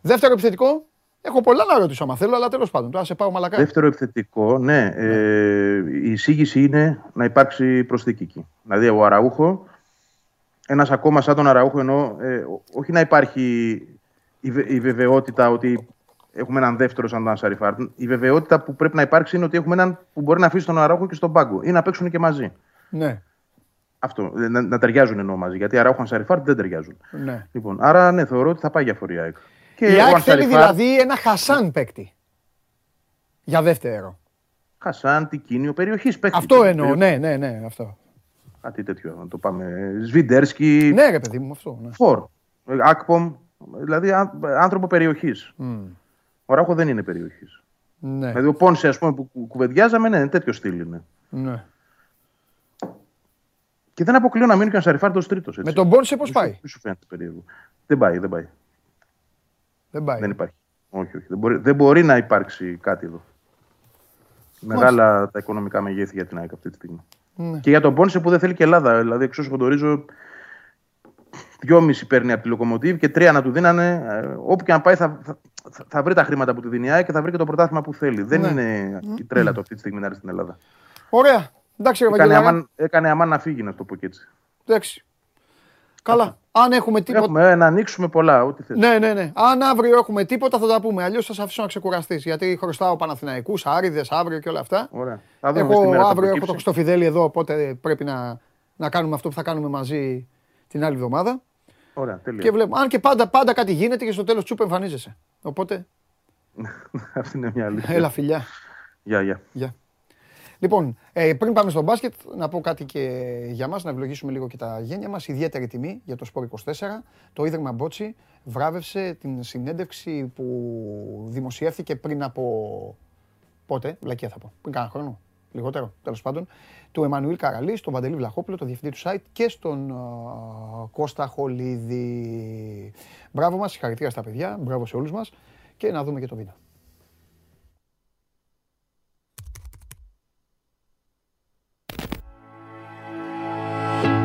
Δεύτερο επιθετικό. Έχω πολλά να ρωτήσω άμα θέλω, αλλά τέλος πάντων, τώρα σε πάω μαλακά. Δεύτερο επιθετικό, ναι. Ε, η εισήγηση είναι να υπάρξει προσθήκη. Δηλαδή, ο Αραούχο, ένας ακόμα σαν τον Αραούχο, ενώ ε, όχι να υπάρχει η, βε, η βεβαιότητα ότι έχουμε έναν δεύτερο σαν τον Σαριφάρ. Η βεβαιότητα που πρέπει να υπάρξει είναι ότι έχουμε έναν που μπορεί να αφήσει τον Αραούχο και στον πάγκο ή να παίξουν και μαζί. Ναι. Αυτό, να, να ταιριάζουν ενώ μαζί. Γιατί Αραούχο και Σαριφάρ δεν ταιριάζουν. Ναι. Λοιπόν, άρα ναι, θεωρώ ότι θα πάει για φορεία. Η ΑΕΚ θέλει δηλαδή ένα Χασάν παίκτη. Για δεύτερο. Χασάν, Τικίνιο, περιοχής παίκτη. Αυτό εννοώ, ναι, ναι, ναι, αυτό. Κάτι τέτοιο, να το πάμε. Σβιντέρσκι. Ναι, ρε παιδί μου, αυτό. Ναι. Φορ. Ακπομ, δηλαδή άνθρωπο περιοχής. Mm. Ο Ράχο δεν είναι περιοχής. Ναι. Δηλαδή ο Πόνσε, ας πούμε, που κουβεντιάζαμε, ναι, τέτοιο στυλ είναι. Ναι. Και δεν αποκλείω να μείνει και ο Σαριφάρτος τρίτος. Με τον Πόνσε πώς πάει. Μη σου φαίνεται περίεργο. Δεν πάει, δεν πάει. Δεν, δεν υπάρχει. Όχι, όχι. Δεν μπορεί, δεν μπορεί να υπάρξει κάτι εδώ. Μεγάλα τα οικονομικά μεγέθη για την ΑΕΚ αυτή τη στιγμή. Ναι. Και για τον Πόνσε που δεν θέλει και Ελλάδα. Δηλαδή, εξ όσου γνωρίζω, δυόμιση παίρνει από τη Λοκομοτίβ και τρία να του δίνανε. Όπου και να πάει, θα, θα, θα βρει τα χρήματα που του δίνει η ΑΕΚ και θα βρει και το πρωτάθλημα που θέλει. Ναι. Δεν είναι mm. η τρέλα του αυτή τη στιγμή να έρθει στην Ελλάδα. Ωραία. Εντάξει, έκανε αμάν, έκανε αμάν να φύγει, να το πω και έτσι. Εντάξει. Καλά. Αν έχουμε τίποτα. Έχουμε, να ανοίξουμε πολλά, ό,τι θες. Ναι, ναι, ναι. Αν αύριο έχουμε τίποτα, θα τα πούμε. Αλλιώς θα σας αφήσω να ξεκουραστείς. Γιατί χρωστάω Παναθηναϊκούς, Άριδες αύριο και όλα αυτά. Ωραία. Θα δούμε εγώ, μέρα αύριο έχω το Χριστοφιδέλη εδώ, οπότε πρέπει να, να κάνουμε αυτό που θα κάνουμε μαζί την άλλη εβδομάδα. Ωραία, τέλεια. Και βλέπουμε. Αν και πάντα, πάντα κάτι γίνεται και στο τέλος τσουπ εμφανίζεσαι. Οπότε. Αυτή είναι μια αλήθεια. Έλα, φιλιά. Γεια, γεια. Γεια. Λοιπόν, πριν πάμε στο μπάσκετ, να πω κάτι και για μας, να ευλογήσουμε λίγο και τα γένια μας. Ιδιαίτερη τιμή για το Σπορ είκοσι τέσσερα. Το Ίδρυμα Μπότσι βράβευσε την συνέντευξη που δημοσιεύθηκε πριν από... Πότε, βλακία θα πω, πριν κάνα χρόνο, λιγότερο, τέλος πάντων, του Εμμανουήλ Καραλή, στον Παντελή Βλαχόπουλο, τον διευθυντή του site και στον Κώστα Χολίδη. Μπράβο μας, συγχαρητήρια στα παιδιά, μπράβο σε όλους μας και να δούμε και το βίντεο.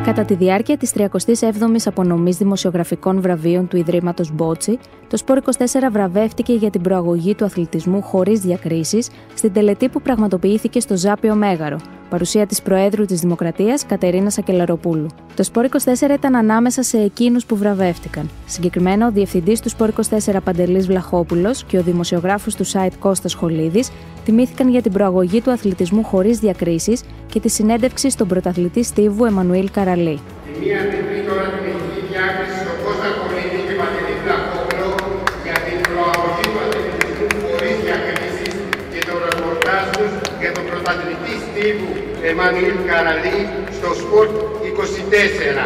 Κατά τη διάρκεια της τριακοστής έβδομης απονομής δημοσιογραφικών βραβείων του Ιδρύματος Μπότσι, το Σπορ είκοσι τέσσερα βραβεύτηκε για την προαγωγή του αθλητισμού χωρίς διακρίσεις στην τελετή που πραγματοποιήθηκε στο Ζάπιο Μέγαρο, παρουσία της Προέδρου της Δημοκρατίας Κατερίνας Ακελαροπούλου. Το Σπορ είκοσι τέσσερα ήταν ανάμεσα σε εκείνους που βραβεύτηκαν. Συγκεκριμένα, ο διευθυντής του Σπορ είκοσι τέσσερα Παντελής Βλαχόπουλος και ο δημοσιογράφος του site Κώστας Χολίδης τιμήθηκαν για την προαγωγή του αθλητισμού χωρίς διακρίσεις και τη συνέντευξη στον πρωταθλητή Στίβου Εμμανουήλ Καραλή. Η μία τιμή τώρα την ειδική διάκριση στον Κώστα Χολίδη και Παντελή Βλαχόπουλο για την προαγωγή του αθλητισμού χωρίς διακρίσεις και το ρεπορτάζ τους για τον πρωταθλητή Στίβου Εμμανουήλ Καραλή στο Σπορτ είκοσι τέσσερα.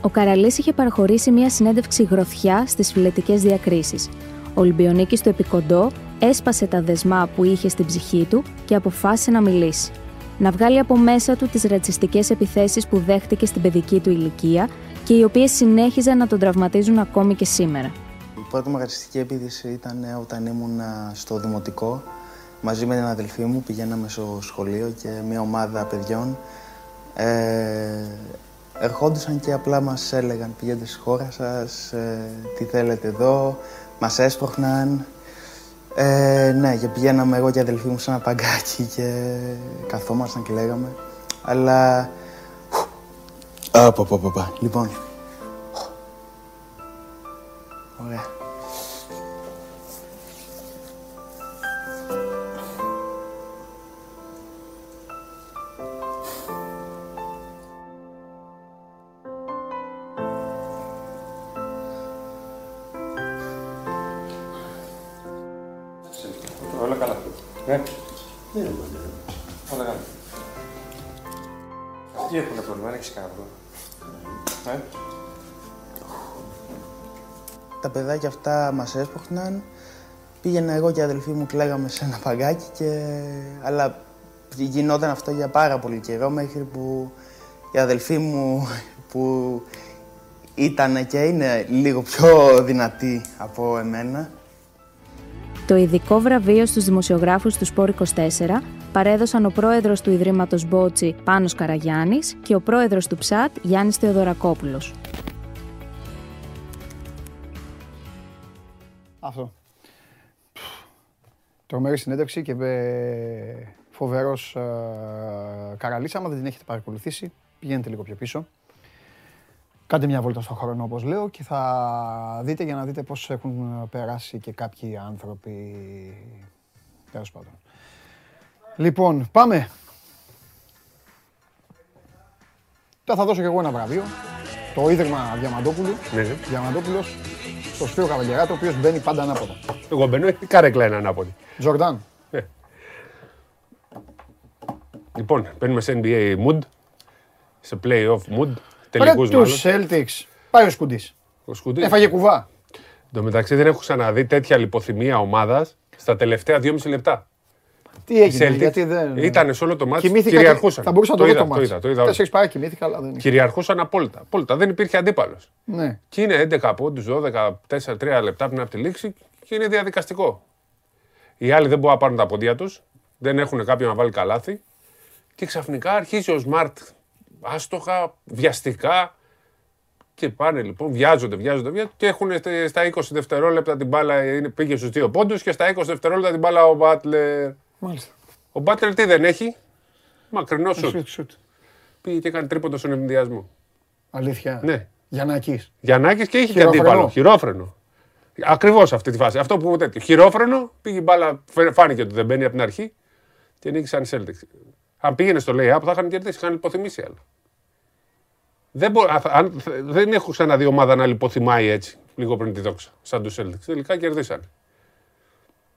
Ο Καραλής είχε παραχωρήσει μία συνέντευξη γροθιά στις φιλετικές διακρίσεις. Ο Ολυμπιονίκης του Επικοντό έσπασε τα δεσμά που είχε στην ψυχή του και αποφάσισε να μιλήσει. Να βγάλει από μέσα του τις ρατσιστικές επιθέσεις που δέχτηκε στην παιδική του ηλικία και οι οποίες συνέχιζαν να τον τραυματίζουν ακόμη και σήμερα. Η πρώτη μου ρατσιστική επίθεση ήταν όταν ήμουν στο δημοτικό. Μαζί με την αδελφή μου πηγαίναμε στο σχολείο και μια ομάδα παιδιών ε, ερχόντουσαν και απλά μας έλεγαν πηγαίνετε στη χώρα σας, ε, τι θέλετε εδώ, μας έσπροχναν. Ε, ναι, και πηγαίναμε εγώ και η αδελφή μου σε ένα παγκάκι και καθόμασταν και λέγαμε. Αλλά... Α, πα, πα, πα. Λοιπόν... Ωραία. Όλα καλά. Ναι. Ναι, Αυτοί έχουν πρόβλημα, δεν έχεις κανένα πρόβλημα. Τα παιδάκια αυτά μας έσπωχναν. Πήγαινα εγώ και οι αδελφοί μου, κλαίγαμε σε ένα παγκάκι και... αλλά γινόταν αυτό για πάρα πολύ καιρό, μέχρι που οι αδελφοί μου που ήταν και είναι λίγο πιο δυνατοί από εμένα. Το ειδικό βραβείο στους δημοσιογράφους του Σπορ είκοσι τέσσερα παρέδωσαν ο πρόεδρος του Ιδρύματος Μπότσι, Πάνος Καραγιάννης, και ο πρόεδρος του Ψάτ, Γιάννης Θεοδωρακόπουλος. Αυτό. Τρομερή συνέντευξη και φοβερός Καραλής. Άμα δεν την έχετε παρακολουθήσει, πηγαίνετε λίγο πιο πίσω. Κάντε μια βόλτα στον χρόνο, όπως λέω, και θα δείτε, για να δείτε πώς έχουν περάσει και κάποιοι άνθρωποι, τέλος πάντων. Λοιπόν, πάμε. Τώρα θα δώσω και εγώ ένα βραβείο. Το Ίδρυμα Διαμαντόπουλου. Διαμαντόπουλος, στο Σπύρο Καβαλιεράτο, ο οποίος μπαίνει πάντα ανάποδα. Εγώ μπαίνω, η καρέκλα είναι ανάποδη. Τζορντάν. Λοιπόν, παίρνουμε σε εν μπι έι mood, σε play-off mood. Τελικούς μάλλον. Τους Celtics. Πάει ο Σκουντής. Ο Σκουντής. Έφαγε κουβά. Εν τω μεταξύ δεν έχω ξαναδεί τέτοια λιποθυμία ομάδας στα τελευταία δυόμιση λεπτά. Τι έγινε, γιατί δεν... Ήταν σε όλο το μάτι, κυριαρχούσαν. Θα μπορούσα να το, το δω το μάτι. Το είδα, το είδα. Κοιμήθηκα, αλλά δεν είναι. Κυριαρχούσαν απόλυτα. Απόλυτα. Δεν υπήρχε αντίπαλος. Ναι. Και είναι έντεκα πόντους, δώδεκα, τέσσερα τρία λεπτά πριν από τη λήξη και είναι διαδικαστικό. Οι άλλοι δεν μπορούν να πάρουν τα ποντία τους, δεν έχουν κάποιον να βάλει καλάθι και ξαφνικά αρχίζει ο Σμαρτ. Άστοχα, βιαστικά και πάνε λοιπόν, βιάζονται, βιάζονται, βιάζονται και έχουν στα είκοσι δευτερόλεπτα την μπάλα, πήγε στους δύο πόντους και στα είκοσι δευτερόλεπτα την μπάλα ο Μπάτλερ. Μάλιστα. Ο Μπάτλερ τι δεν έχει, μακρινό σουτ. Πήγε και έκανε τρίποντο στον ευνηδιασμό. Αλήθεια. Ναι. Γιαννάκης. Γιαννάκης και είχε και αντίπαλο, χειρόφρενο. Ακριβώς αυτή τη φάση, αυτό που τέτοιο. Χειρόφρενο, πήγε μπάλα, φάνηκε ότι δεν μπαίνει από την αρχή και νίκησαν Celtics. Αν πήγαινε στο lay-up θα είχαν κερδίσει, είχαν λιποθυμήσει άλλο. Δεν, μπο... αν... δεν έχω ξαναδεί ομάδα να λιποθυμάει έτσι, λίγο πριν τη δόξα, σαν τους Celtics. Τελικά κερδίσανε.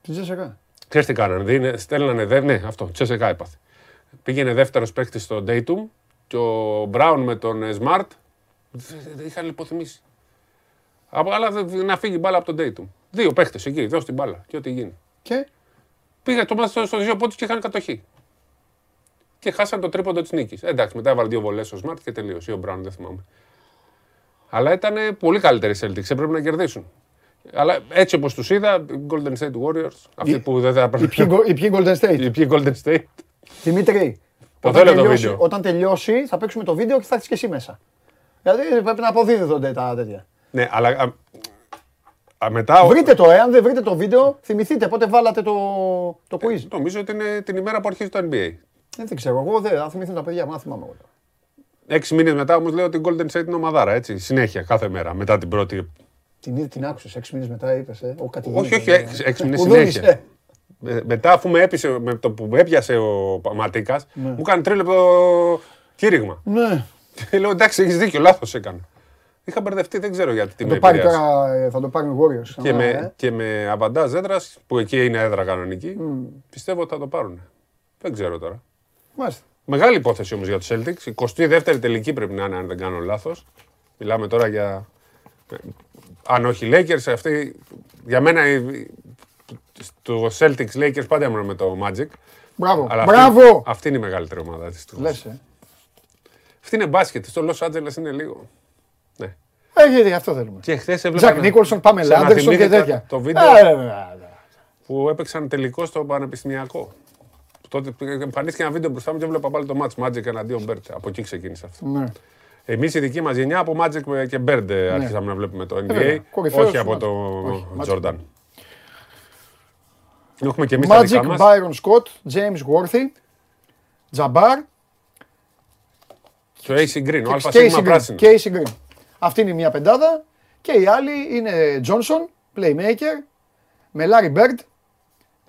Τι Τσέσσεκα. Ξέρεις τι κάνανε, στέλνανε, δε... ναι αυτό, Τσέσσεκα έπαθε. Πήγαινε δεύτερος παίκτης στο Dayton και ο Μπράουν με τον Smart είχαν λιποθυμήσει. Αλλά να φύγει μπάλα από τον Dayton. Δύο παίκτες εκεί, δώσ' την μπάλα και ό,τι γίνει. Και πήγα το μάτι στο δύο πόντους και είχαν κατοχή. Και χάσαν το τρίποντο της νίκης. Εντάξει, μετά έβαλε δύο βολές ο Σμαρτ και τελείωσε. Ή ο Μπράουν, δεν θυμάμαι. Αλλά ήταν πολύ καλύτεροι οι Celtics. Έπρεπε να κερδίσουν. Αλλά έτσι όπως τους είδα, οι Golden State Warriors, αυτοί που δεν θα πρέπει. Οι ποιοι Golden State. Οι ποιοι Golden State. Δημήτρη, το θέλω το βίντεο. Όταν τελειώσει, θα παίξουμε το βίντεο και θα έρθεις και εσύ μέσα. Δηλαδή πρέπει να αποδίδονται τα τέτοια. Ναι, αλλά. Βρείτε το, εάν δεν βρείτε το βίντεο, θυμηθείτε πότε βάλατε το quiz. Νομίζω ότι είναι την ημέρα που αρχίζει το εν μπι έι. Δεν ξέρω, εγώ δεν θα θυμηθούν τα παιδιά, μα θυμάμαι εγώ. Έξι μήνες μετά όμως λέω ότι η Golden State είναι ομαδάρα, έτσι, συνέχεια, κάθε μέρα, μετά την πρώτη. Την, την άκουσες, έξι μήνες μετά είπες, ε, ο κατηγορητής. Όχι, όχι, έξι, έξι μήνες συνέχεια. Με, μετά αφού με έπιασε, με το που έπιασε ο Ματίκας, ναι, μου έκανε τρίλεπτο κήρυγμα. Ναι. Λέω, εντάξει, έχεις δίκιο, λάθος έκανε. Είχα μπερδευτεί, δεν ξέρω γιατί. Θα το πάρει τώρα, θα το πάρει ο Warriors. Και, ε? Και με αβαντάζ έδρας, που εκεί είναι έδρα κανονική, mm. πιστεύω ότι θα το πάρουν. Δεν ξέρω τώρα. Μάλιστα. Μεγάλη υπόθεση όμως για τους Celtics. εικοστή δεύτερη τελική πρέπει να είναι, αν δεν κάνω λάθος. Μιλάμε τώρα για. Αν όχι Lakers, αυτή. Για μένα το Celtics Lakers πάντα ήμουν με το Magic. Μπράβο. Αλλά μπράβο. Αυτή, αυτή είναι η μεγαλύτερη ομάδα της. Λες, ε. Αυτή είναι μπάσκετ. Στο Los Angeles είναι λίγο. Ναι. Ε, γιατί αυτό θέλουμε. Και χθες έβλεπα. Τζακ Νίκολσον, πάμε Λάντερσον και τέτοια. Το βίντεο που έπαιξαν τελικό στο Πανεπιστημιακό. Τότε εμφανίστηκε ένα βίντεο μπροστά μου και έβλεπα πάλι το match Magic εναντίον Bird. Από εκεί ξεκίνησε αυτό. Ναι. Εμείς η δική μας γενιά από Magic και Bird άρχισαμε να βλέπουμε το εν μπι έι, όχι από τον Jordan. Έχουμε και εμείς τα δικά μας. Magic, Byron Scott, James Worthy, Jabbar και ο έι σι Green, ο Αλφα Σίγμα πράσινο. Και έι σι Green. Αυτή είναι μια πεντάδα και οι άλλοι είναι Johnson, Playmaker, με Larry Bird,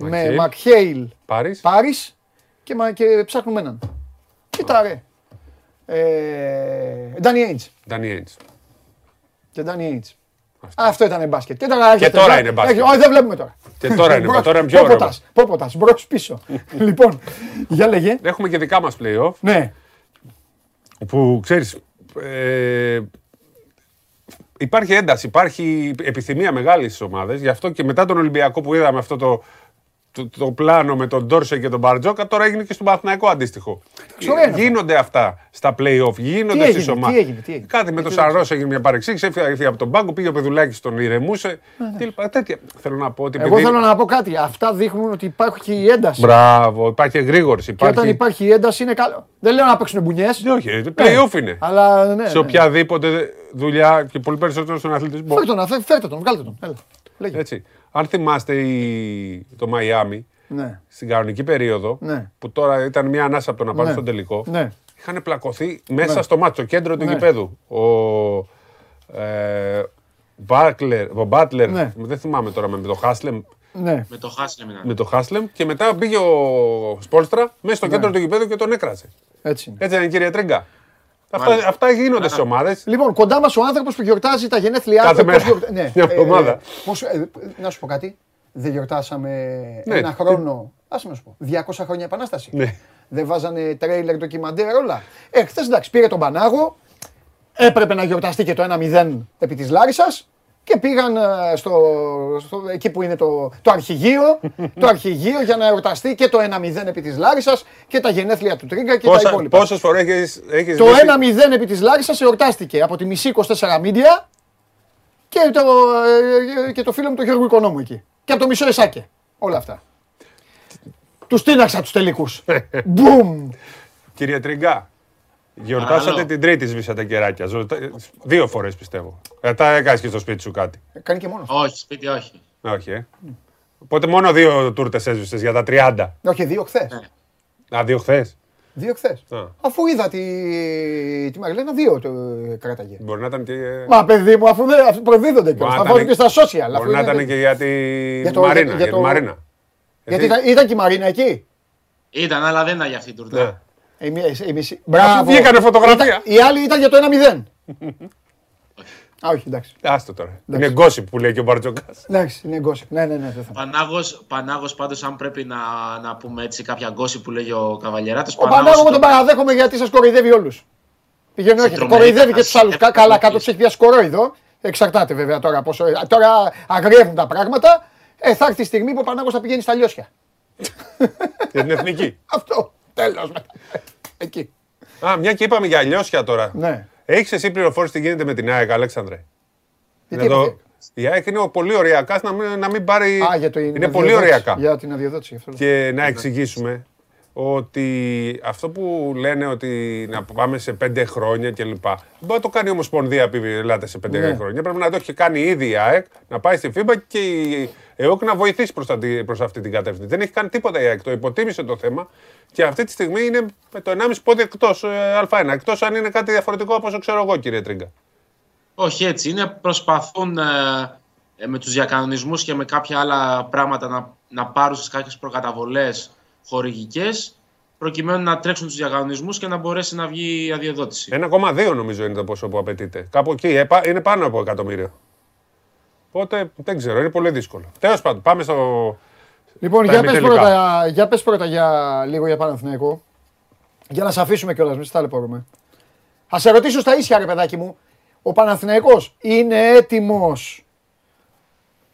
με McHale, Πάρις και, και ψάχνουμε έναν. Κοίτα ρε. Ε, Danny Ainge. Danny Ainge. Και Danny Ainge. Αυτό, αυτό ήταν μπάσκετ. Και, και τώρα μπά... είναι μπάσκετ. Όχι, δεν βλέπουμε τώρα. Και τώρα είναι μπάσκετ. Τώρα είναι πιο ωραίο. Πόποτας, μπρος πίσω. Λοιπόν, για λέγε. Έχουμε και δικά μας play-off. Ναι. Που ξέρεις, ε, υπάρχει ένταση, υπάρχει επιθυμία μεγάλη στις ομάδες. Γι' αυτό και μετά τον Ολυμπιακό που είδαμε αυτό το, το, το πλάνο με τον Ντόρσε και τον Μπαρτζόκα, τώρα έγινε και στον Παναθηναϊκό αντίστοιχο. Ξορένα. Γίνονται αυτά στα play-off, γίνονται στις ομάδες. Κάτι με τον Σαρρός έγινε μια παρεξήγηση, έφυγε από τον πάγκο, πήγε ο Πεδουλάκης, τον ηρεμούσε. Ναι. Τέτοια. Θέλω να πω ότι. Εγώ επειδή... θέλω να πω κάτι. Αυτά δείχνουν ότι υπάρχει ένταση. Μπράβο, υπάρχει γρήγορση. Υπάρχει... Και όταν υπάρχει ένταση είναι καλό. Δεν λέω να παίξουν μπουνιές. Ναι, όχι, play-off είναι. Αλλά, ναι, ναι. Σε οποιαδήποτε δουλειά και πολύ περισσότερο στον αθλητισμό. Φέρτε τον, βγάλτε τον. Έτσι. Αν θυμάστε η... το Μαϊάμι, ναι. Στην κανονική περίοδο, ναι. Που τώρα ήταν μια ανάσα από το να πάρει ναι. Στον τελικό, ναι. Είχαν πλακωθεί μέσα ναι. Στο μάτσο, κέντρο του ναι. Γηπέδου. Ο ε, Μπάκλερ, ο Μπάτλερ, ναι. Δεν θυμάμαι τώρα, με το Χάσλεμ. Ναι. Με το Χάσλεμ ήταν. Με το Χάσλεμ και μετά πήγε ο Σπόλστρα μέσα στο ναι. Κέντρο του γηπέδου και τον έκρασε. Έτσι είναι, Έτσι είναι κύριε Τρίγκα. Αυτά, αυτά γίνονται ναι. Στις ομάδες. Λοιπόν, κοντά μας ο άνθρωπος που γιορτάζει τα γενέθλιά του. Κάθε μέρα. Γιορτα... ναι. Μια εβδομάδα. Ε, ε, πώς, ε, να σου πω κάτι. Δεν γιορτάσαμε ναι. Ένα χρόνο. Ας να σου πω. διακόσια χρόνια επανάσταση. Ναι. Δεν βάζανε τρέιλερ, ντοκιμαντέρ, όλα. Ε, χθες εντάξει, πήρε τον Πανάγο. Έπρεπε να γιορταστεί και το ένα μηδέν επί της Λάρισσας. Και πήγαν στο, στο, εκεί που είναι το, το, αρχηγείο, το αρχηγείο για να εορταστεί και το ένα μηδέν επί της Λάρισσας και τα γενέθλια του Τρίγκα και Πόσα, τα υπόλοιπα. Πόσες φορές έχεις, έχεις το δει... ένα μηδέν επί της Λάρισσας εορτάστηκε από τη μισή είκοσι τέσσερα μίντια και το, και το φίλο μου τον Γιώργο Οικονόμου εκεί. Και από το μισό Εσάκε. Όλα αυτά. Τους τίναξα τους τελικούς. Μπουμ! Κύριε Τρίγκα. Γιορτάσατε την Τρίτη, σβήσατε κεράκια. Δύο φορές πιστεύω. Ε, τα έκανες και στο σπίτι σου κάτι. Κάνει και μόνο. Όχι, σπίτι όχι. Όχι, ε. Mm. Οπότε μόνο δύο τούρτες έσβησες για τα τριάντα. Όχι, δύο χθες. Mm. Α, δύο χθες. Δύο χθες. Αφού είδα τη, τη Μαγλένα, δύο το κράταγε. Μπορεί να ήταν και. Μα παιδί μου, αφού δεν προδίδονται κιόλας. Θα βάλουν και στα social. Μπορεί να ήταν και για τη Μαρίνα. Για τη Μαρίνα. Γιατί ήταν και η Μαρίνα εκεί. Ήταν, αλλά δεν ήταν για αυτή η τούρτα. Εμείς... Μπράβο. Βγήκανε φωτογραφία. Η άλλη ήταν για το ένα μηδέν. Α, όχι, εντάξει. Άστο τώρα. Είναι gossip που λέει και ο Μπαρτζόκας. Εντάξει, είναι gossip. Ναι, ναι, ναι. Πανάγος, Πανάγος πάντως, αν πρέπει να, να πούμε έτσι κάποια gossip που λέει ο Καβαλιεράτος. Ο Πανάγος το... τον παραδέχομαι γιατί σας κοροϊδεύει όλους. Πηγαίνω, όχι, κοροϊδεύει και τους άλλους. Καλά, κάτω τους έχει πια σκορόιδο. Εξαρτάται βέβαια τώρα πόσο. Τώρα αγριεύουν τα πράγματα. Ε, θα έρθει η στιγμή που ο Πανάγος θα πηγαίνει στα λιώσια. Για την εθνική. Αυτό. Τέλος. Εκεί. Α, μια και είπαμε για λιώσια τώρα. Ναι. Έχεις εσύ πληροφόρηση τι γίνεται με την ΑΕΚ, Αλέξανδρε? Εδώ... Η ΑΕΚ είναι πολύ ωριακά να μην, να μην πάρει... Α, για το... Είναι, είναι πολύ ωριακά. Για την αδειοδότηση. Αυτό. Και να εξηγήσουμε ότι αυτό που λένε ότι να πάμε σε πέντε χρόνια κλπ. Δεν μπορεί να το κάνει η Ομοσπονδία που ελάτε σε πέντε ναι. χρόνια. Πρέπει να το έχει κάνει ήδη η ΑΕΚ, να πάει στη φίμπα και η ΕΟΚ να βοηθήσει προς αυτή την κατεύθυνση. Δεν έχει κάνει τίποτα η ΑΕΚ, το υποτίμησε το θέμα και αυτή τη στιγμή είναι με το ενάμιση πόδι εκτός Α1. Εκτός αν είναι κάτι διαφορετικό από όσο ξέρω εγώ, κύριε Τρίγκα. Όχι έτσι. Είναι προσπαθούν ε, με τους διακανονισμούς και με κάποια άλλα πράγματα να, να πάρουν σε κάποιες προκαταβολές. Χορηγικές, προκειμένου να τρέξουν τους διακανονισμούς και να μπορέσει να βγει η αδειοδότηση. ένα κόμμα δύο νομίζω είναι το πόσο που απαιτείται. Κάπου εκεί είναι πάνω από εκατομμύριο. Οπότε δεν ξέρω, είναι πολύ δύσκολο. Τέλος πάντων, πάμε στο. Λοιπόν, για πες, πρώτα, για πες πρώτα για λίγο για Παναθηναϊκό. Για να σε αφήσουμε κιόλας, μην σε ταλαιπωρούμε. Ας σε ρωτήσω στα ίσια, ρε παιδάκι μου, ο Παναθηναϊκός είναι έτοιμος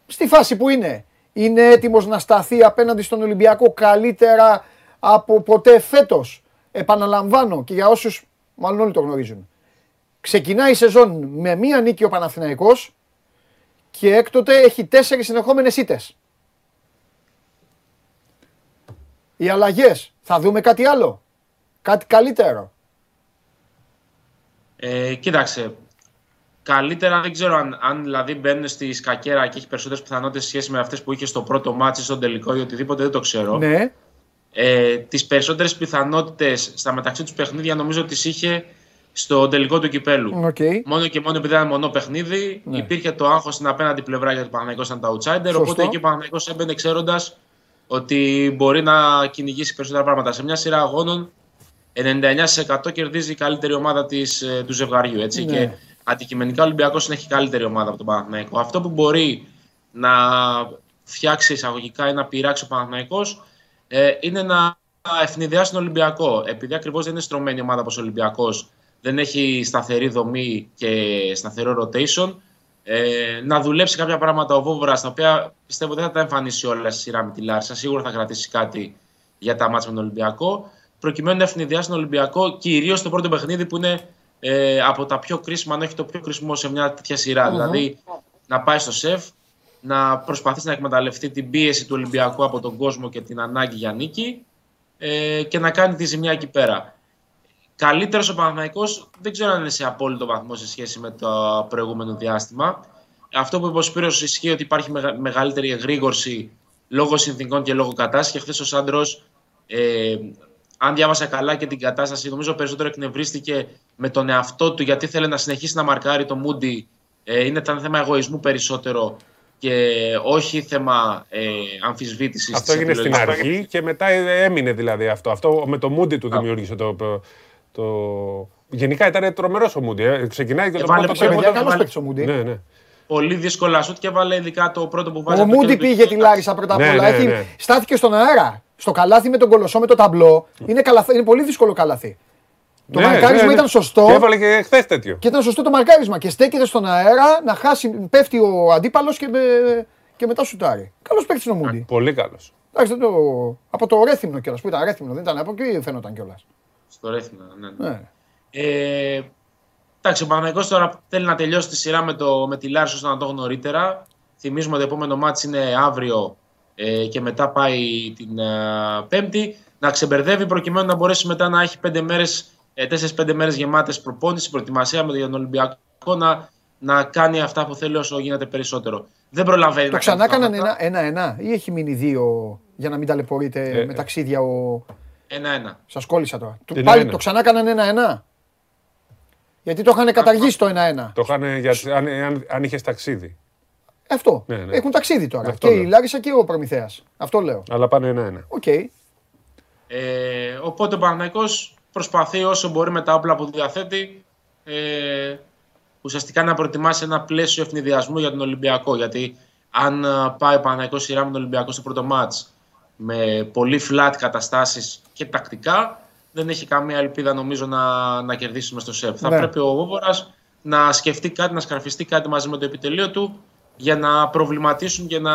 στη φάση που είναι? Είναι έτοιμος να σταθεί απέναντι στον Ολυμπιακό καλύτερα από ποτέ φέτος? Επαναλαμβάνω και για όσους μάλλον όλοι το γνωρίζουν. Ξεκινάει η σεζόν με μία νίκη ο Παναθηναϊκός και έκτοτε έχει τέσσερις συνεχόμενες ήττες. Οι αλλαγές, θα δούμε κάτι άλλο? Κάτι καλύτερο? Ε, κοίταξε. Καλύτερα, δεν ξέρω αν, αν δηλαδή μπαίνουν στη σκακέρα και έχει περισσότερες πιθανότητες σε σχέση με αυτές που είχε στο πρώτο μάτσο ή στον τελικό ή οτιδήποτε, δεν το ξέρω. Ναι. Ε, τις περισσότερες πιθανότητες στα μεταξύ τους παιχνίδια νομίζω τις είχε στο τελικό του κυπέλου. Okay. Μόνο και μόνο επειδή ήταν μονό παιχνίδι, ναι. Υπήρχε το άγχος στην απέναντι πλευρά για τον Παναθηναϊκό σαν τα outsider. Σωστό. Οπότε εκεί ο Παναθηναϊκός έμπαινε ξέροντας ότι μπορεί να κυνηγήσει περισσότερα πράγματα. Σε μια σειρά αγώνων, ενενήντα εννέα τοις εκατό κερδίζει η καλύτερη ομάδα της, του ζευγαριού. Έτσι, ναι. Και αντικειμενικά ο Ολυμπιακός έχει καλύτερη ομάδα από τον Παναθηναϊκό. Αυτό που μπορεί να φτιάξει εισαγωγικά ή να πειράξει ο Παναθηναϊκός ε, είναι να ευνηδιάσει τον Ολυμπιακό. Επειδή ακριβώς δεν είναι στρωμένη ομάδα όπως ο Ολυμπιακός, δεν έχει σταθερή δομή και σταθερό rotation. Ε, να δουλέψει κάποια πράγματα ο Βόβρας, τα οποία πιστεύω δεν θα τα εμφανίσει όλα στη σειρά με τη Λάρισα. Σίγουρα θα κρατήσει κάτι για τα μάτσα με τον Ολυμπιακό. Προκειμένου να ευνηδιά στον Ολυμπιακό, κυρίως στο πρώτο παιχνίδι που είναι ε, από τα πιο κρίσιμα, αν όχι το πιο κρίσιμο σε μια τέτοια σειρά. Mm-hmm. Δηλαδή να πάει στο σεφ, να προσπαθήσει να εκμεταλλευτεί την πίεση του Ολυμπιακού από τον κόσμο και την ανάγκη για νίκη ε, και να κάνει τη ζημιά εκεί πέρα. Καλύτερος ο Παναθηναϊκός, δεν ξέρω αν είναι σε απόλυτο βαθμό σε σχέση με το προηγούμενο διάστημα. Αυτό που είπε ο Σπύρος ισχύει, ότι υπάρχει μεγαλύτερη εγρήγορση λόγω συνθηκών και λόγω κατάστασης. Και χθες ο Σάντρος, ε, αν διάβασα καλά και την κατάσταση, νομίζω περισσότερο εκνευρίστηκε με τον εαυτό του, γιατί θέλει να συνεχίσει να μαρκάρει το Mundae. Ε, είναι ένα θέμα εγωισμού περισσότερο και όχι θέμα ε, αμφισβήτησης. Αυτό έγινε στην αρχή και μετά έμεινε δηλαδή αυτό. Αυτό με το Mundae του δημιούργησε το. Το... Γενικά ήταν τρομερός ο Mundae. Ξεκινάει και το πρώτο παιχνίδι. Πολύ δύσκολα σουτ και βάλε ειδικά το πρώτο που βάζει. Ο Mundae πήγε τη Λάρισα πρώτα απ' όλα. Στάθηκε στον αέρα. Στο καλάθι με τον κολοσσό, με το ταμπλό. Είναι πολύ δύσκολο καλάθι. Το μαρκάρισμα ήταν σωστό. Και έβαλε και χθες τέτοιο. Και ήταν σωστό το μαρκάρισμα. Και στέκεται στον αέρα να χάσει. Πέφτει ο αντίπαλος και μετά σουτάρει. Καλός παίκτης ο Mundae. Πολύ καλός. Από το Ρέθυμνο κιόλας που ήταν. Ρέθυμνο δεν ήταν, από εκεί φαίνονταν κιόλας. Στο Ρέθυνα, ναι. ναι. Ε, εντάξει, ο Παναθηναϊκός τώρα θέλει να τελειώσει τη σειρά με, το, με τη Λάρισα ώστε να το νωρίτερα. Θυμίζουμε ότι το επόμενο μάτς είναι αύριο ε, και μετά πάει την ε, Πέμπτη. Να ξεμπερδεύει προκειμένου να μπορέσει μετά να έχει πέντε μέρες, ε, τέσσερις πέντε μέρες γεμάτες προπόνηση, προετοιμασία με τον Ολυμπιακό, να, να κάνει αυτά που θέλει όσο γίνεται περισσότερο. Δεν προλαβαίνει. Το ξανά έκαναν ένα-ένα ή έχει μείνει δύο για να μην ταλαιπωρείται ε, με ταξίδια ο. ένα-ένα. Σας κόλλησα τώρα. Του, πάλι ένα. Το ξανά κάνανε ένα-ένα. Γιατί το είχαν καταργήσει το ένα-ένα. Το είχαν γιατί αν, αν, αν είχες ταξίδι. Αυτό. Ναι, ναι. Έχουν ταξίδι τώρα. Αυτό και λέω. Η Λάρισα και ο Προμηθέας. Αυτό λέω. Αλλά πάνε ένα-ένα. Okay. Ε, οπότε ο Παναθηναϊκός προσπαθεί όσο μπορεί με τα όπλα που διαθέτει ε, ουσιαστικά να προετοιμάσει ένα πλαίσιο ευνηδιασμού για τον Ολυμπιακό. Γιατί αν πάει ο Παναθηναϊκός σειρά με τον Ολυμπιακό στο πρώτο μάτς με πολύ flat καταστάσεις και τακτικά, δεν έχει καμία ελπίδα νομίζω να, να κερδίσουμε στο σεφ. Ναι. Θα πρέπει ο Βόβορας να σκεφτεί κάτι, να σκαρφιστεί κάτι μαζί με το επιτελείο του για να προβληματίσουν και να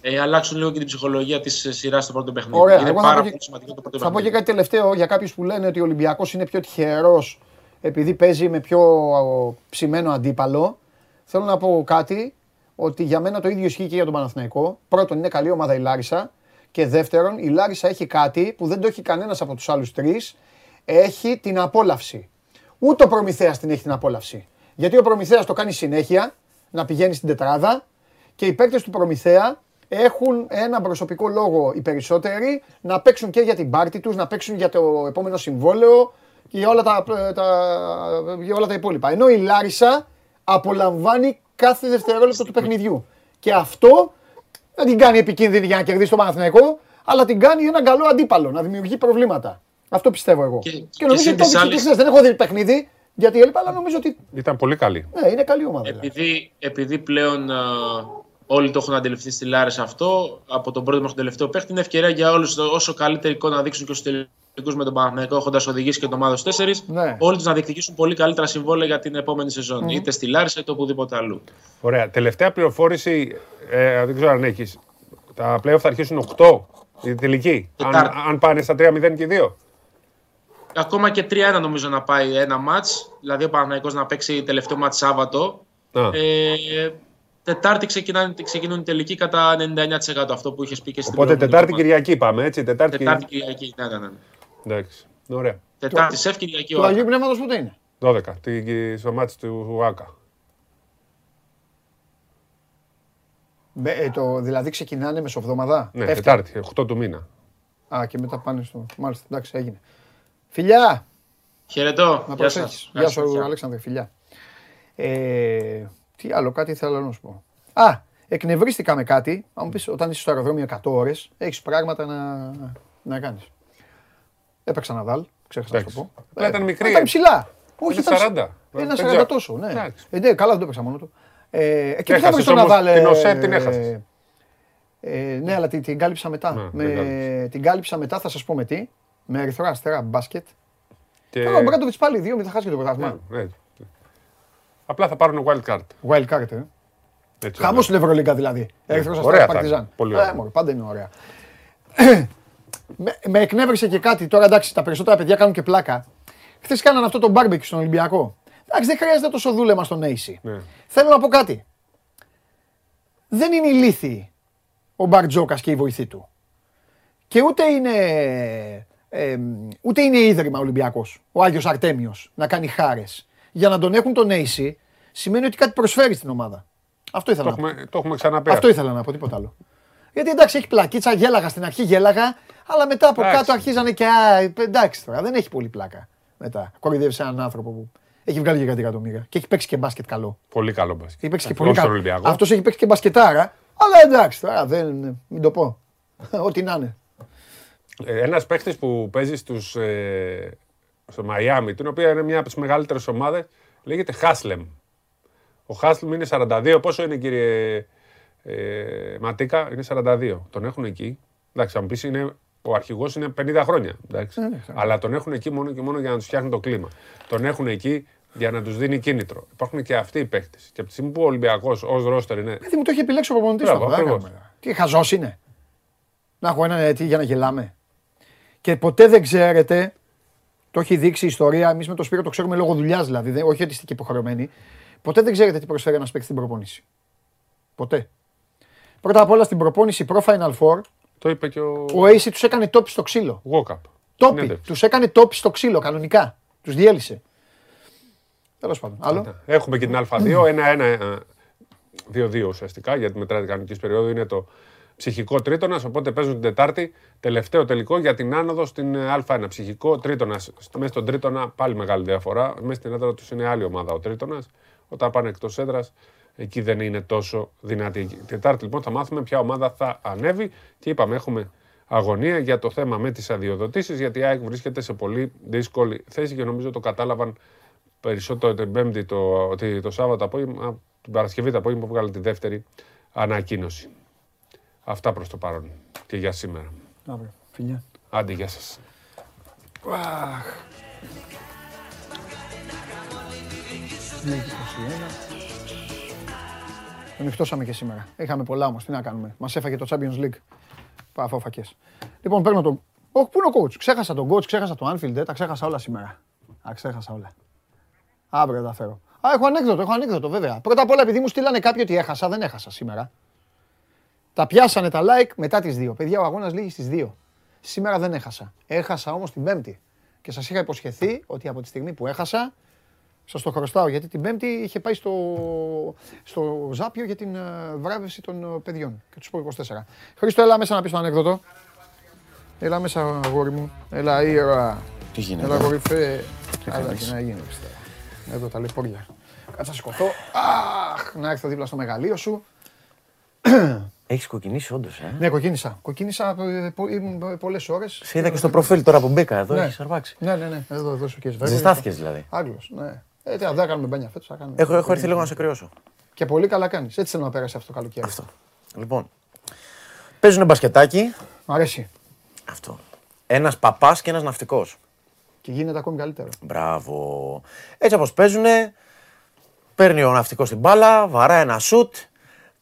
ε, αλλάξουν λίγο και την ψυχολογία της σειράς στο πρώτο παιχνίδι. Ωραία. Είναι πάρα πολύ σημαντικό το πρώτο παιχνίδι. Θα πω και κάτι τελευταίο για κάποιους που λένε ότι ο Ολυμπιακός είναι πιο τυχερός επειδή παίζει με πιο ψημένο αντίπαλο. Θέλω να πω κάτι, ότι για μένα το ίδιο ισχύει και για τον Παναθηναϊκό. Πρώτον, είναι καλή ομάδα η Λάρισα. Και δεύτερον, η Λάρισα έχει κάτι που δεν το έχει κανένας από τους άλλους τρεις. Έχει την απόλαυση. Ούτε ο Προμηθέας την έχει την απόλαυση. Γιατί ο Προμηθέας το κάνει συνέχεια, να πηγαίνει στην τετράδα. Και οι παίκτες του Προμηθέα έχουν έναν προσωπικό λόγο οι περισσότεροι να παίξουν και για την πάρτι τους, να παίξουν για το επόμενο συμβόλαιο και για όλα τα, τα, για όλα τα υπόλοιπα. Ενώ η Λάρισα απολαμβάνει κάθε δευτερόλεπτο του παιχνιδιού. Και αυτό. Δεν την κάνει επικίνδυνη για να κερδίσει τον Παναθηναϊκό, αλλά την κάνει έναν καλό αντίπαλο, να δημιουργεί προβλήματα. Αυτό πιστεύω εγώ. Και, και νομίζω ότι το δείξατε. Δεν έχω δει παιχνίδι, γιατί έλειπα, αλλά νομίζω ότι. Ήταν πολύ καλή. Ναι, είναι καλή ομάδα. Επειδή, επειδή πλέον α, όλοι το έχουν αντιληφθεί στη Λάρισα αυτό, από τον πρώτο μέχρι τον τελευταίο παίχτη, είναι ευκαιρία για όλου όσο καλύτερη εικόνα δείξουν και στου τελικού με τον Παναθηναϊκό, έχοντα οδηγήσει και την ομάδα στου τέσσερις, ναι. Όλοι του να διεκδικήσουν πολύ καλύτερα συμβόλαια για την επόμενη σεζόν, mm-hmm. είτε στη Λάρισα είτε οπουδήποτε αλλού. Ωραία. Τελευταία πληροφόρηση. Ε, δεν ξέρω αν έχεις. Τα play-off θα αρχίσουν οκτώ, η τελική. Αν, αν πάνε στα τρία μηδέν και δύο. Ακόμα και τρία ένα νομίζω να πάει ένα μάτς. Δηλαδή ο Παναθηναϊκός να παίξει τελευταίο μάτς Σάββατο. Ε, τετάρτη ξεκινούν, ξεκινούν οι τελικοί κατά ενενήντα εννέα τοις εκατό. Αυτό που είχες πει και στην. Οπότε Τετάρτη Κυριακή πάμε, έτσι. Τετάρτη, τετάρτη Κυριακή, ναι, ναι, ναι. Εντάξει. Ωραία. Τετάρτη σεφ Κυριακή. Το Αγίου Πνεύματος πότε είναι? δώδεκα, στο μάτς του Άκα. Ε, το, δηλαδή ξεκινάνε μεσοβδομαδά. Ναι, Τετάρτη, οκτώ του μήνα. Α, και μετά πάνε στο. Μάλιστα, εντάξει, έγινε. Φιλιά! Χαιρετώ. Να προσέχεις. Γεια σου, Αλέξανδρε, φιλιά. Ε, τι άλλο, κάτι θέλω να σου πω. Α, εκνευρίστηκα με κάτι. Αν μου πεις, όταν είσαι στο αεροδρόμιο εκατό ώρες, έχεις πράγματα να, να κάνεις. Έπαιξα Nadal, ξέχασα να σου πω. Ήταν, ήταν μικρή. Ήταν ψηλά. Όχι, ήταν σαράντα. Ένα σαράντα τόσο, ναι. Ε, ναι, καλά δεν το έπαιξα μόνο του. Ε, και έχασες, έχασες, όμως, Nadal, την ΟΣΕ την έχασες. Ε, ναι, αλλά την, την κάλυψα μετά. Ναι, με, την κάλυψα μετά, θα σας πω με τι. Με Ερυθρό Αστέρα μπάσκετ. Ο Μπράντοβιτς πάλι δύο μηδέν θα χάσει και το πρωτάθλημα. Απλά θα πάρουν wild card. Wild card, ε. Χαμός στην Ευρωλίγκα δηλαδή. Ερυθρός Αστέρας Παρτιζάν. Πάντα είναι ωραία. Με εκνεύρισε και κάτι τώρα, εντάξει, τα περισσότερα παιδιά κάνουν και πλάκα. Χθες κάνανε αυτό το μπάρμπεκι στον Ολυμπιακό. Εντάξει, δεν χρειάζεται τόσο δούλεμα στον Νέισι. Θέλω να πω κάτι. Δεν είναι ηλίθιοι ο Μπαρτζόκας και η βοηθή του. Και ούτε είναι, ε, ούτε είναι ίδρυμα Ολυμπιακός, ο Άγιος Αρτέμιος, να κάνει χάρες. Για να τον έχουν τον Νέισι σημαίνει ότι κάτι προσφέρει στην ομάδα. Αυτό ήθελα το να έχουμε, πω. Το έχουμε ξαναπεί. Αυτό ήθελα να πω, τίποτα άλλο. Γιατί εντάξει, έχει πλακίτσα, γέλαγα στην αρχή, γέλαγα, αλλά μετά από εντάξει. Κάτω αρχίζανε και α, εντάξει τώρα, δεν έχει πολύ πλάκα. Μετά κοροϊδεύει έναν άνθρωπο που έχει βγάλει και κάτι εκατομμύρια και έχει παίξει και μπάσκετ καλό. Πολύ καλό μπάσκετ. Παίξει και πολύ καλό. Αυτός έχει παίξει και μπασκετάρα, αλλά εντάξει τώρα, δεν, μην το πω. Ό,τι να είναι. Ένας παίκτης που παίζει στους, ε, στο Μαϊάμι, την οποία είναι μια από τις μεγαλύτερες ομάδες, λέγεται Χάσλεμ. Ο Χάσλεμ είναι σαράντα δύο. Πόσο είναι, κύριε ε, Ματίκα? Είναι σαράντα δύο. Τον έχουν εκεί. Εντάξει, αν πεις είναι, ο αρχηγός είναι πενήντα χρόνια. Εντάξει. Mm-hmm. Αλλά τον έχουν εκεί μόνο και μόνο για να τους φτιάχνει το κλίμα. Τον έχουν εκεί για να τους δίνει κίνητρο. Υπάρχουν και αυτοί οι παίκτες. Και από τη στιγμή που ο Ολυμπιακός ως ρόστερ είναι. Παιδί μου, το έχει επιλέξει ο προπονητής. Τι χαζός είναι. Να έχω έναν αιτή για να γελάμε. Και ποτέ δεν ξέρετε, το έχει δείξει η ιστορία. Εμείς με τον Σπύρο το ξέρουμε λόγω δουλειάς, δηλαδή, όχι ότι είστε και υποχρεωμένοι. Ποτέ δεν ξέρετε τι προσφέρει ένας παίκτης στην προπόνηση. Ποτέ. Πρώτα απ' όλα στην προπόνηση προ-Final Four, το είπε και ο... ο Ace τους έκανε τόπι στο ξύλο. Walk-up. Τόπι. Ναι, τους έκανε τόπι στο ξύλο, κανονικά. Τους διέλυσε. Τέλος πάντων. Άλλο. Έχουμε και την Α2, ένα ένα δύο δύο ουσιαστικά, γιατί μετράει την κανονική περίοδο, είναι το ψυχικό τρίτονας, οπότε παίζουν την Τετάρτη τελευταίο τελικό για την άνοδο στην Α1. Ψυχικό τρίτονας. Μέσα στον τρίτονα πάλι μεγάλη διαφορά. Μέσα στην έδρα τους είναι άλλη ομάδα ο τρίτονας. Όταν πάνε εκτός έδρας, εκεί δεν είναι τόσο δυνατή. Τετάρτη λοιπόν θα μάθουμε ποια ομάδα θα ανέβει και είπαμε έχουμε αγωνία για το θέμα με τις αδειοδοτήσεις, γιατί η ΑΕΚ βρίσκεται σε πολύ δύσκολη θέση και νομίζω το κατάλαβαν περισσότερο την Πέμπτη, το, το, το Σάββατο απόγευμα, την Παρασκευή το απόγευμα που βγάλε τη δεύτερη ανακοίνωση. Αυτά προς το παρόν και για σήμερα. Αύριο. Φιλιά. Άντε, γεια σας. Τον νυχτώσαμε και σήμερα. Είχαμε πολλά όμως, τι να κάνουμε. Μας έφαγε το Champions League. Παφόφακες. Λοιπόν, παίρνω τον... Όχι, πού είναι ο coach. Ξέχασα τον coach, ξέχασα το Anfield, τα ξέχασα όλα σήμερα. Α, ξέχασα όλα. Αύριο τα φέρω. Α, έχω ανέκδοτο, έχω ανέκδοτο βέβαια. Πρώτα απ' όλα, επειδή μου στείλανε κάποιοι ότι έχασα, δεν έχασα σήμερα. Τα πιάσανε τα like μετά τις δύο. Παιδιά, ο αγώνας λήγει στις δύο. Σήμερα δεν έχασα. Έχασα όμως την Πέμπτη. Και σας είχα υποσχεθεί ότι από τη στιγμή που έχασα, σας το χρωστάω, γιατί την Πέμπτη είχε πάει στο, στο Ζάπιο για την βράβευση των παιδιών και τους Σπορ είκοσι τέσσερα. Χρήστο, έλα μέσα να πεις το ανέκδοτο. Έλα μέσα, αγόρι μου. Έλα, ήρωα. Τι γίνεται? Έλα, κορυφέ. Άρα και να γίνει. Εδώ τα λεπόρια. Κάτσα σηκωθώ. Αχ, να έρθω δίπλα στο μεγαλείο σου. Έχεις κοκκινήσει όντως, ε? Ναι, κοκκίνησα. Κοκκίνησα ήμουν πολλές ώρες. Σε είδα και στο προφίλ τώρα που μπήκα, εδώ έχεις αρπάξει. Ναι, ναι, ναι. Εδώ, εδώ σου και σβέρνει. Ζεστάθηκες δηλαδή. Άγγλος, ναι. Ε, δεν θα κάνουμε μπάνια φέτος, θα κάνουμε. Έχω, έχω έρθει λίγο να σε κρυώσω. Και πολύ καλά κάνεις. Έτσι θέλω να πέρασε αυτό το καλοκαίρι. Αυτό. Λοιπόν, παίζουνε μπασκετάκι. Μ' αρέσει. Αυτό. Ένας παπάς και ένας ναυτικός. Και γίνεται ακόμη καλύτερο. Μπράβο. Έτσι όπως παίζουνε, παίρνει ο ναυτικός την μπάλα, βαράει ένα σουτ.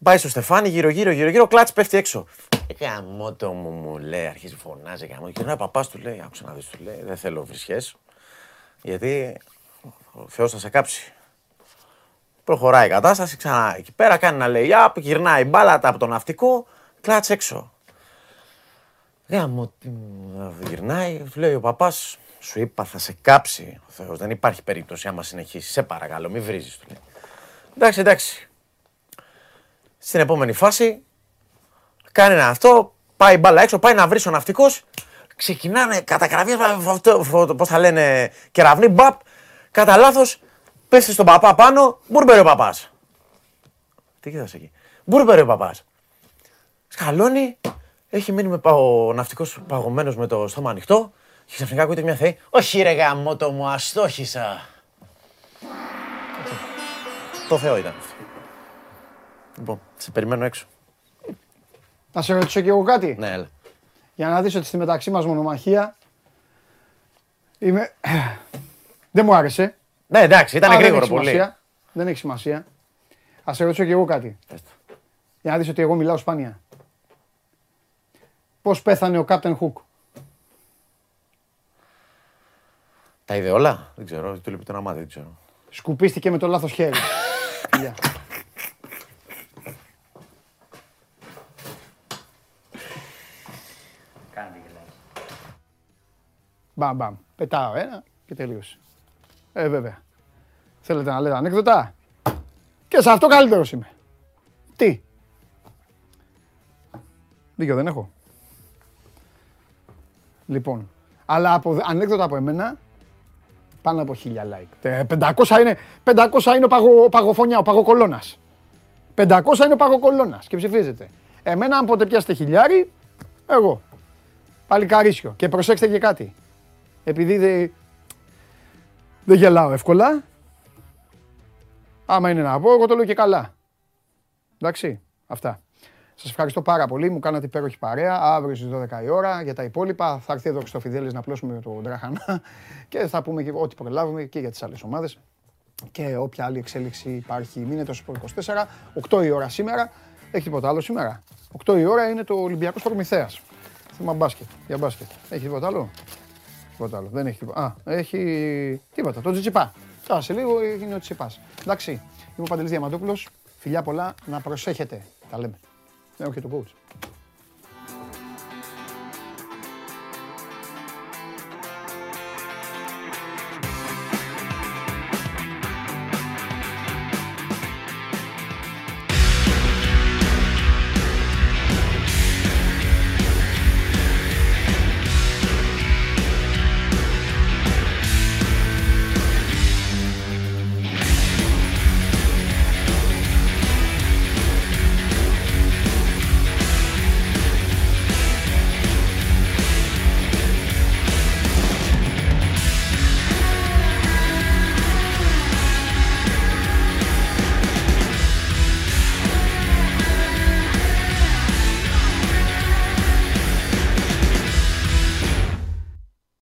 Πάει στο στεφάνι, γύρω-γύρω, γύρω-γύρω, κλάτς πέφτει έξω. Γαμώ το μου, μου λέει, αρχίζει φωνάζει, γαμώ. Και ο παπάς του λέει, άκουσα να δεις, του λέει, δεν θέλω βρισχές, γιατί ο Θεός θα σε κάψει. Προχωράει η κατάσταση, ξανά εκεί πέρα, κάνει να λέει, απ, γυρνάει μπάλα από το ναυτικό, κλάτς έξω. Γαμώ, γυρνάει, του λέει ο παπάς, σου είπα θα σε κάψει ο Θεός, δεν υπάρχει περίπτωση άμα συνεχίσει, σε παρακαλώ, μη βρίζεις, του λέει. Εντάξει, εντάξει. Στην επόμενη φάση, κάνει ένα αυτό, πάει μπάλα έξω, πάει να βρει ο ναυτικός, ξεκινάνε κατακραυγές, πώς θα λένε, κεραυνοί, μπαπ, κατά λάθος, πέφτει στον παπά πάνω, μπούρμπερε ο παπάς. Τι κοίτας εκεί, μπούρμπερε ο παπάς. Σκαλώνει, έχει μείνει ο ναυτικός παγωμένος με το στόμα ανοιχτό και ξαφνικά ακούγεται μια θεή, όχι ρε γαμότο μου, αστόχησα. Το Θεό ήταν αυτό. Λοιπόν, σε περιμένω έξω. Να σε ρωτήσω κι εγώ κάτι. Ναι, έλα. Για να δεις ότι στη μεταξύ μας μονομαχία είμαι... Δεν μου άρεσε. Ναι, εντάξει, ήταν γρήγορο πολύ. Δεν έχει σημασία. Ας ρωτήσω και εγώ κάτι. Για να δεις ότι εγώ μιλάω σπάνια. Πώς πέθανε ο Captain Hook? Τα είδε όλα, δεν ξέρω, του λείπει το ένα μάτι, δεν ξέρω. Σκουπίστηκε με το λάθος χέρι. Φιλιά. Κάντε γελάκι. Μπαμ, μπαμ. Πετάω ένα και τελείωσε. Ε, βέβαια. Θέλετε να λέτε ανέκδοτα? Και σε αυτό καλύτερος είμαι. Τι? Δίκιο δεν έχω. Λοιπόν, αλλά από, ανέκδοτα από εμένα, πάνω από χίλια like. πεντακόσια είναι, πεντακόσια είναι ο, παγο, ο παγοφωνιά, ο παγοκολώνας. πεντακόσια είναι ο παγοκολώνας και ψηφίζετε. Εμένα, αν ποτέ πιάσετε χιλιάρι, εγώ. Παλικαρίσιο. Και προσέξτε και κάτι. Επειδή δεν δε γελάω εύκολα, άμα είναι να πω, εγώ το λέω και καλά. Εντάξει, αυτά. Σας ευχαριστώ πάρα πολύ, μου κάνατε υπέροχη παρέα. Αύριο στις δώδεκα η ώρα για τα υπόλοιπα. Θα έρθει εδώ ο Χριστοφιδέλης να πλώσουμε τον Τραχανά και θα πούμε και ό,τι προλάβουμε και για τις άλλες ομάδες. Και όποια άλλη εξέλιξη υπάρχει, μείνετε στο Σπορτ είκοσι τέσσερα, οκτώ η ώρα σήμερα. Έχει τίποτα άλλο σήμερα? οκτώ η ώρα είναι το Ολυμπιακός Προμηθέας. Θέμα μπάσκετ, για μπάσκετ. Έχει τίποτα άλλο? Τίποτα άλλο, δεν έχει τίποτα. Α, έχει τίποτα, το Τσιτσιπά. Τώρα σε λίγο είναι ο Tsitsipas. Εντάξει, είμαι ο Παντελής Διαμαντόπουλος. Φιλιά πολλά, να προσέχετε. Τα λέμε. Ναι, όχι το coach.